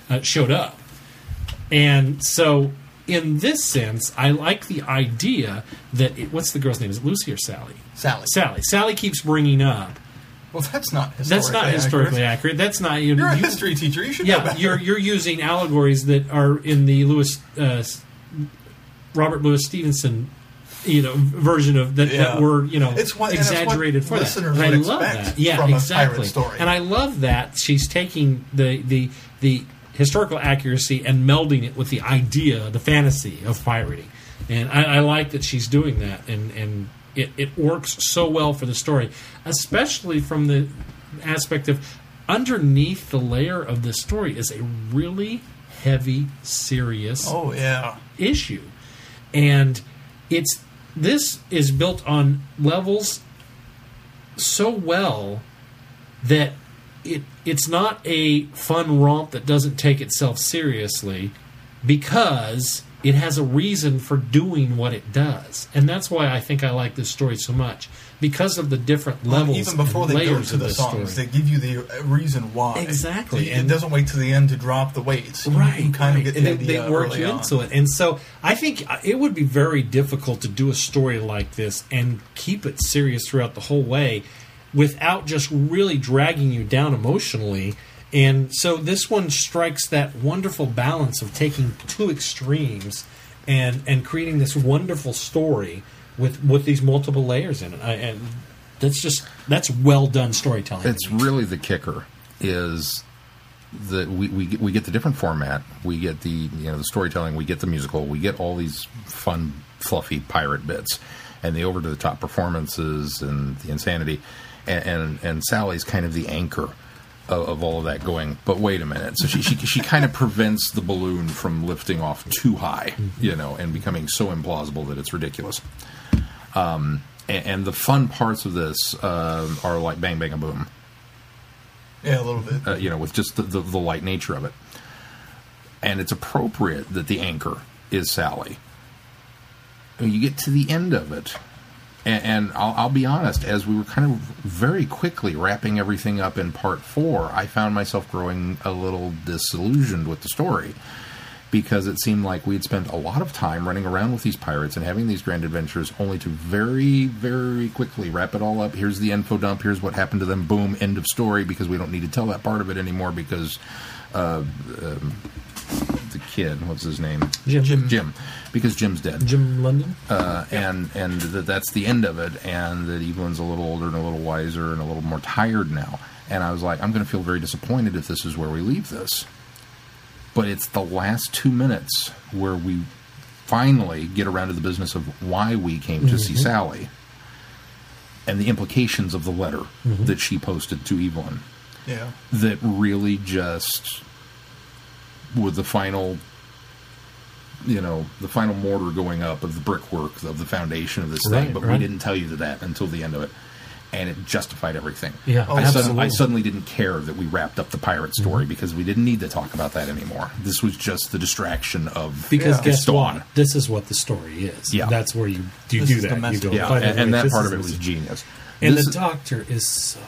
Uh, showed up. And so, in this sense, I like the idea that... It, what's the girl's name? Is it Lucy or Sally? Sally. Sally. Sally keeps bringing up... Well, that's not historically accurate. That's not historically accurate. accurate. That's not... You, you're a you, history teacher. You should yeah, know better. You're, you're using allegories that are in the Lewis, uh, Robert Louis Stevenson you know, version of... That, yeah. that were, you know, it's what, exaggerated it's for that. And I love that. Yeah, from exactly. a pirate story. And I love that she's taking the the... the historical accuracy and melding it with the idea, the fantasy of pirating. And I, I like that she's doing that, and, and it, it works so well for the story, especially from the aspect of underneath the layer of the story is a really heavy, serious oh, yeah. issue. And it's this is built on levels so well that It it's not a fun romp that doesn't take itself seriously because it has a reason for doing what it does. And that's why I think I like this story so much, because of the different levels and layers of the story. Even before they go to the songs, they give you the reason why. Exactly. It, it doesn't wait to the end to drop the weights. Right. You kind of get the idea early on. They work you into it. And so I think it would be very difficult to do a story like this and keep it serious throughout the whole way, without just really dragging you down emotionally. And so this one strikes that wonderful balance of taking two extremes and, and creating this wonderful story with, with these multiple layers in it. I, and that's just that's well-done storytelling. It's really the kicker is that we, we, we get the different format. We get the, you know, the storytelling. We get the musical. We get all these fun, fluffy pirate bits and the over-to-the-top performances and the insanity. And, and and Sally's kind of the anchor of, of all of that going, but wait a minute. So she, she, she kind of prevents the balloon from lifting off too high, you know, and becoming so implausible that it's ridiculous. Um, and, and the fun parts of this uh, are like bang, bang, a boom. Yeah, a little bit. Uh, you know, with just the, the, the light nature of it. And it's appropriate that the anchor is Sally. I mean, you get to the end of it. And, and I'll, I'll be honest, as we were kind of very quickly wrapping everything up in part four, I found myself growing a little disillusioned with the story. Because it seemed like we'd spent a lot of time running around with these pirates and having these grand adventures, only to very, very quickly wrap it all up. Here's the info dump. Here's what happened to them. Boom. End of story. Because we don't need to tell that part of it anymore. Because uh, um, the kid, what's his name? Jim. Jim. Jim. Because Jim's dead. Jim London. Uh, yeah. And and th- that's the end of it. And that Evelyn's a little older and a little wiser and a little more tired now. And I was like, I'm going to feel very disappointed if this is where we leave this. But it's the last two minutes where we finally get around to the business of why we came to mm-hmm. see Sally and the implications of the letter mm-hmm. that she posted to Evelyn. Yeah. That really just, with the final, you know, the final mortar going up of the brickwork of the foundation of this right, thing, but right. we didn't tell you that until the end of it. And it justified everything. Yeah, oh, I, sudden, I suddenly didn't care that we wrapped up the pirate story mm-hmm. because we didn't need to talk about that anymore. This was just the distraction of because yeah. guess dawn. What? This is what the story is. Yeah, that's where you you this do that. You go yeah, and, and that part of it was genius. And this the is, Doctor is so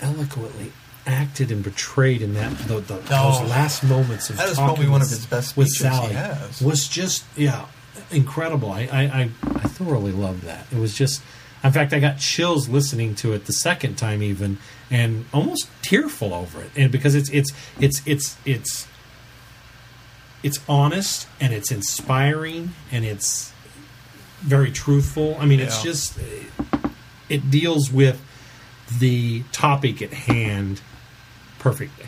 eloquently acted and portrayed in that the, the, oh, those last moments of that is probably one of his best speeches with Sally he has. Was just yeah incredible. I I, I, I thoroughly loved that. It was just. In fact, I got chills listening to it the second time, even, and almost tearful over it. And because it's it's it's it's it's it's honest and it's inspiring and it's very truthful. I mean, yeah. it's just it deals with the topic at hand perfectly.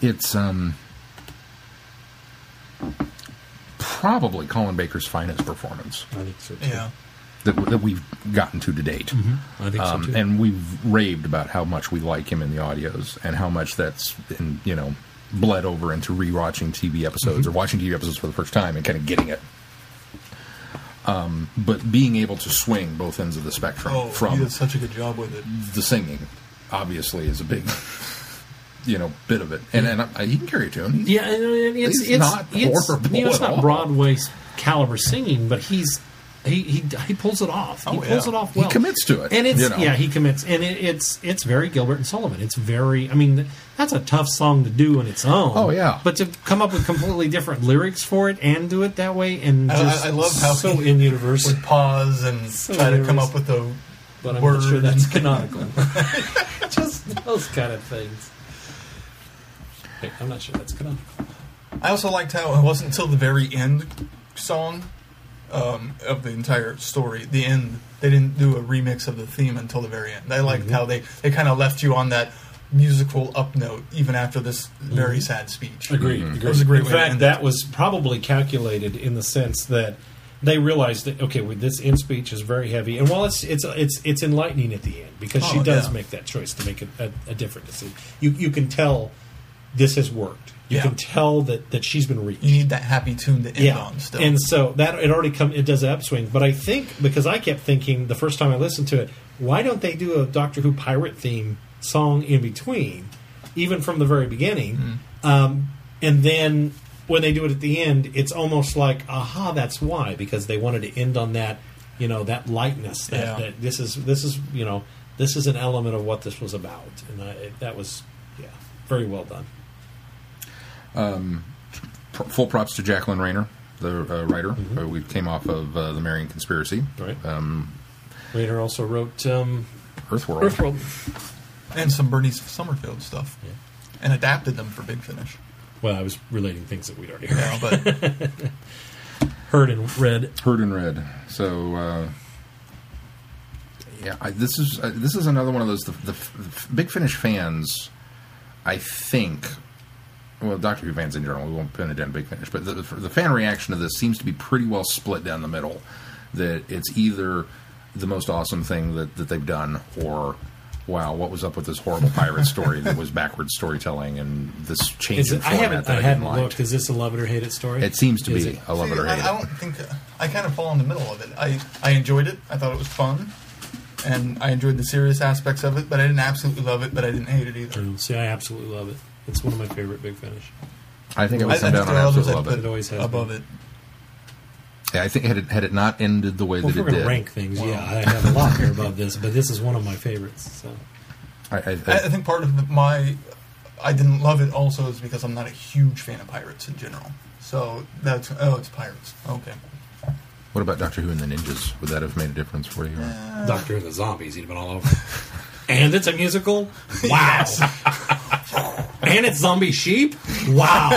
It's um probably Colin Baker's finest performance. I think so too. Yeah. That we've gotten to to date. Mm-hmm. I think um, so too. And we've raved about how much we like him in the audios and how much that's been, you know, bled over into rewatching T V episodes mm-hmm. or watching T V episodes for the first time and kind of getting it. Um, but being able to swing both ends of the spectrum oh, from. He did such a good job with it. The singing, obviously, is a big. You know, bit of it, and and uh, he can carry a tune. He's, yeah, and it's he's it's not it's, horrible. You know, it's not Broadway caliber singing, but he's. He, he he pulls it off. He oh, yeah. pulls it off well. He commits to it. And it's you know. yeah, he commits. And it, it's it's very Gilbert and Sullivan. It's very. I mean, that's a tough song to do on its own. Oh yeah. But to come up with completely different lyrics for it and do it that way and just I, I love how so in universe would pause and so try to come up with the. But I'm word. Not sure that's canonical. Just those kind of things. Hey, I'm not sure that's canonical. I also liked how it wasn't until the very end song. Um, of the entire story, the end, they didn't do a remix of the theme until the very end. I liked mm-hmm. how they, they kind of left you on that musical up note even after this mm-hmm. very sad speech. Agreed. Mm-hmm. It was a great in way fact, to end that it. Was probably calculated in the sense that they realized that okay, well, this end speech is very heavy, and while it's it's it's it's enlightening at the end because oh, she does yeah. make that choice to make a, a, a different decision. You you can tell this has worked. You yeah. can tell that, that she's been reached. You need that happy tune to end yeah. on still. And so that it already come it does an upswing. But I think because I kept thinking the first time I listened to it, why don't they do a Doctor Who pirate theme song in between, even from the very beginning? Mm-hmm. Um, and then when they do it at the end, it's almost like, aha, that's why, because they wanted to end on that, you know, that lightness. That, yeah. that this is this is you know this is an element of what this was about, and I, it, that was yeah very well done. Um, pr- full props to Jacqueline Rayner, the uh, writer. Mm-hmm. Uh, we came off of uh, The Marian Conspiracy. Right. Um, Rayner also wrote um, Earthworld. Earthworld. And some Bernie Summerfield stuff. Yeah. And adapted them for Big Finish. Well, I was relating things that we'd already heard. Yeah, but heard and read. Heard and read. So, uh, yeah, I, this is uh, this is another one of those. The, the, the Big Finish fans, I think... Well, Doctor Who fans in general, we won't pin it down to Big Finish, but the, the fan reaction to this seems to be pretty well split down the middle. That it's either the most awesome thing that, that they've done, or wow, what was up with this horrible pirate story that was backwards storytelling and this change in format? I haven't, that I haven't I looked. Is this a love it or hate it story? It seems to is be it? a love See, it or hate I, it. I don't think I kind of fall in the middle of it. I, I enjoyed it. I thought it was fun. And I enjoyed the serious aspects of it, but I didn't absolutely love it, but I didn't hate it either. See, I absolutely love it. It's one of my favorite Big Finish. I think it was I, down on absolutely love it. It always has above been. it. Yeah, I think had it, had it not ended the way well, that it did. We're going to rank things, wow. yeah. I have a lot here above this, but this is one of my favorites. So. I, I, I, I think part of my... I didn't love it also is because I'm not a huge fan of pirates in general. So that's... Oh, it's pirates. Okay. What about Doctor Who and the Ninjas? Would that have made a difference for you? Uh, Doctor Who and the Zombies, he'd have been all over. And it's a musical? Wow. And it's Zombie Sheep? Wow.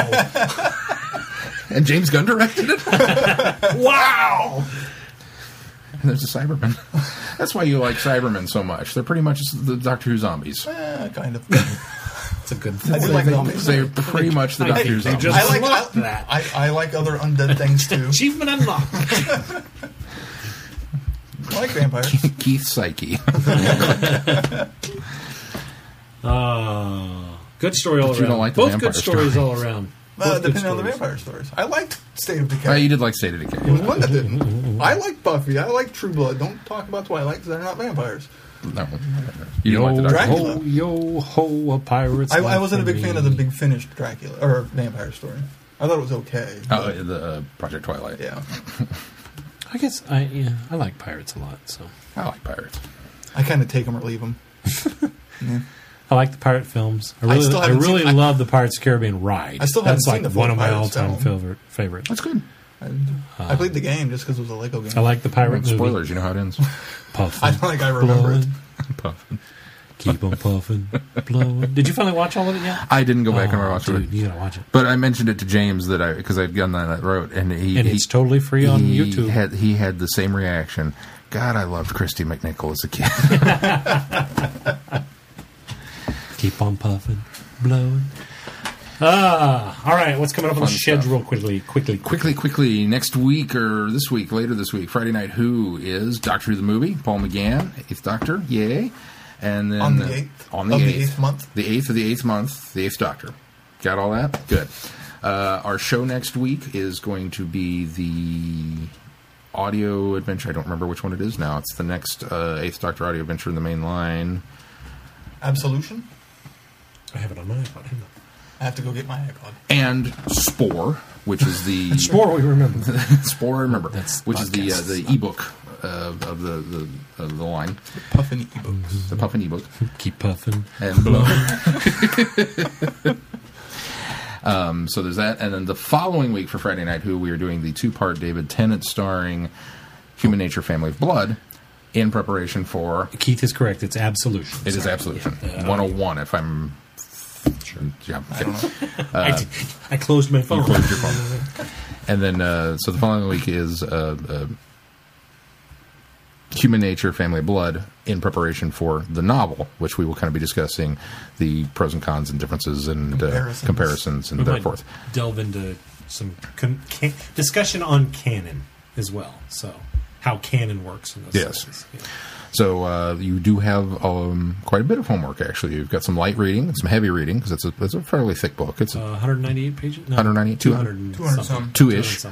And James Gunn directed it? Wow. And there's a Cyberman. That's why you like Cybermen so much. They're pretty much the Doctor Who zombies. Uh, kind of. It's a good thing. I do like they, zombies. They're pretty much the I, Doctor Who zombies. I like, I, that. I, I like other undead things, too. Achievement unlocked. I like vampires. Keith Psyche. uh, good story all but around. You don't like the Both good stories, stories all around. Uh, depending on the vampire stories. I liked State of Decay. Uh, you did like State of Decay. It was one that didn't. I like Buffy. I like True Blood. Don't talk about Twilight because they're not vampires. No. You yo, don't like the Dracula. Ho, yo, ho, a pirate's I, I wasn't a big me. fan of the Big Finish Dracula, or vampire story. I thought it was okay. Oh, uh, the uh, Project Twilight. Yeah. I guess I, yeah, I like pirates a lot, so. I like pirates. I kind of take them or leave them. Yeah. I like the pirate films. I really, I I really seen, love I, the Pirates of the Caribbean ride. I still haven't That's seen like the one of my all-time favorite favorites. That's good. I, um, I played the game just because it was a Lego game. I like the pirate I mean, movie. Spoilers, you know how it ends. Puffin. I don't think I remember blowin', it. Puffin. Keep on puffin, blowin'. Did you finally watch all of it yet? I didn't go back oh, and watch dude, it. You gotta watch it. But I mentioned it to James that I because I'd gotten that road, and he and it's he, totally free on YouTube. Had, he had the same reaction. God, I loved Christy McNichol as a kid. Keep on puffing, blowing. Ah, all right. What's coming up Fun on the schedule? Quickly, quickly, quickly, quickly. Next week or this week, later this week, Friday night. Who is Doctor Who the movie? Paul McGann, Eighth Doctor, yay! And then on the eighth, uh, on the of eighth, the eighth month, the eighth of the eighth month, the Eighth Doctor. Got all that? Good. Uh, our show next week is going to be the audio adventure. I don't remember which one it is now. It's the next uh, Eighth Doctor audio adventure in the main line. Absolution. I have it on my iPod. Haven't I? I have to go get my iPod. And Spore, which is the Spore we remember. Spore I remember. That's which is the uh, the ebook uh, of the the, of the line. The Puffin ebooks. The Puffin ebook. Keep puffin and blowing. um, so there's that, and then the following week for Friday Night Who, we are doing the two part David Tennant starring Human Nature: Family of Blood. In preparation for... Keith is correct. It's Absolution. It Sorry. is Absolution. Yeah. one oh one, if I'm... Sure. Yeah, okay. I don't know. Uh, I, did, I closed my phone. You closed your phone. And then, uh, so the following week is uh, uh, Human Nature, Family Blood, in preparation for the novel, which we will kind of be discussing the pros and cons and differences and comparisons, uh, comparisons and therefore delve into some con can discussion on canon as well, so... How canon works in those yes. things. Yeah. So uh, you do have um, quite a bit of homework, actually. You've got some light reading and some heavy reading, because it's a, it's a fairly thick book. It's uh, one ninety-eight pages? No, one ninety-eight? two hundred, two hundred, two hundred something. two-ish. Two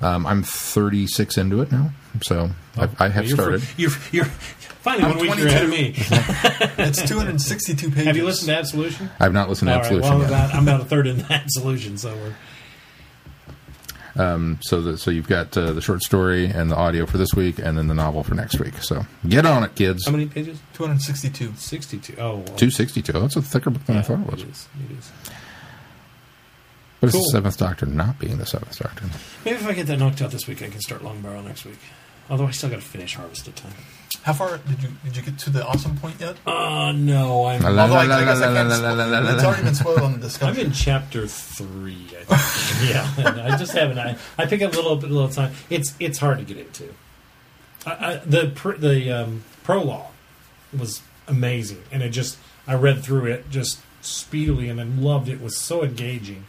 yeah. um, I'm thirty-six into it now, so oh, I, I have you're started. For, you're, you're Finally, I'm one week you're ahead of me. It's two hundred sixty-two pages. Have you listened to Absolution? I have not listened to All Absolution right, well, yet. About, I'm about a third in Absolution, so we're... Um, so, the, so you've got uh, the short story and the audio for this week, and then the novel for next week. So get on it, kids. How many pages? Two hundred sixty-two. Sixty-two. Oh, well. two sixty-two. That's a thicker book than yeah, I thought it was. It is. It is. But cool. It's the Seventh Doctor not being the Seventh Doctor. Maybe if I get that knocked out this week, I can start Longbarrow next week. Although I still got to finish Harvest of Time. How far did you did you get to the awesome point yet? Uh no, I'm. Although I guess I can't. It's already been spoiled on the discussion. I'm in chapter three. I think. Yeah, I just haven't. I I pick up a little bit, a little time. It's it's hard to get into. I, I, the pr the um, prologue was amazing, and it just I read through it just speedily, and I loved it. It was so engaging.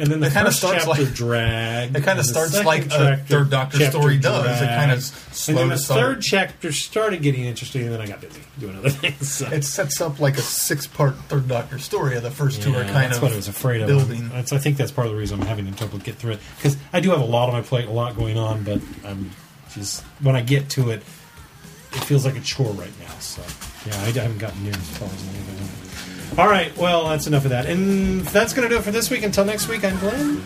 And then the it first kind of starts chapter like, drags. It kind of starts like a third Doctor story drags, does. It kind of slows up. And then the third chapter started getting interesting, and then I got busy doing other things. So. It sets up like a six-part third Doctor story. The first two yeah, are kind that's of what I was afraid of. Building. That's, I think that's part of the reason I'm having trouble get through it. Because I do have a lot on my plate, a lot going on, but I'm just when I get to it, it feels like a chore right now. So, yeah, I, I haven't gotten near as far as anything. All right, well, that's enough of that. And that's going to do it for this week. Until next week, I'm Glenn.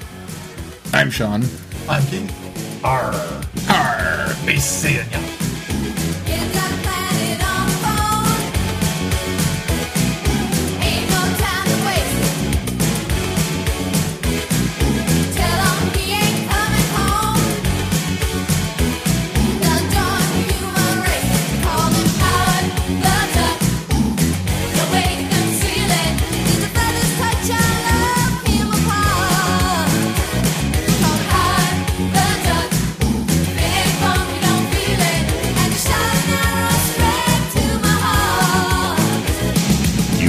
I'm Sean. I'm Keith. Arr. Arr. Be seeing ya.